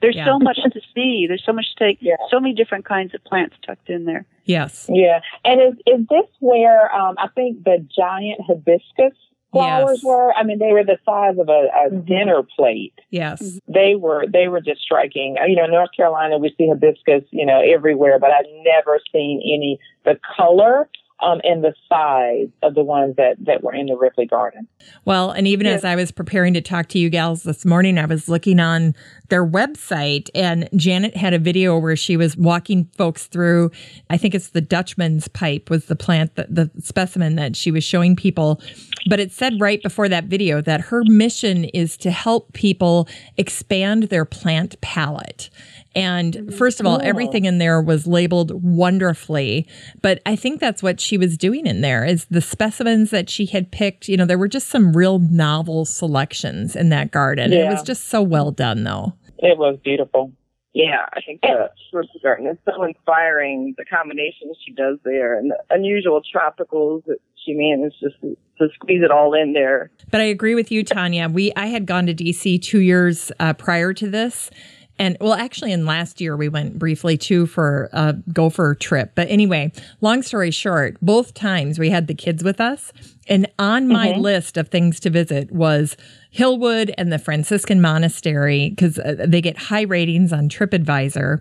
There's so much to see. There's so much to take. Yeah. So many different kinds of plants tucked in there. Yes. Yeah. And is this where I think the giant hibiscus flowers were? I mean, they were the size of a dinner plate. Yes. They were just striking. In North Carolina, we see hibiscus, everywhere, but I've never seen the color and the size of the ones that were in the Ripley Garden. Well, and even as I was preparing to talk to you gals this morning, I was looking on their website, and Janet had a video where she was walking folks through, I think it's the Dutchman's pipe was the plant, the specimen that she was showing people. But it said right before that video that her mission is to help people expand their plant palette. And first of all, everything in there was labeled wonderfully. But I think that's what she was doing in there is the specimens that she had picked. There were just some real novel selections in that garden. Yeah. It was just so well done, though. It was beautiful. Yeah, I think the garden is so inspiring. The combinations she does there and the unusual tropicals that she managed just to squeeze it all in there. But I agree with you, Tanya. I had gone to D.C. 2 years prior to this. And well, actually, in last year, we went briefly too for a gopher trip. But anyway, long story short, both times we had the kids with us. And on my list of things to visit was Hillwood and the Franciscan Monastery, because they get high ratings on TripAdvisor.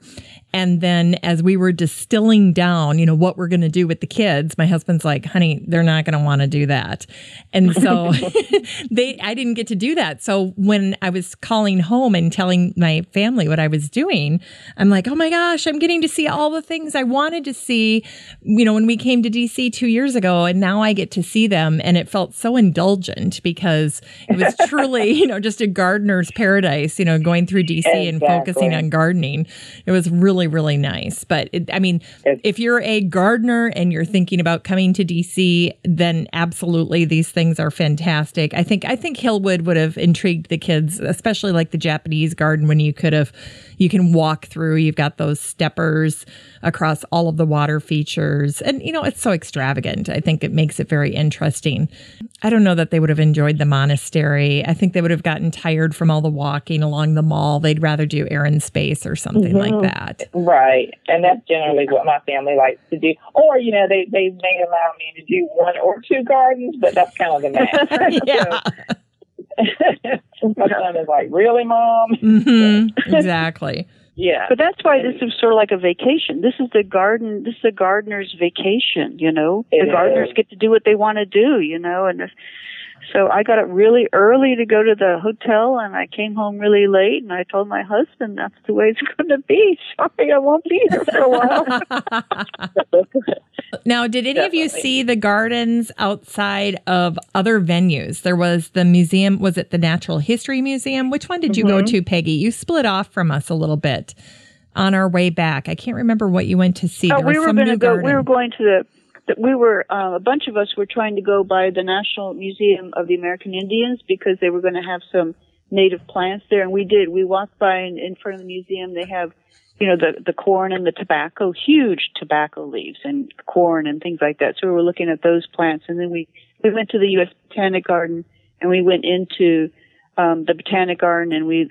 And then as we were distilling down, what we're going to do with the kids, my husband's like, honey, they're not going to want to do that. And so I didn't get to do that. So when I was calling home and telling my family what I was doing, I'm like, oh my gosh, I'm getting to see all the things I wanted to see, when we came to DC 2 years ago, and now I get to see them. And it felt so indulgent because it was truly, just a gardener's paradise, going through DC and focusing on gardening. It was really, really nice. But if you're a gardener and you're thinking about coming to DC, then absolutely these things are fantastic. I think Hillwood would have intrigued the kids, especially like the Japanese garden when you can walk through. You've got those steppers across all of the water features, and it's so extravagant. I think it makes it very interesting. I don't know that they would have enjoyed the monastery. I think they would have gotten tired from all the walking along the mall. They'd rather do errand space or something like that. Right. And that's generally what my family likes to do. Or, they may allow me to do 1 or 2 gardens, but that's kind of the max. Right? Yeah. My son is like, really, Mom? Mm-hmm. Exactly. Yeah. But that's why this is sort of like a vacation. This is a gardener's vacation, The gardeners get to do what they want to do, and So I got up really early to go to the hotel, and I came home really late, and I told my husband, that's the way it's going to be. Sorry, I won't be here for a while. Now, did any of you see the gardens outside of other venues? There was the museum. Was it the Natural History Museum? Which one did you go to, Peggy? You split off from us a little bit on our way back. I can't remember what you went to see. A bunch of us were trying to go by the National Museum of the American Indians because they were going to have some native plants there, and we did. We walked by, and in front of the museum, they have, the corn and the tobacco, huge tobacco leaves and corn and things like that. So we were looking at those plants, and then we went to the U.S. Botanic Garden, and we went into the Botanic Garden, and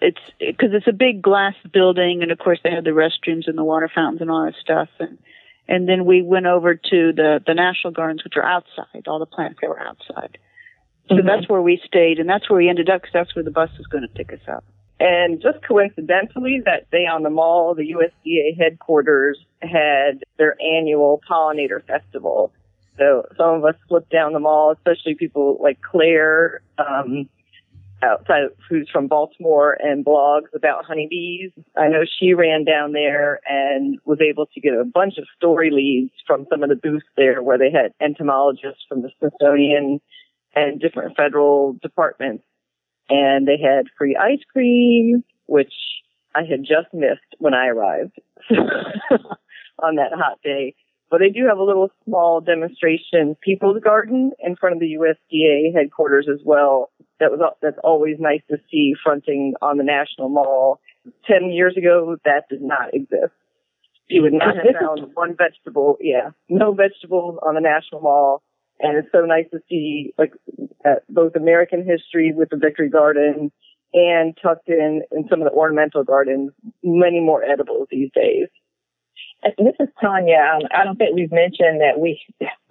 it's because it's a big glass building, and of course they had the restrooms and the water fountains and all that stuff, and then we went over to the National Gardens, which are outside. All the plants that were outside. So that's where we stayed, and that's where we ended up, because that's where the bus was going to pick us up. And just coincidentally, that day on the mall, the USDA headquarters had their annual pollinator festival. So some of us slipped down the mall, especially people like Claire, outside, who's from Baltimore and blogs about honeybees. I know she ran down there and was able to get a bunch of story leads from some of the booths there, where they had entomologists from the Smithsonian and different federal departments. And they had free ice cream, which I had just missed when I arrived on that hot day. But they do have a little small demonstration People's Garden in front of the USDA headquarters as well. That's always nice to see, fronting on the National Mall. 10 years ago, that did not exist. You would not have found one vegetable. Yeah, no vegetables on the National Mall. And it's so nice to see, like, both American history with the Victory Garden and tucked in some of the ornamental gardens, many more edibles these days. This is Tanya. I don't think we've mentioned that we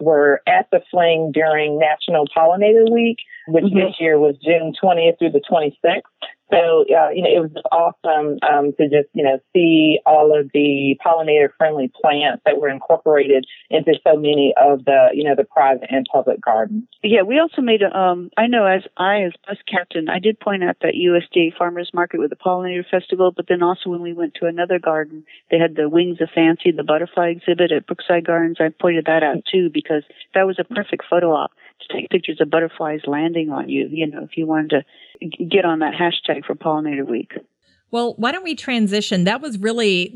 were at the Fling during National Pollinator Week, which this year was June 20th through the 26th. So, it was awesome to just, see all of the pollinator-friendly plants that were incorporated into so many of the, the private and public gardens. Yeah, we also made a, I know as bus captain, I did point out that USDA Farmers Market with the Pollinator Festival, but then also when we went to another garden, they had the Wings of Fancy, the butterfly exhibit at Brookside Gardens. I pointed that out too, because that was a perfect photo op to take pictures of butterflies landing on you, if you wanted to get on that hashtag for Pollinator Week. Well, why don't we transition? That was really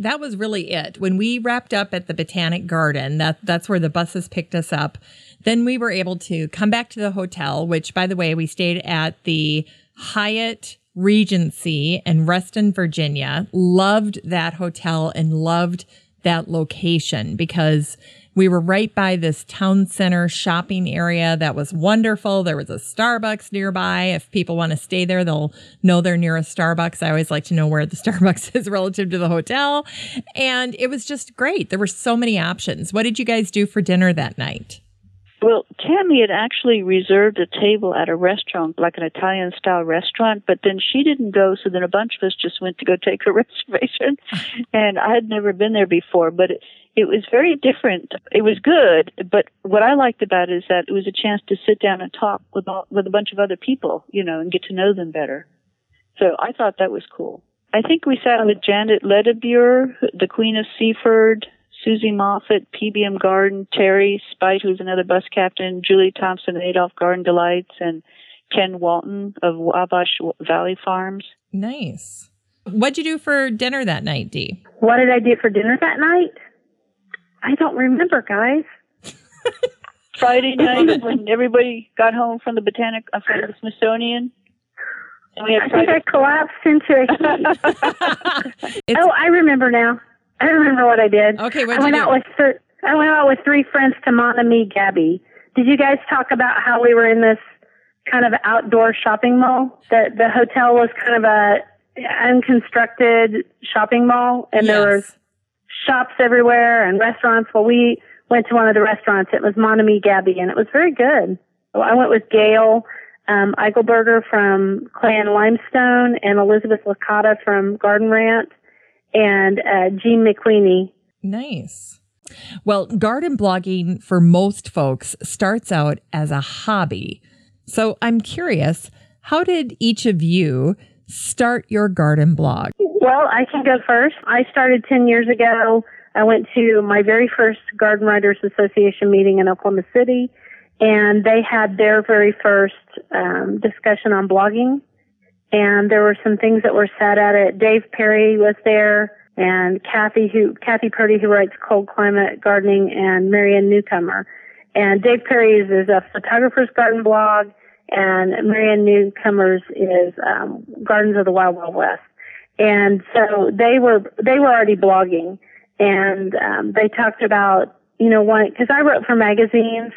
it. When we wrapped up at the Botanic Garden, that's where the buses picked us up. Then we were able to come back to the hotel, which, by the way, we stayed at the Hyatt Regency in Reston, Virginia. Loved that hotel and loved that location because we were right by this town center shopping area that was wonderful. There was a Starbucks nearby. If people want to stay there, they'll know their nearest Starbucks. I always like to know where the Starbucks is relative to the hotel. And it was just great. There were so many options. What did you guys do for dinner that night? Well, Tammy had actually reserved a table at a restaurant, like an Italian-style restaurant, but then she didn't go, so then a bunch of us just went to go take her reservation. And I had never been there before, but it was very different. It was good, but what I liked about it is that it was a chance to sit down and talk with a bunch of other people, and get to know them better. So I thought that was cool. I think we sat with Janet Ledebuer, the Queen of Seaford, Susie Moffat, PBM Garden, Terry Spite, who's another bus captain, Julie Thompson, Adolph Garden Delights, and Ken Walton of Wabash Valley Farms. Nice. What'd you do for dinner that night, Dee? What did I do for dinner that night? I don't remember, guys. Friday night when everybody got home from the Smithsonian. I think I collapsed into a heap. Oh, I remember now. I remember what I did. Okay, what did you do? I went out with three friends to Monami Gabby. Did you guys talk about how we were in this kind of outdoor shopping mall? The hotel was kind of a unconstructed shopping mall, and there were shops everywhere and restaurants. Well, we went to one of the restaurants. It was Monami Gabby, and it was very good. I went with Gail Eichelberger from Clay and Limestone and Elizabeth Licata from Garden Rant, and Jean McQueenie. Nice. Well, garden blogging for most folks starts out as a hobby. So I'm curious, how did each of you start your garden blog? Well, I can go first. I started 10 years ago. I went to my very first Garden Writers Association meeting in Oklahoma City, and they had their very first discussion on blogging. And there were some things that were said at it. Dave Perry was there, and Kathy Purdy, who writes Cold Climate Gardening, and Marianne Newcomer. And Dave Perry's is a photographer's garden blog, and Marianne Newcomer's is Gardens of the Wild Wild West. And so they were already blogging, and they talked about, you know, one, because I wrote for magazines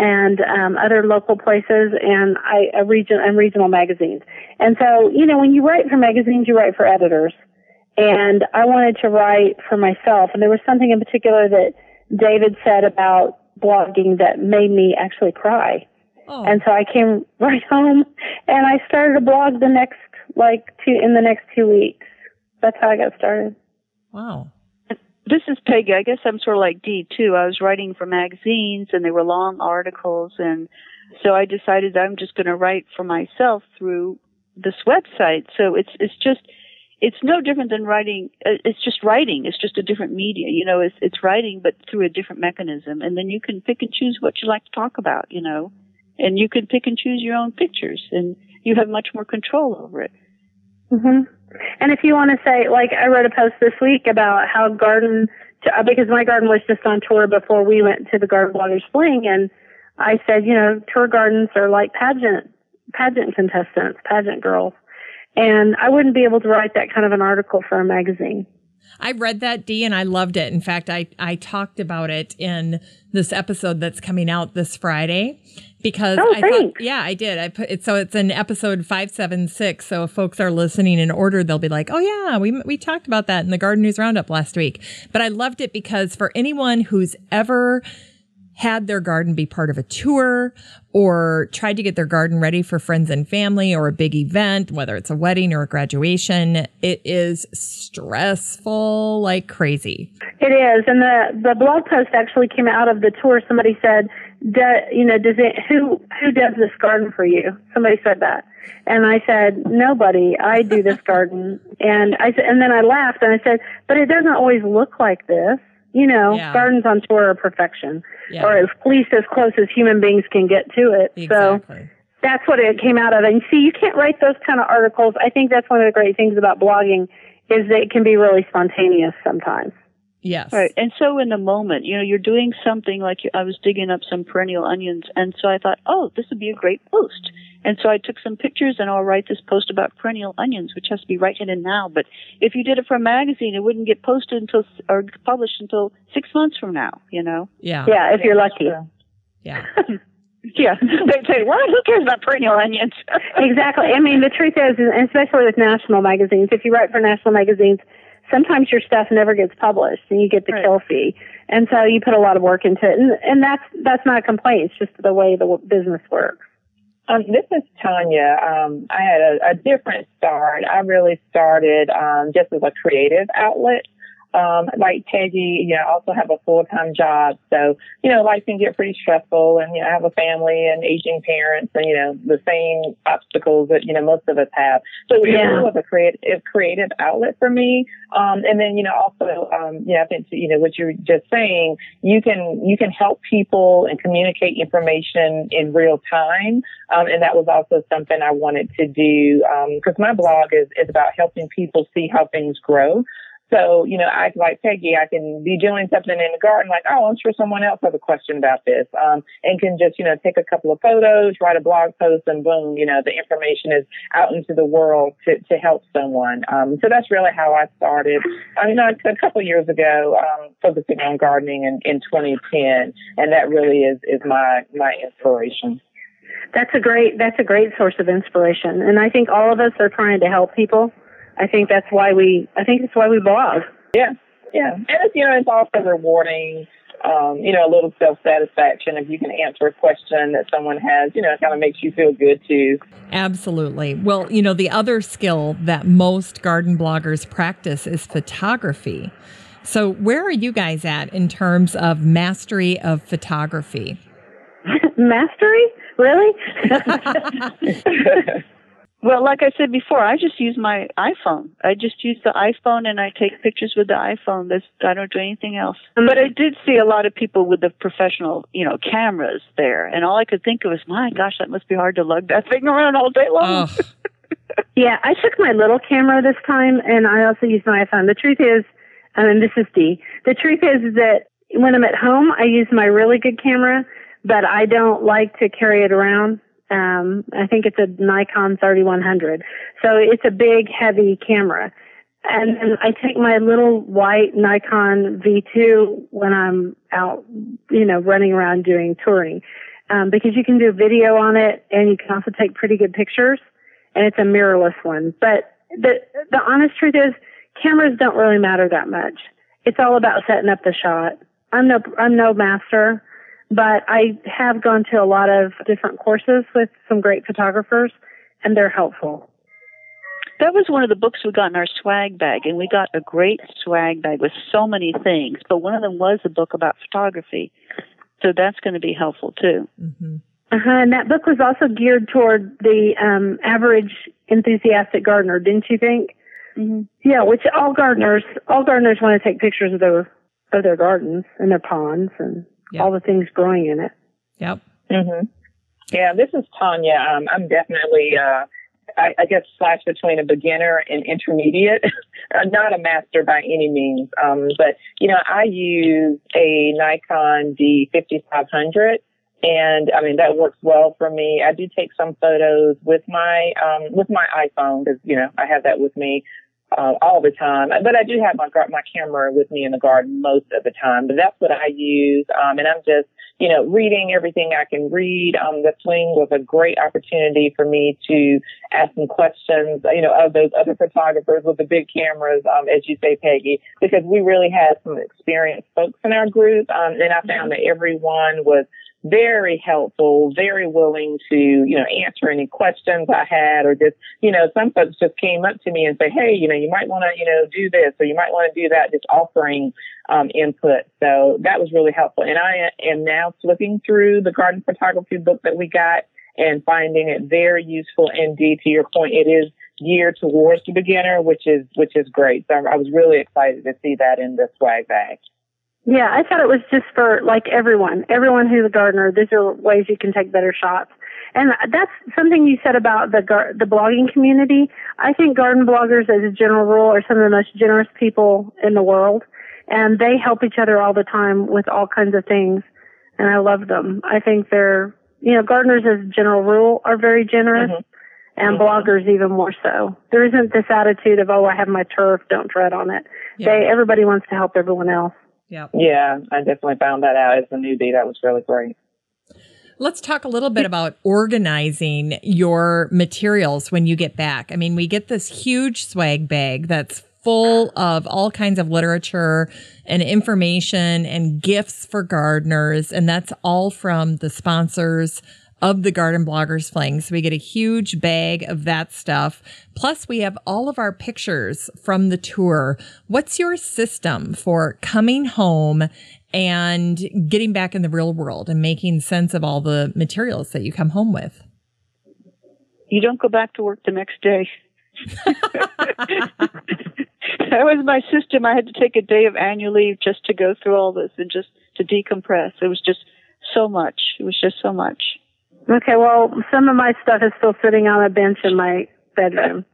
and other local places, and regional magazines. And so, you know, when you write for magazines, you write for editors. And I wanted to write for myself. And there was something in particular that David said about blogging that made me actually cry. Oh. And so I came right home and I started a blog in the next 2 weeks. That's how I got started. Wow. This is Peggy. I guess I'm sort of like Dee too. I was writing for magazines and they were long articles. And so I decided I'm just going to write for myself through this website. So it's no different than writing. It's just writing. It's just a different media. You know, it's writing, but through a different mechanism. And then you can pick and choose what you like to talk about, you know, and you can pick and choose your own pictures and you have much more control over it. Mm-hmm. And if you want to say, like, I wrote a post this week about how because my garden was just on tour before we went to the Garden Bloggers Fling, and I said, you know, tour gardens are like pageant contestants, pageant girls. And I wouldn't be able to write that kind of an article for a magazine. I read that, Dee, and I loved it. In fact, I talked about it in this episode that's coming out this Friday because I did. I put it, so it's in episode 576. So if folks are listening in order, they'll be like, oh yeah, we talked about that in the Garden News Roundup last week. But I loved it because for anyone who's ever had their garden be part of a tour or tried to get their garden ready for friends and family or a big event, whether it's a wedding or a graduation, it is stressful like crazy. It is. And the blog post actually came out of the tour. Somebody said, you know, who does this garden for you? Somebody said that. And I said, nobody. I do this garden. And then I laughed and I said, but it doesn't always look like this. You know, yeah. Gardens on tour are perfection, yeah. Or at least as close as human beings can get to it. Exactly. So that's what it came out of. And see, you can't write those kind of articles. I think that's one of the great things about blogging is that it can be really spontaneous sometimes. Yes. Right. And so in the moment, you know, you're doing something like I was digging up some perennial onions. And so I thought, oh, this would be a great post. And so I took some pictures and I'll write this post about perennial onions, which has to be right in and now. But if you did it for a magazine, it wouldn't get posted or published until 6 months from now, you know? Yeah. Yeah, if you're lucky. Yeah. Yeah. They'd say, well, who cares about perennial onions? Exactly. I mean, the truth is, especially with national magazines, if you write for national magazines, sometimes your stuff never gets published and you get the kill fee. And so you put a lot of work into it. And that's not a complaint. It's just the way the business works. This is Tanya. I had a different start. I really started just as a creative outlet. Like Peggy, you know, I also have a full-time job. So, you know, life can get pretty stressful and, you know, I have a family and aging parents and, you know, the same obstacles that, you know, most of us have. So it was a creative outlet for me. And then, you know, also, I think, you know, what you're just saying, you can help people and communicate information in real time. And that was also something I wanted to do, because my blog is about helping people see how things grow. So, you know, like Peggy, I can be doing something in the garden, like, oh, I'm sure someone else has a question about this, and can just, you know, take a couple of photos, write a blog post, and boom, you know, the information is out into the world to help someone. So that's really how I started. I mean, a couple of years ago, focusing on gardening in 2010, and that really is my inspiration. That's a great source of inspiration, and I think all of us are trying to help people. I think that's why we blog. Yeah. Yeah. And it's, you know, it's also rewarding, you know, a little self-satisfaction if you can answer a question that someone has, you know, it kind of makes you feel good too. Absolutely. Well, you know, the other skill that most garden bloggers practice is photography. So where are you guys at in terms of mastery of photography? Mastery? Really? Well, like I said before, I just use my iPhone. I just use the iPhone and I take pictures with the iPhone. I don't do anything else. But I did see a lot of people with the professional, cameras there. And all I could think of was, my gosh, that must be hard to lug that thing around all day long. Yeah, I took my little camera this time and I also used my iPhone. The truth is, and this is Dee, the truth is that when I'm at home, I use my really good camera, but I don't like to carry it around. I think it's a Nikon 3100. So it's a big, heavy camera. And I take my little white Nikon V2 when I'm out, running around doing touring. Because you can do video on it and you can also take pretty good pictures. And it's a mirrorless one. But the honest truth is, cameras don't really matter that much. It's all about setting up the shot. I'm no master. But I have gone to a lot of different courses with some great photographers, and they're helpful. That was one of the books we got in our swag bag, and we got a great swag bag with so many things. But one of them was a book about photography, so that's going to be helpful, too. Mm-hmm. And that book was also geared toward the average enthusiastic gardener, didn't you think? Mm-hmm. Yeah, which all gardeners want to take pictures of their gardens and their ponds and... Yep. All the things growing in it. Yep. Mm-hmm. Yeah, this is Tanya. I'm definitely, I guess, slash between a beginner and intermediate. Not a master by any means. But, I use a Nikon D5500, and, that works well for me. I do take some photos with my iPhone because, I have that with me. All the time, but I do have my camera with me in the garden most of the time. But that's what I use, and I'm just reading everything I can read. The Fling was a great opportunity for me to ask some questions, of those other photographers with the big cameras, as you say, Peggy, because we really had some experienced folks in our group, and I found that everyone was very helpful, very willing to, answer any questions I had, or just, some folks just came up to me and say, hey, you might want to, do this, or you might want to do that, just offering input. So that was really helpful. And I am now flipping through the garden photography book that we got and finding it very useful. Indeed, to your point, it is geared towards the beginner, which is great. So I was really excited to see that in the swag bag. Yeah, I thought it was just for, everyone who's a gardener. These are ways you can take better shots. And that's something you said about the blogging community. I think garden bloggers, as a general rule, are some of the most generous people in the world. And they help each other all the time with all kinds of things. And I love them. I think they're, gardeners, as a general rule, are very generous. Mm-hmm. And mm-hmm. bloggers even more so. There isn't this attitude of, I have my turf, don't tread on it. Yeah. Everybody wants to help everyone else. Yeah. Yeah, I definitely found that out as a newbie. That was really great. Let's talk a little bit about organizing your materials when you get back. We get this huge swag bag that's full of all kinds of literature and information and gifts for gardeners, and that's all from the sponsors of the Garden Bloggers Fling. So we get a huge bag of that stuff. Plus, we have all of our pictures from the tour. What's your system for coming home and getting back in the real world and making sense of all the materials that you come home with? You don't go back to work the next day. That was my system. I had to take a day of annual leave just to go through all this and just to decompress. It was just so much. Okay, well, some of my stuff is still sitting on a bench in my bedroom.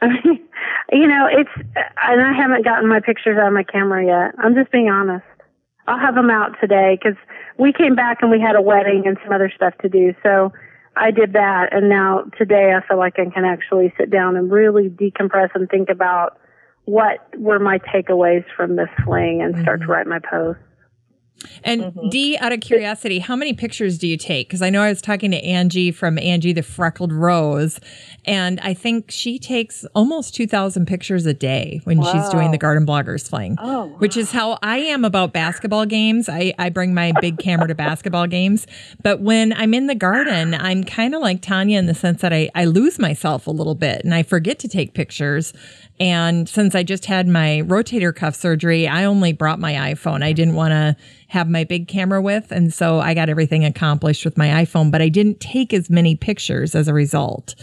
And I haven't gotten my pictures out of my camera yet. I'm just being honest. I'll have them out today because we came back and we had a wedding and some other stuff to do. So I did that. And now today I feel like I can actually sit down and really decompress and think about what were my takeaways from this fling and start to write my post. And mm-hmm. Dee, out of curiosity, how many pictures do you take? Because I know I was talking to Angie from Angie the Freckled Rose, and I think she takes almost 2,000 pictures a day when she's doing the Garden Bloggers Fling, which is how I am about basketball games. I bring my big camera to basketball games. But when I'm in the garden, I'm kind of like Tanya in the sense that I lose myself a little bit and I forget to take pictures. And since I just had my rotator cuff surgery, I only brought my iPhone. I didn't want to have my big camera with. And so I got everything accomplished with my iPhone, but I didn't take as many pictures as a result.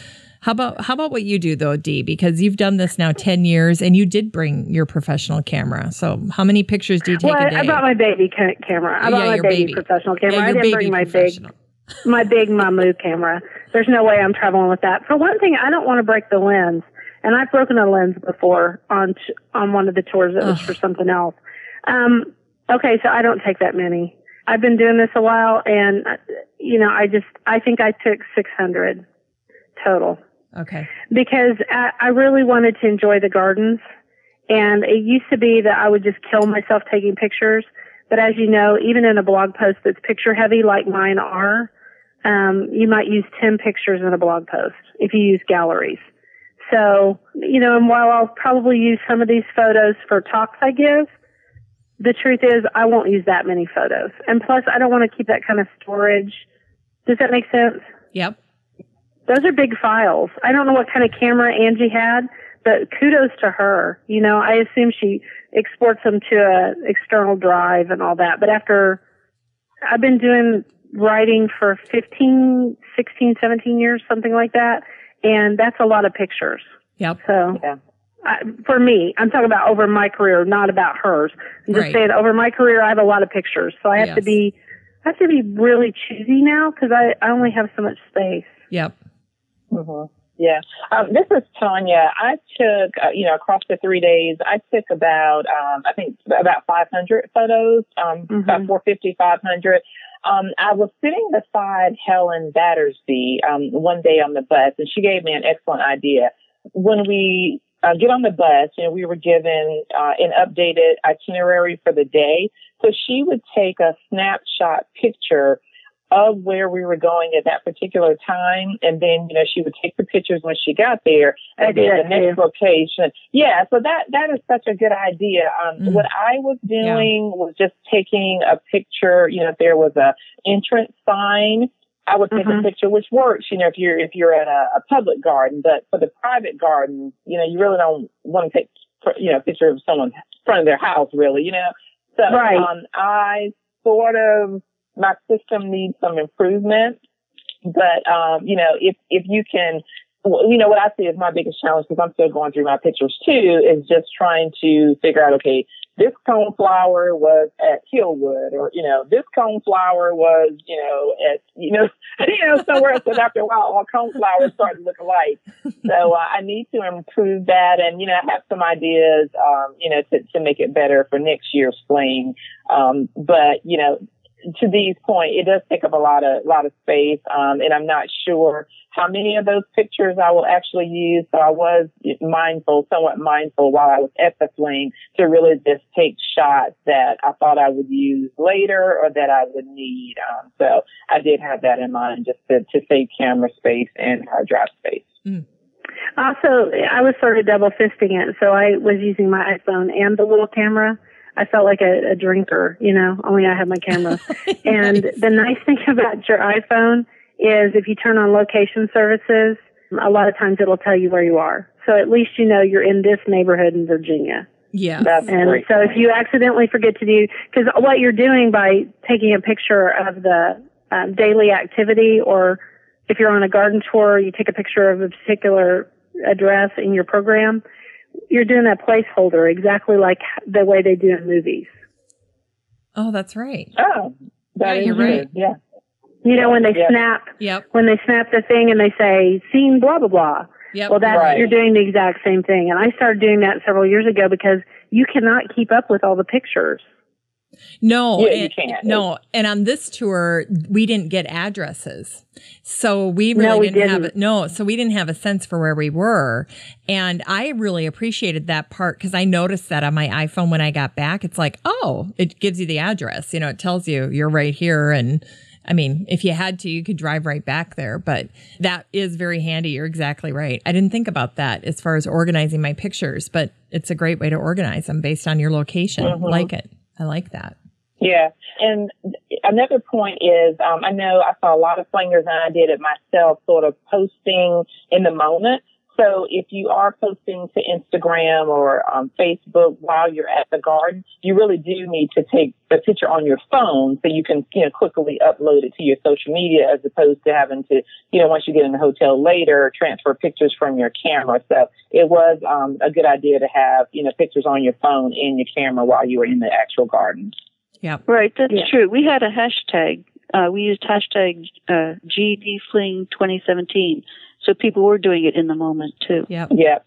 How about what you do though, Dee? Because you've done this now 10 years and you did bring your professional camera. So how many pictures do you take a day? I brought my baby camera. I brought my baby professional camera. I didn't bring my big Mamu camera. There's no way I'm traveling with that. For one thing, I don't want to break the lens. And I've broken a lens before on one of the tours that was for something else. Okay, so I don't take that many. I've been doing this a while, and I think I took 600 total. Okay. Because I really wanted to enjoy the gardens, and it used to be that I would just kill myself taking pictures. But as you know, even in a blog post that's picture heavy like mine are, you might use 10 pictures in a blog post if you use galleries. So, and while I'll probably use some of these photos for talks I give, the truth is I won't use that many photos. And plus, I don't want to keep that kind of storage. Does that make sense? Yep. Those are big files. I don't know what kind of camera Angie had, but kudos to her. I assume she exports them to an external drive and all that. But after I've been doing writing for 15, 16, 17 years, something like that. And that's a lot of pictures. Yep. So yeah. For me, I'm talking about over my career, not about hers. I'm just saying over my career, I have a lot of pictures. So I have to be, really choosy now because I only have so much space. Yep. Mm-hmm. Yeah. This is Tanya. I took, across the 3 days, I took about, about 500 photos, about 450, 500. I was sitting beside Helen Battersby one day on the bus, and she gave me an excellent idea. When we get on the bus, we were given an updated itinerary for the day. So she would take a snapshot picture of where we were going at that particular time. And then, she would take the pictures when she got there and then the next location. Yeah. So that is such a good idea. What I was doing was just taking a picture. If there was a entrance sign, I would take a picture, which works, if you're at a public garden, but for the private garden, you really don't want to take, a picture of someone in front of their house, really, So, I sort of, my system needs some improvement, but, if you can, what I see is my biggest challenge, because I'm still going through my pictures too, is just trying to figure out, okay, this coneflower was at Hillwood, or, this coneflower was, at, somewhere else. And after a while, all coneflowers start to look alike. So I need to improve that. And, I have some ideas, to make it better for next year's fling. But, to Dee's point, it does take up a lot of space, and I'm not sure how many of those pictures I will actually use. So I was somewhat mindful while I was at the fling to really just take shots that I thought I would use later or that I would need. So I did have that in mind just to save camera space and hard drive space. Mm. Also, I was sort of double fisting it, so I was using my iPhone and the little camera. I felt like a drinker, only I had my camera. And the nice thing about your iPhone is if you turn on location services, a lot of times it'll tell you where you are. So at least you're in this neighborhood in Virginia. Yeah. And so if you accidentally forget to do, because what you're doing by taking a picture of the daily activity, or if you're on a garden tour, you take a picture of a particular address in your program, you're doing a placeholder exactly like the way they do in movies. Oh, that's right. Oh, you're right. Yeah. When they snap, when they snap the thing and they say scene blah, blah, blah. Yep. Well, you're doing the exact same thing. And I started doing that several years ago because you cannot keep up with all the pictures. No, yeah, you can't. No. And on this tour, we didn't get addresses. So we really didn't have a sense for where we were. And I really appreciated that part because I noticed that on my iPhone when I got back, it's like, oh, it gives you the address. It tells you you're right here. And I mean, if you had to, you could drive right back there. But that is very handy. You're exactly right. I didn't think about that as far as organizing my pictures, but it's a great way to organize them based on your location. Mm-hmm. I like that. Yeah. And another point is, I know I saw a lot of flingers, and I did it myself, sort of posting in the moment. So if you are posting to Instagram or on Facebook while you're at the garden, you really do need to take the picture on your phone so you can, you know, quickly upload it to your social media as opposed to having to, you know, once you get in the hotel later, transfer pictures from your camera. So it was a good idea to have, you know, pictures on your phone and your camera while you were in the actual garden. Yeah. Right. That's true. We had a hashtag. We used hashtag GDFling2017. So people were doing it in the moment, too. Yep.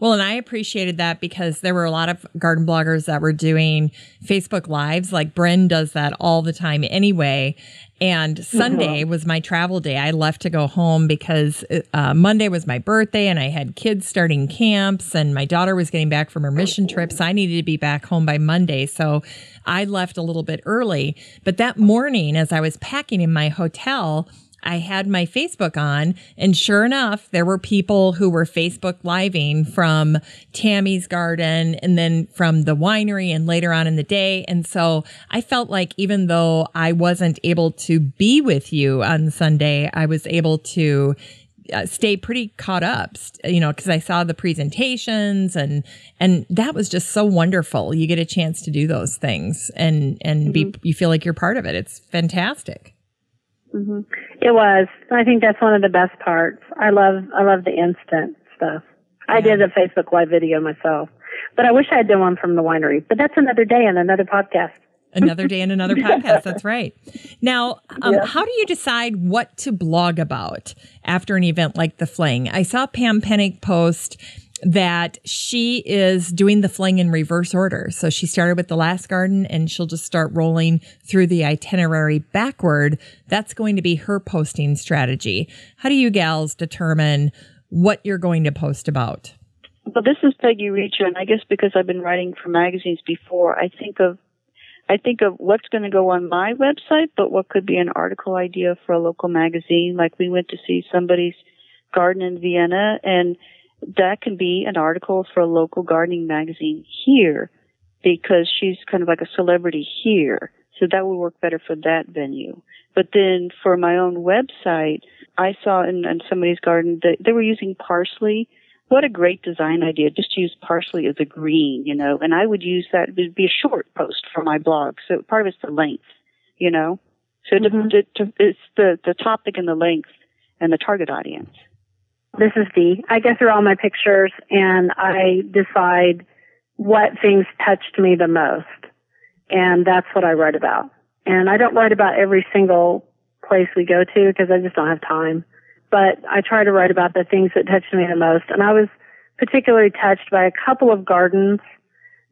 Well, and I appreciated that because there were a lot of garden bloggers that were doing Facebook Lives. Like Bryn does that all the time anyway. And Sunday was my travel day. I left to go home because Monday was my birthday and I had kids starting camps and my daughter was getting back from her mission trip. So I needed to be back home by Monday. So I left a little bit early. But that morning, as I was packing in my hotel, I had my Facebook on, and sure enough, there were people who were Facebook living from Tammy's garden and then from the winery and later on in the day. And so I felt like even though I wasn't able to be with you on Sunday, I was able to stay pretty caught up, you know, because I saw the presentations and that was just so wonderful. You get a chance to do those things and you feel like you're part of it. It's fantastic. Mm-hmm. It was. I think that's one of the best parts. I love the instant stuff. Yeah. I did a Facebook Live video myself, but I wish I had done one from the winery. But that's another day and another podcast. Another day and another podcast. That's right. Now, how do you decide what to blog about after an event like the Fling? I saw Pam Penick post that she is doing the Fling in reverse order. So she started with the last garden and she'll just start rolling through the itinerary backward. That's going to be her posting strategy. How do you gals determine what you're going to post about? Well, this is Peggy Riccio, and I guess because I've been writing for magazines before, I think of what's going to go on my website, but what could be an article idea for a local magazine. Like we went to see somebody's garden in Vienna, and that can be an article for a local gardening magazine here because she's kind of like a celebrity here. So that would work better for that venue. But then for my own website, I saw in somebody's garden that they were using parsley. What a great design idea, just to use parsley as a green, you know. And I would use that. It would be a short post for my blog. So part of it's the length, you know. So it's the topic and the length and the target audience. This is Dee. I guess through all my pictures, and I decide what things touched me the most. And that's what I write about. And I don't write about every single place we go to because I just don't have time. But I try to write about the things that touched me the most. And I was particularly touched by a couple of gardens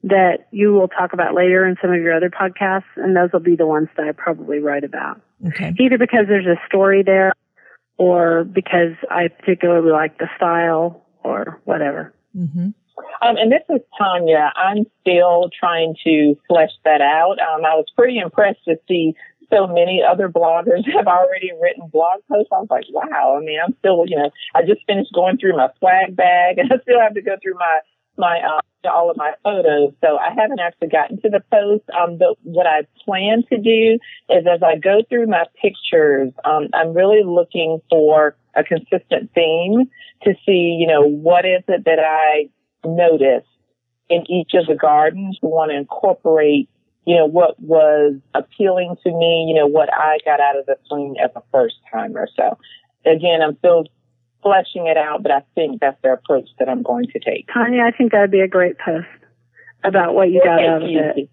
that you will talk about later in some of your other podcasts. And those will be the ones that I probably write about. Okay. Either because there's a story there, or because I particularly like the style or whatever. Mm-hmm. And this is Tanya. I'm still trying to flesh that out. I was pretty impressed to see so many other bloggers have already written blog posts. I was like, wow. I mean, I'm still, you know, I just finished going through my swag bag and I still have to go through my all of my photos. So I haven't actually gotten to the post. But what I plan to do is as I go through my pictures, I'm really looking for a consistent theme to see, you know, what is it that I noticed in each of the gardens. We want to incorporate, you know, what was appealing to me, you know, what I got out of the Fling as a first timer. So again, I'm still fleshing it out, but I think that's the approach that I'm going to take. Tanya, I think that would be a great post about what you got out of it.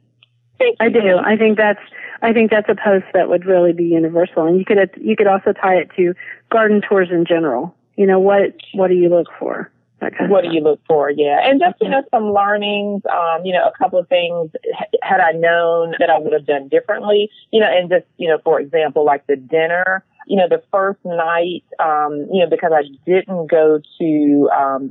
I do. I think that's a post that would really be universal, and you could also tie it to garden tours in general. You know, what do you look for? What do you look for? Yeah. And just, you know, some learnings, you know, a couple of things had I known that I would have done differently, you know, and just, you know, for example, like the dinner, you know, the first night, you know, because I didn't go to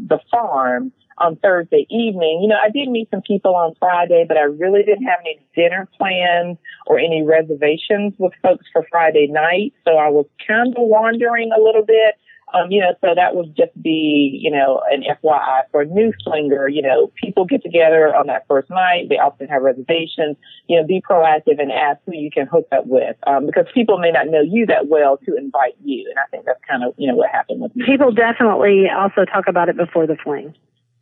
the farm on Thursday evening, you know, I did meet some people on Friday, but I really didn't have any dinner plans or any reservations with folks for Friday night. So I was kind of wandering a little bit. So that would just be, an FYI for a new slinger. People get together on that first night. They often have reservations. Be proactive and ask who you can hook up with, because people may not know you that well to invite you. And I think that's kind of, what happened with me. People definitely also talk about it before the fling.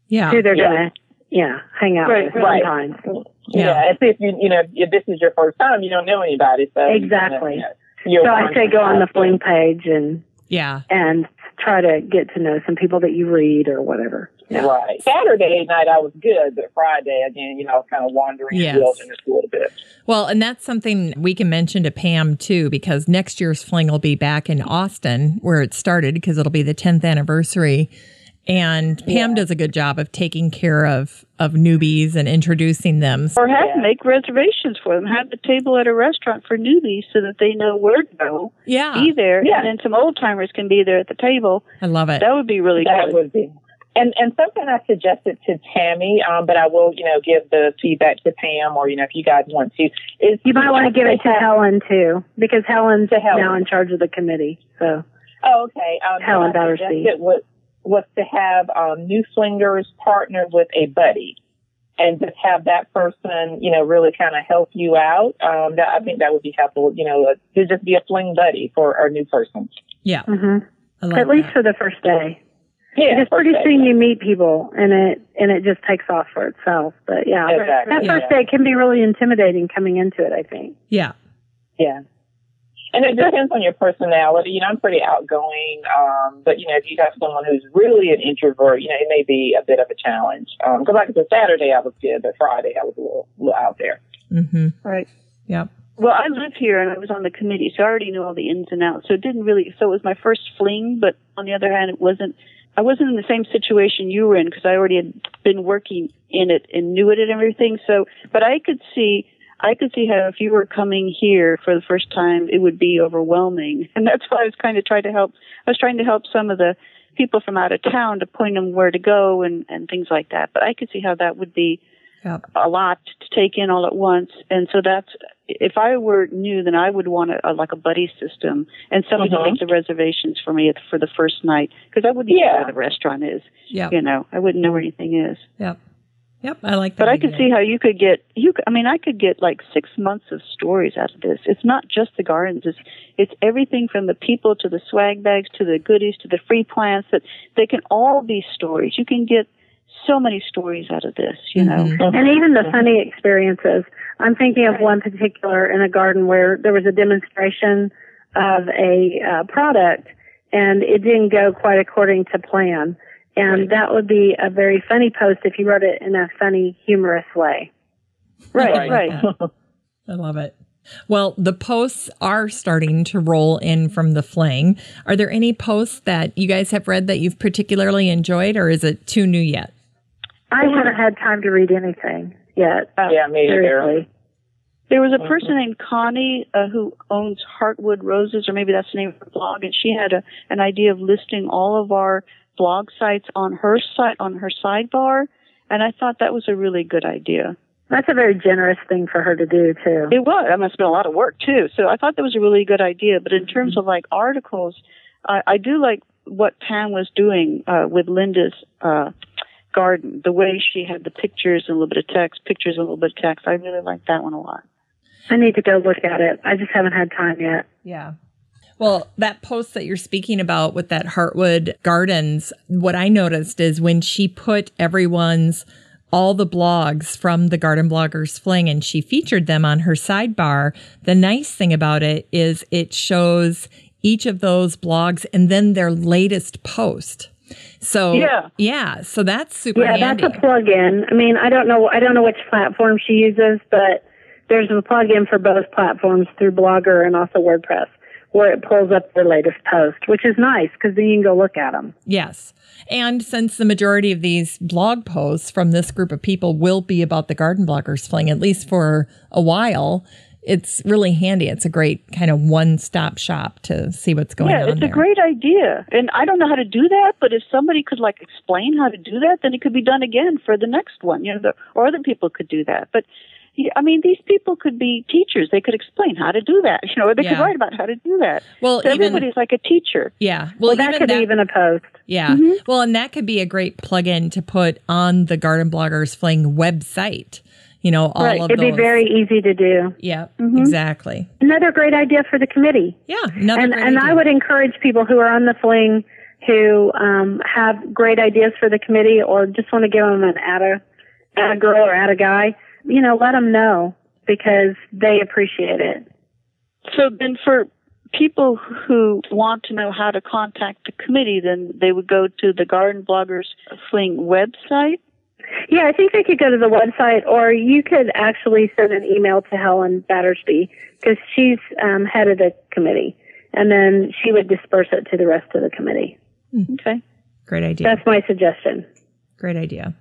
Yeah. Who they're going to, hang out with sometimes. Yeah. And see if if this is your first time, you don't know anybody. So exactly. So I say go on the fling page and try to get to know some people that you read or whatever. Yeah. Right. Saturday night I was good, but Friday, again, I was kind of wandering in the wilderness a little bit. Well, and that's something we can mention to Pam, too, because next year's fling will be back in Austin where it started, because it'll be the 10th anniversary. And Pam does a good job of taking care of newbies and introducing them. Or have make reservations for them. Have the table at a restaurant for newbies so that they know where to go. Yeah. Be there. Yeah. And then some old-timers can be there at the table. I love it. That would be really good. That would be. And something I suggested to Tammy, but I will, give the feedback to Pam, or, if you guys want to. Is you might want to give it to Helen, too, because Helen's now in charge of the committee. So. Oh, okay. Helen Battersby. Was to have new swingers partner with a buddy and just have that person, really kind of help you out. I think that would be helpful, to just be a fling buddy for our new person. Yeah. Mm-hmm. At least for the first day. Yeah. Because pretty soon you meet people and it just takes off for itself. But yeah, exactly. That first day can be really intimidating coming into it, I think. Yeah. Yeah. And it depends on your personality. I'm pretty outgoing, but, if you got someone who's really an introvert, it may be a bit of a challenge. Because like I said, Saturday I was good, but Friday I was a little out there. Mm-hmm. Right. Yep. Well, I live here, and I was on the committee, so I already knew all the ins and outs. So it was my first fling, but on the other hand, I wasn't in the same situation you were in, because I already had been working in it and knew it and everything. So, but I could see how if you were coming here for the first time, it would be overwhelming. And that's why I was trying to help some of the people from out of town to point them where to go and things like that. But I could see how that would be a lot to take in all at once. And so that's, if I were new, then I would want a buddy system and somebody to make the reservations for me for the first night. Because I wouldn't know where the restaurant is. Yep. I wouldn't know where anything is. Yep. Yep, I like that. But I could see how I could get like 6 months of stories out of this. It's not just the gardens. It's everything from the people to the swag bags to the goodies to the free plants. That they can all be stories. You can get so many stories out of this, Mm-hmm. And even the funny experiences. I'm thinking of one particular in a garden where there was a demonstration of a product, and it didn't go quite according to plan. And that would be a very funny post if you wrote it in a funny, humorous way. Right. I love it. Well, the posts are starting to roll in from the fling. Are there any posts that you guys have read that you've particularly enjoyed, or is it too new yet? I haven't had time to read anything yet. Me either. There was a person named Connie who owns Heartwood Roses, or maybe that's the name of her blog, and she had an idea of listing all of our blog sites on her site, on her sidebar, and I thought that was a really good idea. That's a very generous thing for her to do, too. It was. I mean, it's been a lot of work, too. So I thought that was a really good idea. But in terms of, like, articles, I do like what Pam was doing with Linda's garden, the way she had the pictures and a little bit of text. I really like that one a lot. I need to go look at it. I just haven't had time yet. Yeah. Well, that post that you're speaking about with that Heartwood Gardens, what I noticed is when she put all the blogs from the Garden Bloggers Fling and she featured them on her sidebar, the nice thing about it is it shows each of those blogs and then their latest post. So, so that's super handy. Yeah, that's a plug-in. I mean, I don't know which platform she uses, but there's a plug-in for both platforms through Blogger and also WordPress, where it pulls up their latest post, which is nice because then you can go look at them. Yes. And since the majority of these blog posts from this group of people will be about the Garden Bloggers Fling, at least for a while, it's really handy. It's a great kind of one-stop shop to see what's going on. Yeah, it's a great idea. And I don't know how to do that, but if somebody could like explain how to do that, then it could be done again for the next one, or other people could do that. But I mean, these people could be teachers. They could explain how to do that, you know, or they could write about how to do that. Well, so everybody's like a teacher. Yeah. Well, that could be even a post. Yeah. Mm-hmm. Well, and that could be a great plug-in to put on the Garden Bloggers Fling website. You know, all of those. It'd be very easy to do. Yeah, mm-hmm. Exactly. Another great idea for the committee. Yeah, another great idea. And I would encourage people who are on the Fling who have great ideas for the committee or just want to give them an add a girl or add a guy, you know, let them know because they appreciate it. So then for people who want to know how to contact the committee, then they would go to the Garden Bloggers Fling website? Yeah, I think they could go to the website, or you could actually send an email to Helen Battersby because she's head of the committee, and then she would disperse it to the rest of the committee. Okay. Great idea. That's my suggestion. Great idea.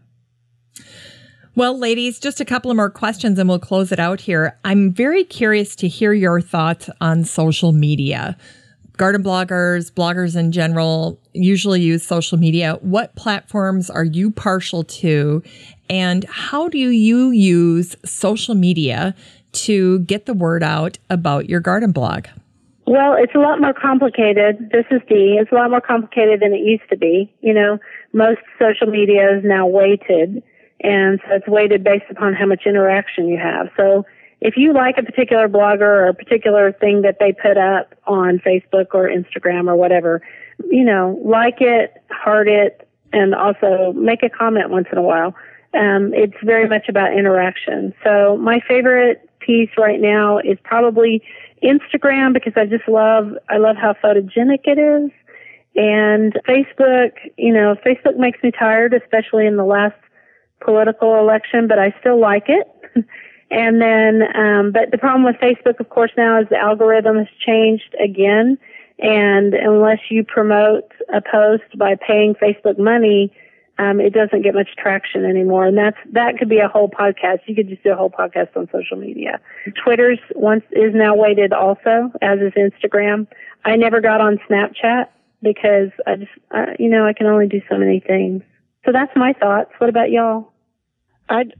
Well, ladies, just a couple of more questions and we'll close it out here. I'm very curious to hear your thoughts on social media. Garden bloggers in general, usually use social media. What platforms are you partial to? And how do you use social media to get the word out about your garden blog? Well, it's a lot more complicated. This is Dee. It's a lot more complicated than it used to be. You know, most social media is now weighted. And so it's weighted based upon how much interaction you have. So if you like a particular blogger or a particular thing that they put up on Facebook or Instagram or whatever, you know, like it, heart it, and also make a comment once in a while. It's very much about interaction. So my favorite piece right now is probably Instagram because I love how photogenic it is. And Facebook, you know, Facebook makes me tired, especially in the last political election, but I still like it. And then, but the problem with Facebook, of course, now is the algorithm has changed again. And unless you promote a post by paying Facebook money, it doesn't get much traction anymore. And that could be a whole podcast. You could just do a whole podcast on social media. Twitter's is now weighted also, as is Instagram. I never got on Snapchat because I just, you know, I can only do so many things. So that's my thoughts. What about y'all?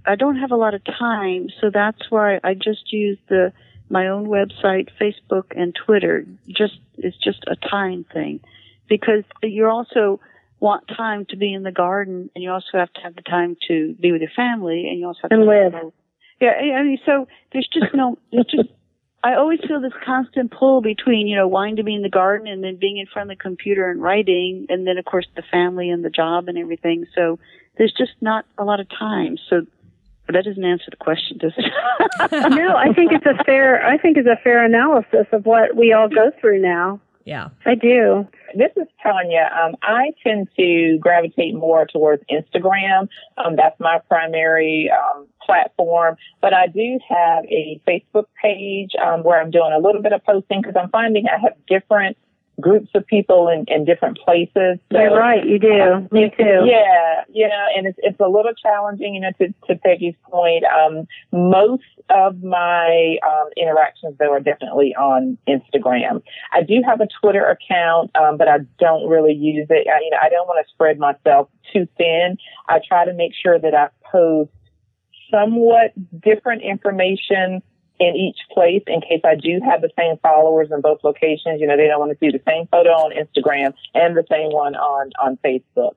I don't have a lot of time, so that's why I just use my own website, Facebook, and Twitter. It's just a time thing, because you also want time to be in the garden, and you also have to have the time to be with your family, and you also have to live. Yeah, I mean, so there's just no. I always feel this constant pull between, you know, wanting to be in the garden and then being in front of the computer and writing, and then of course the family and the job and everything. So there's just not a lot of time. So that doesn't answer the question, does it? No, I think it's a fair analysis of what we all go through now. Yeah. I do. This is Tanya. I tend to gravitate more towards Instagram. That's my primary platform. But I do have a Facebook page where I'm doing a little bit of posting because I'm finding I have different groups of people in different places. So, you're right, you do. Me too. Yeah, you know, and it's a little challenging, you know, to Peggy's point. Most of my interactions, though, are definitely on Instagram. I do have a Twitter account, but I don't really use it. I don't want to spread myself too thin. I try to make sure that I post somewhat different information in each place, in case I do have the same followers in both locations. You know, they don't want to see the same photo on Instagram and the same one on Facebook.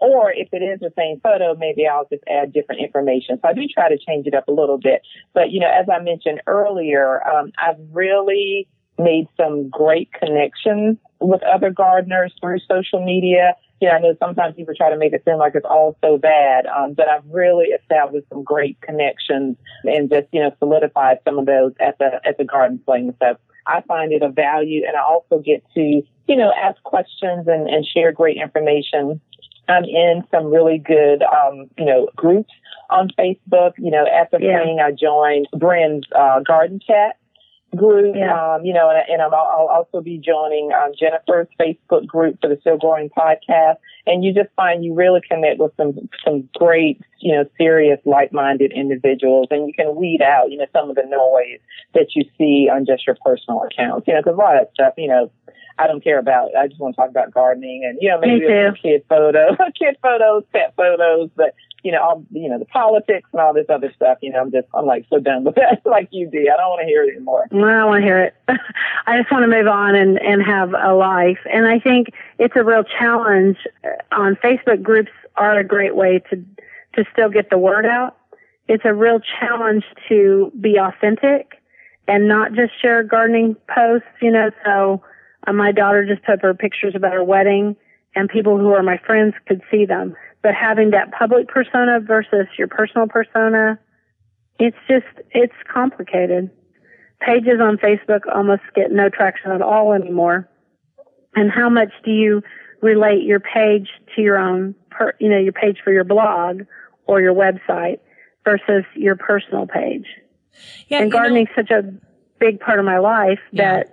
Or if it is the same photo, maybe I'll just add different information. So I do try to change it up a little bit. But, you know, as I mentioned earlier, I've really made some great connections with other gardeners through social media. You know, I know sometimes people try to make it seem like it's all so bad, but I've really established some great connections and just, you know, solidified some of those at the garden fling. So I find it of value, and I also get to, you know, ask questions and share great information. I'm in some really good, you know, groups on Facebook. You know, after playing, I joined Bryn's garden chat group, you know, and I'll also be joining Jennifer's Facebook group for the Still Growing podcast. And you just find you really connect with some great, you know, serious, like-minded individuals, and you can weed out, you know, some of the noise that you see on just your personal accounts. You know, because a lot of that stuff, you know, I don't care about. I just want to talk about gardening, and you know, maybe some kid photos, pet photos, but the politics and all this other stuff. I'm like so done with that, like you, Dee. I don't want to hear it anymore. I don't want to hear it. I just want to move on and have a life. And I think it's a real challenge. On Facebook groups are a great way to still get the word out. It's a real challenge to be authentic and not just share gardening posts. So my daughter just put her pictures about her wedding, and people who are my friends could see them. But having that public persona versus your personal persona, it's complicated. Pages on Facebook almost get no traction at all anymore. And how much do you relate your page to your own, your page for your blog or your website versus your personal page? Yeah, and gardening is such a big part of my life that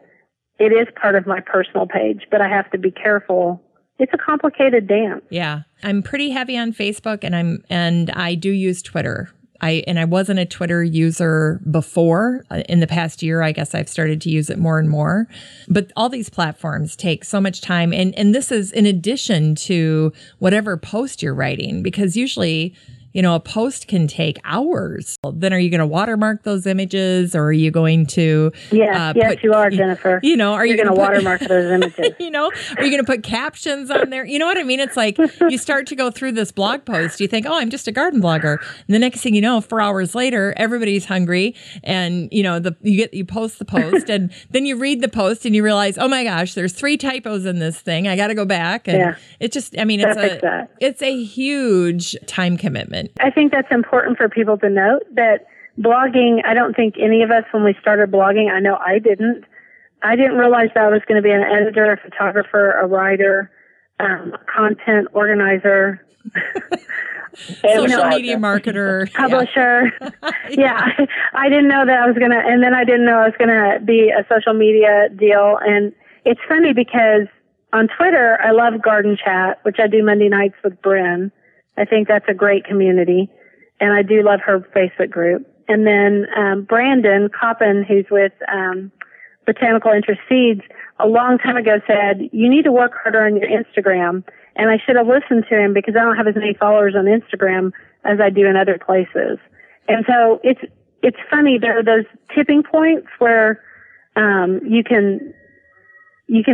it is part of my personal page, but I have to be careful. It's a complicated dance. Yeah. I'm pretty heavy on Facebook and I do use Twitter. I wasn't a Twitter user before. In the past year, I guess I've started to use it more and more. But all these platforms take so much time. And this is in addition to whatever post you're writing, because usually, a post can take hours. Then are you going to watermark those images, or are you going to... Yes, you are, Jennifer. Are you going to watermark those images? Are you going to put captions on there? You know what I mean? It's like you start to go through this blog post. You think, oh, I'm just a garden blogger. And the next thing you know, 4 hours later, everybody's hungry. And, you post the post and then you read the post and you realize, oh my gosh, there's 3 typos in this thing. I got to go back. And it's just, it's a huge time commitment. I think that's important for people to note that blogging, I don't think any of us when we started blogging, I know I didn't realize that I was going to be an editor, a photographer, a writer, content organizer, social media marketer, publisher. I didn't know that I was going to, and then I didn't know I was going to be a social media deal. And it's funny because on Twitter, I love garden chat, which I do Monday nights with Brynn. I think that's a great community, and I do love her Facebook group. And then Brandon Coppin, who's with Botanical Interest Seeds, a long time ago said, you need to work harder on your Instagram. And I should have listened to him because I don't have as many followers on Instagram as I do in other places. And so it's funny, there are those tipping points where you can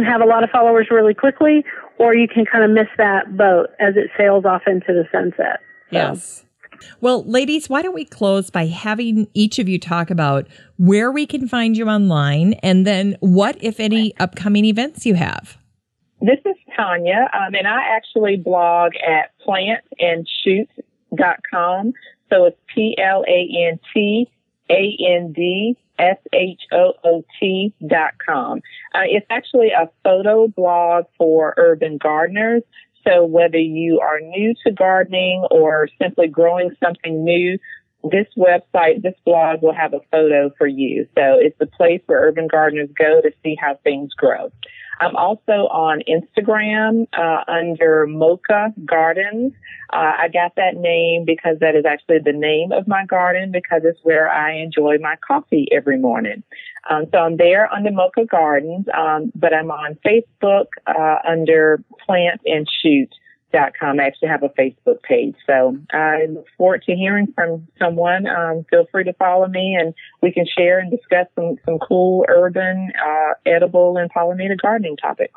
have a lot of followers really quickly, or you can kind of miss that boat as it sails off into the sunset. So. Yes. Well, ladies, why don't we close by having each of you talk about where we can find you online and then what, if any, upcoming events you have? This is Tanya, and I actually blog at plantandshoot.com. So it's PLANTANDSHOOT.com. It's actually a photo blog for urban gardeners. So whether you are new to gardening or simply growing something new, this website, this blog will have a photo for you. So it's the place where urban gardeners go to see how things grow. I'm also on Instagram under Mocha Gardens. I got that name because that is actually the name of my garden because it's where I enjoy my coffee every morning. So I'm there under Mocha Gardens, but I'm on Facebook under PlantandShoot.com. I actually have a Facebook page. So I look forward to hearing from someone. Feel free to follow me and we can share and discuss some cool urban, edible and pollinator gardening topics.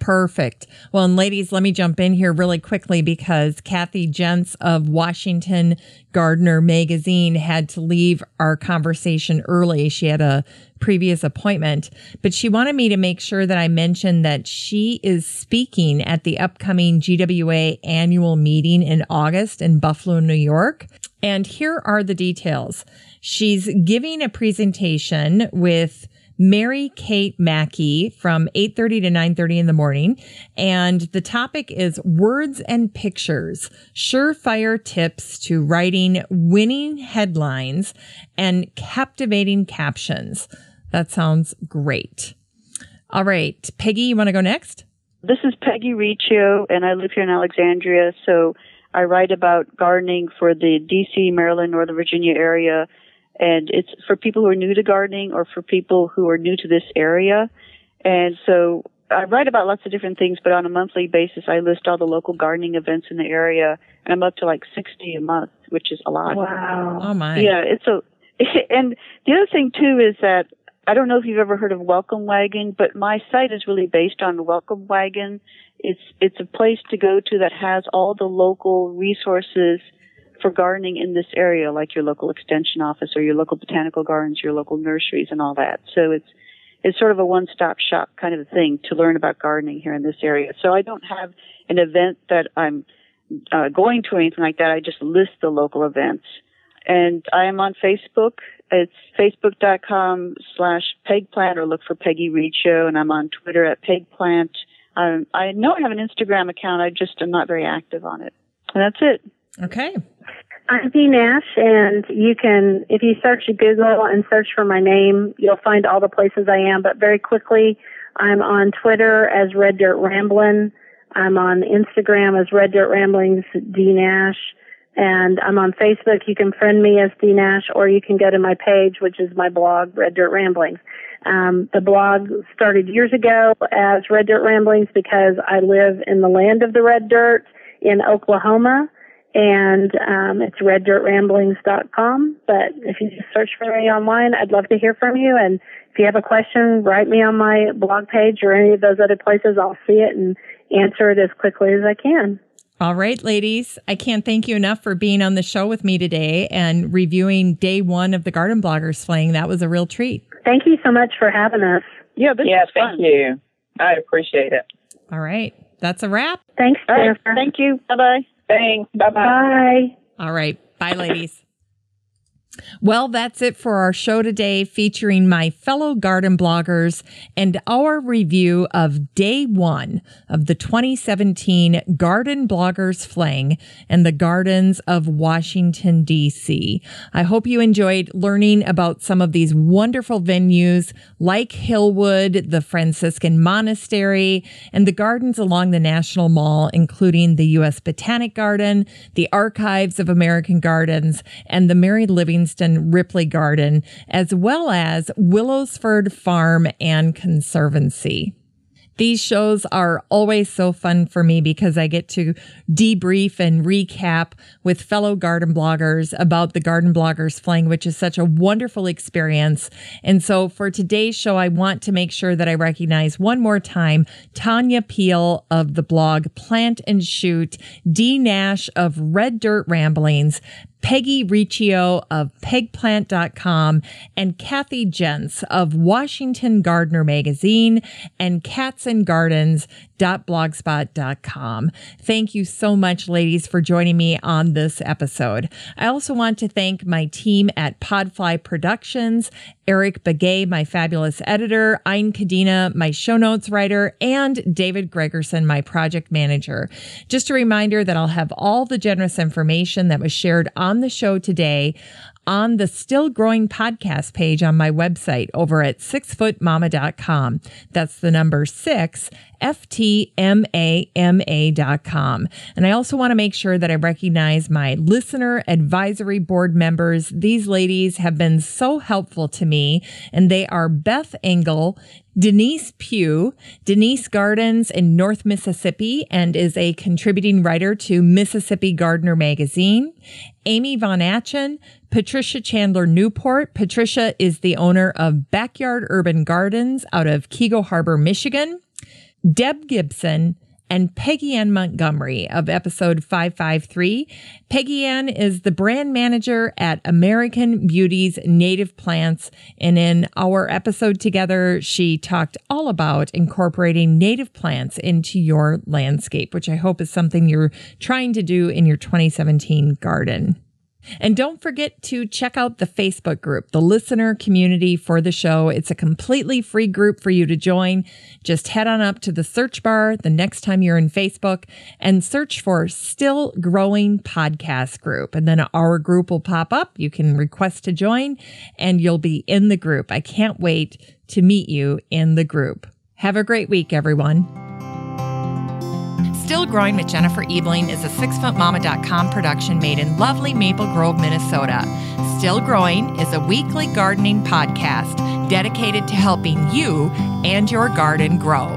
Perfect. Well, and ladies, let me jump in here really quickly because Kathy Jentz of Washington Gardener Magazine had to leave our conversation early. She had a previous appointment, but she wanted me to make sure that I mentioned that she is speaking at the upcoming GWA annual meeting in August in Buffalo, New York. And here are the details. She's giving a presentation with Mary Kate Mackey from 8:30 to 9:30 in the morning. And the topic is Words and Pictures, Surefire Tips to Writing Winning Headlines and Captivating Captions. That sounds great. All right, Peggy, you want to go next? This is Peggy Riccio, and I live here in Alexandria. So I write about gardening for the D.C., Maryland, Northern Virginia area. And it's for people who are new to gardening or for people who are new to this area. And so I write about lots of different things, but on a monthly basis, I list all the local gardening events in the area, and I'm up to like 60 a month, which is a lot. Wow. Oh, my. Yeah. And the other thing, too, is that I don't know if you've ever heard of Welcome Wagon, but my site is really based on Welcome Wagon. It's a place to go to that has all the local resources for gardening in this area, like your local extension office or your local botanical gardens, your local nurseries and all that. So it's sort of a one-stop shop kind of a thing to learn about gardening here in this area. So I don't have an event that I'm going to or anything like that. I just list the local events. And I am on Facebook. It's facebook.com/PegPlant, or look for Peggy Riccio. And I'm on Twitter at PegPlant. I know I have an Instagram account. I just am not very active on it. And that's it. Okay. I'm Dee Nash, and you can, if you search Google and search for my name, you'll find all the places I am. But very quickly, I'm on Twitter as Red Dirt Ramblin'. I'm on Instagram as Red Dirt Ramblings Dee Nash. And I'm on Facebook. You can friend me as Dee Nash, or you can go to my page, which is my blog, Red Dirt Ramblings. The blog started years ago as Red Dirt Ramblings because I live in the land of the red dirt in Oklahoma. And it's reddirtramblings.com. But if you just search for me online, I'd love to hear from you. And if you have a question, write me on my blog page or any of those other places. I'll see it and answer it as quickly as I can. All right, ladies, I can't thank you enough for being on the show with me today and reviewing day one of the Garden Bloggers Fling. That was a real treat. Thank you so much for having us. Yeah, this was fun. Thank you. I appreciate it. All right. That's a wrap. Thanks, Jennifer. Right, thank you. Bye-bye. Thanks. Bye-bye. Bye. All right. Bye, ladies. Well, that's it for our show today, featuring my fellow garden bloggers and our review of day one of the 2017 Garden Bloggers Fling and the Gardens of Washington, D.C. I hope you enjoyed learning about some of these wonderful venues like Hillwood, the Franciscan Monastery, and the gardens along the National Mall, including the U.S. Botanic Garden, the Archives of American Gardens, and the Mary Livingston Ripley Garden, as well as Willowsford Farm and Conservancy. These shows are always so fun for me because I get to debrief and recap with fellow garden bloggers about the Garden Bloggers Fling, which is such a wonderful experience. And so for today's show, I want to make sure that I recognize one more time Tanya Peel of the blog Plant and Shoot, Dee Nash of Red Dirt Ramblings, Peggy Riccio of PegPlant.com, and Kathy Jentz of Washington Gardener Magazine and Cats and Gardens. .blogspot.com. Thank you so much, ladies, for joining me on this episode. I also want to thank my team at Podfly Productions, Eric Begay, my fabulous editor, Ayn Kadina, my show notes writer, and David Gregerson, my project manager. Just a reminder that I'll have all the generous information that was shared on the show today on the Still Growing podcast page on my website over at 6footmama.com. That's the number 6, FTMAMA.com. And I also want to make sure that I recognize my listener advisory board members. These ladies have been so helpful to me, and they are Beth Engel, Denise Pugh. Denise gardens in North Mississippi and is a contributing writer to Mississippi Gardener Magazine. Amy Von Atchen, Patricia Chandler Newport. Patricia is the owner of Backyard Urban Gardens out of Kego Harbor, Michigan. Deb Gibson, and Peggy Ann Montgomery of episode 553. Peggy Ann is the brand manager at American Beauty's Native Plants. And in our episode together, she talked all about incorporating native plants into your landscape, which I hope is something you're trying to do in your 2017 garden. And don't forget to check out the Facebook group, the listener community for the show. It's a completely free group for you to join. Just head on up to the search bar the next time you're in Facebook and search for Still Growing Podcast Group. And then our group will pop up. You can request to join and you'll be in the group. I can't wait to meet you in the group. Have a great week, everyone. Still Growing with Jennifer Ebling is a 6footmama.com production made in lovely Maple Grove, Minnesota. Still Growing is a weekly gardening podcast dedicated to helping you and your garden grow.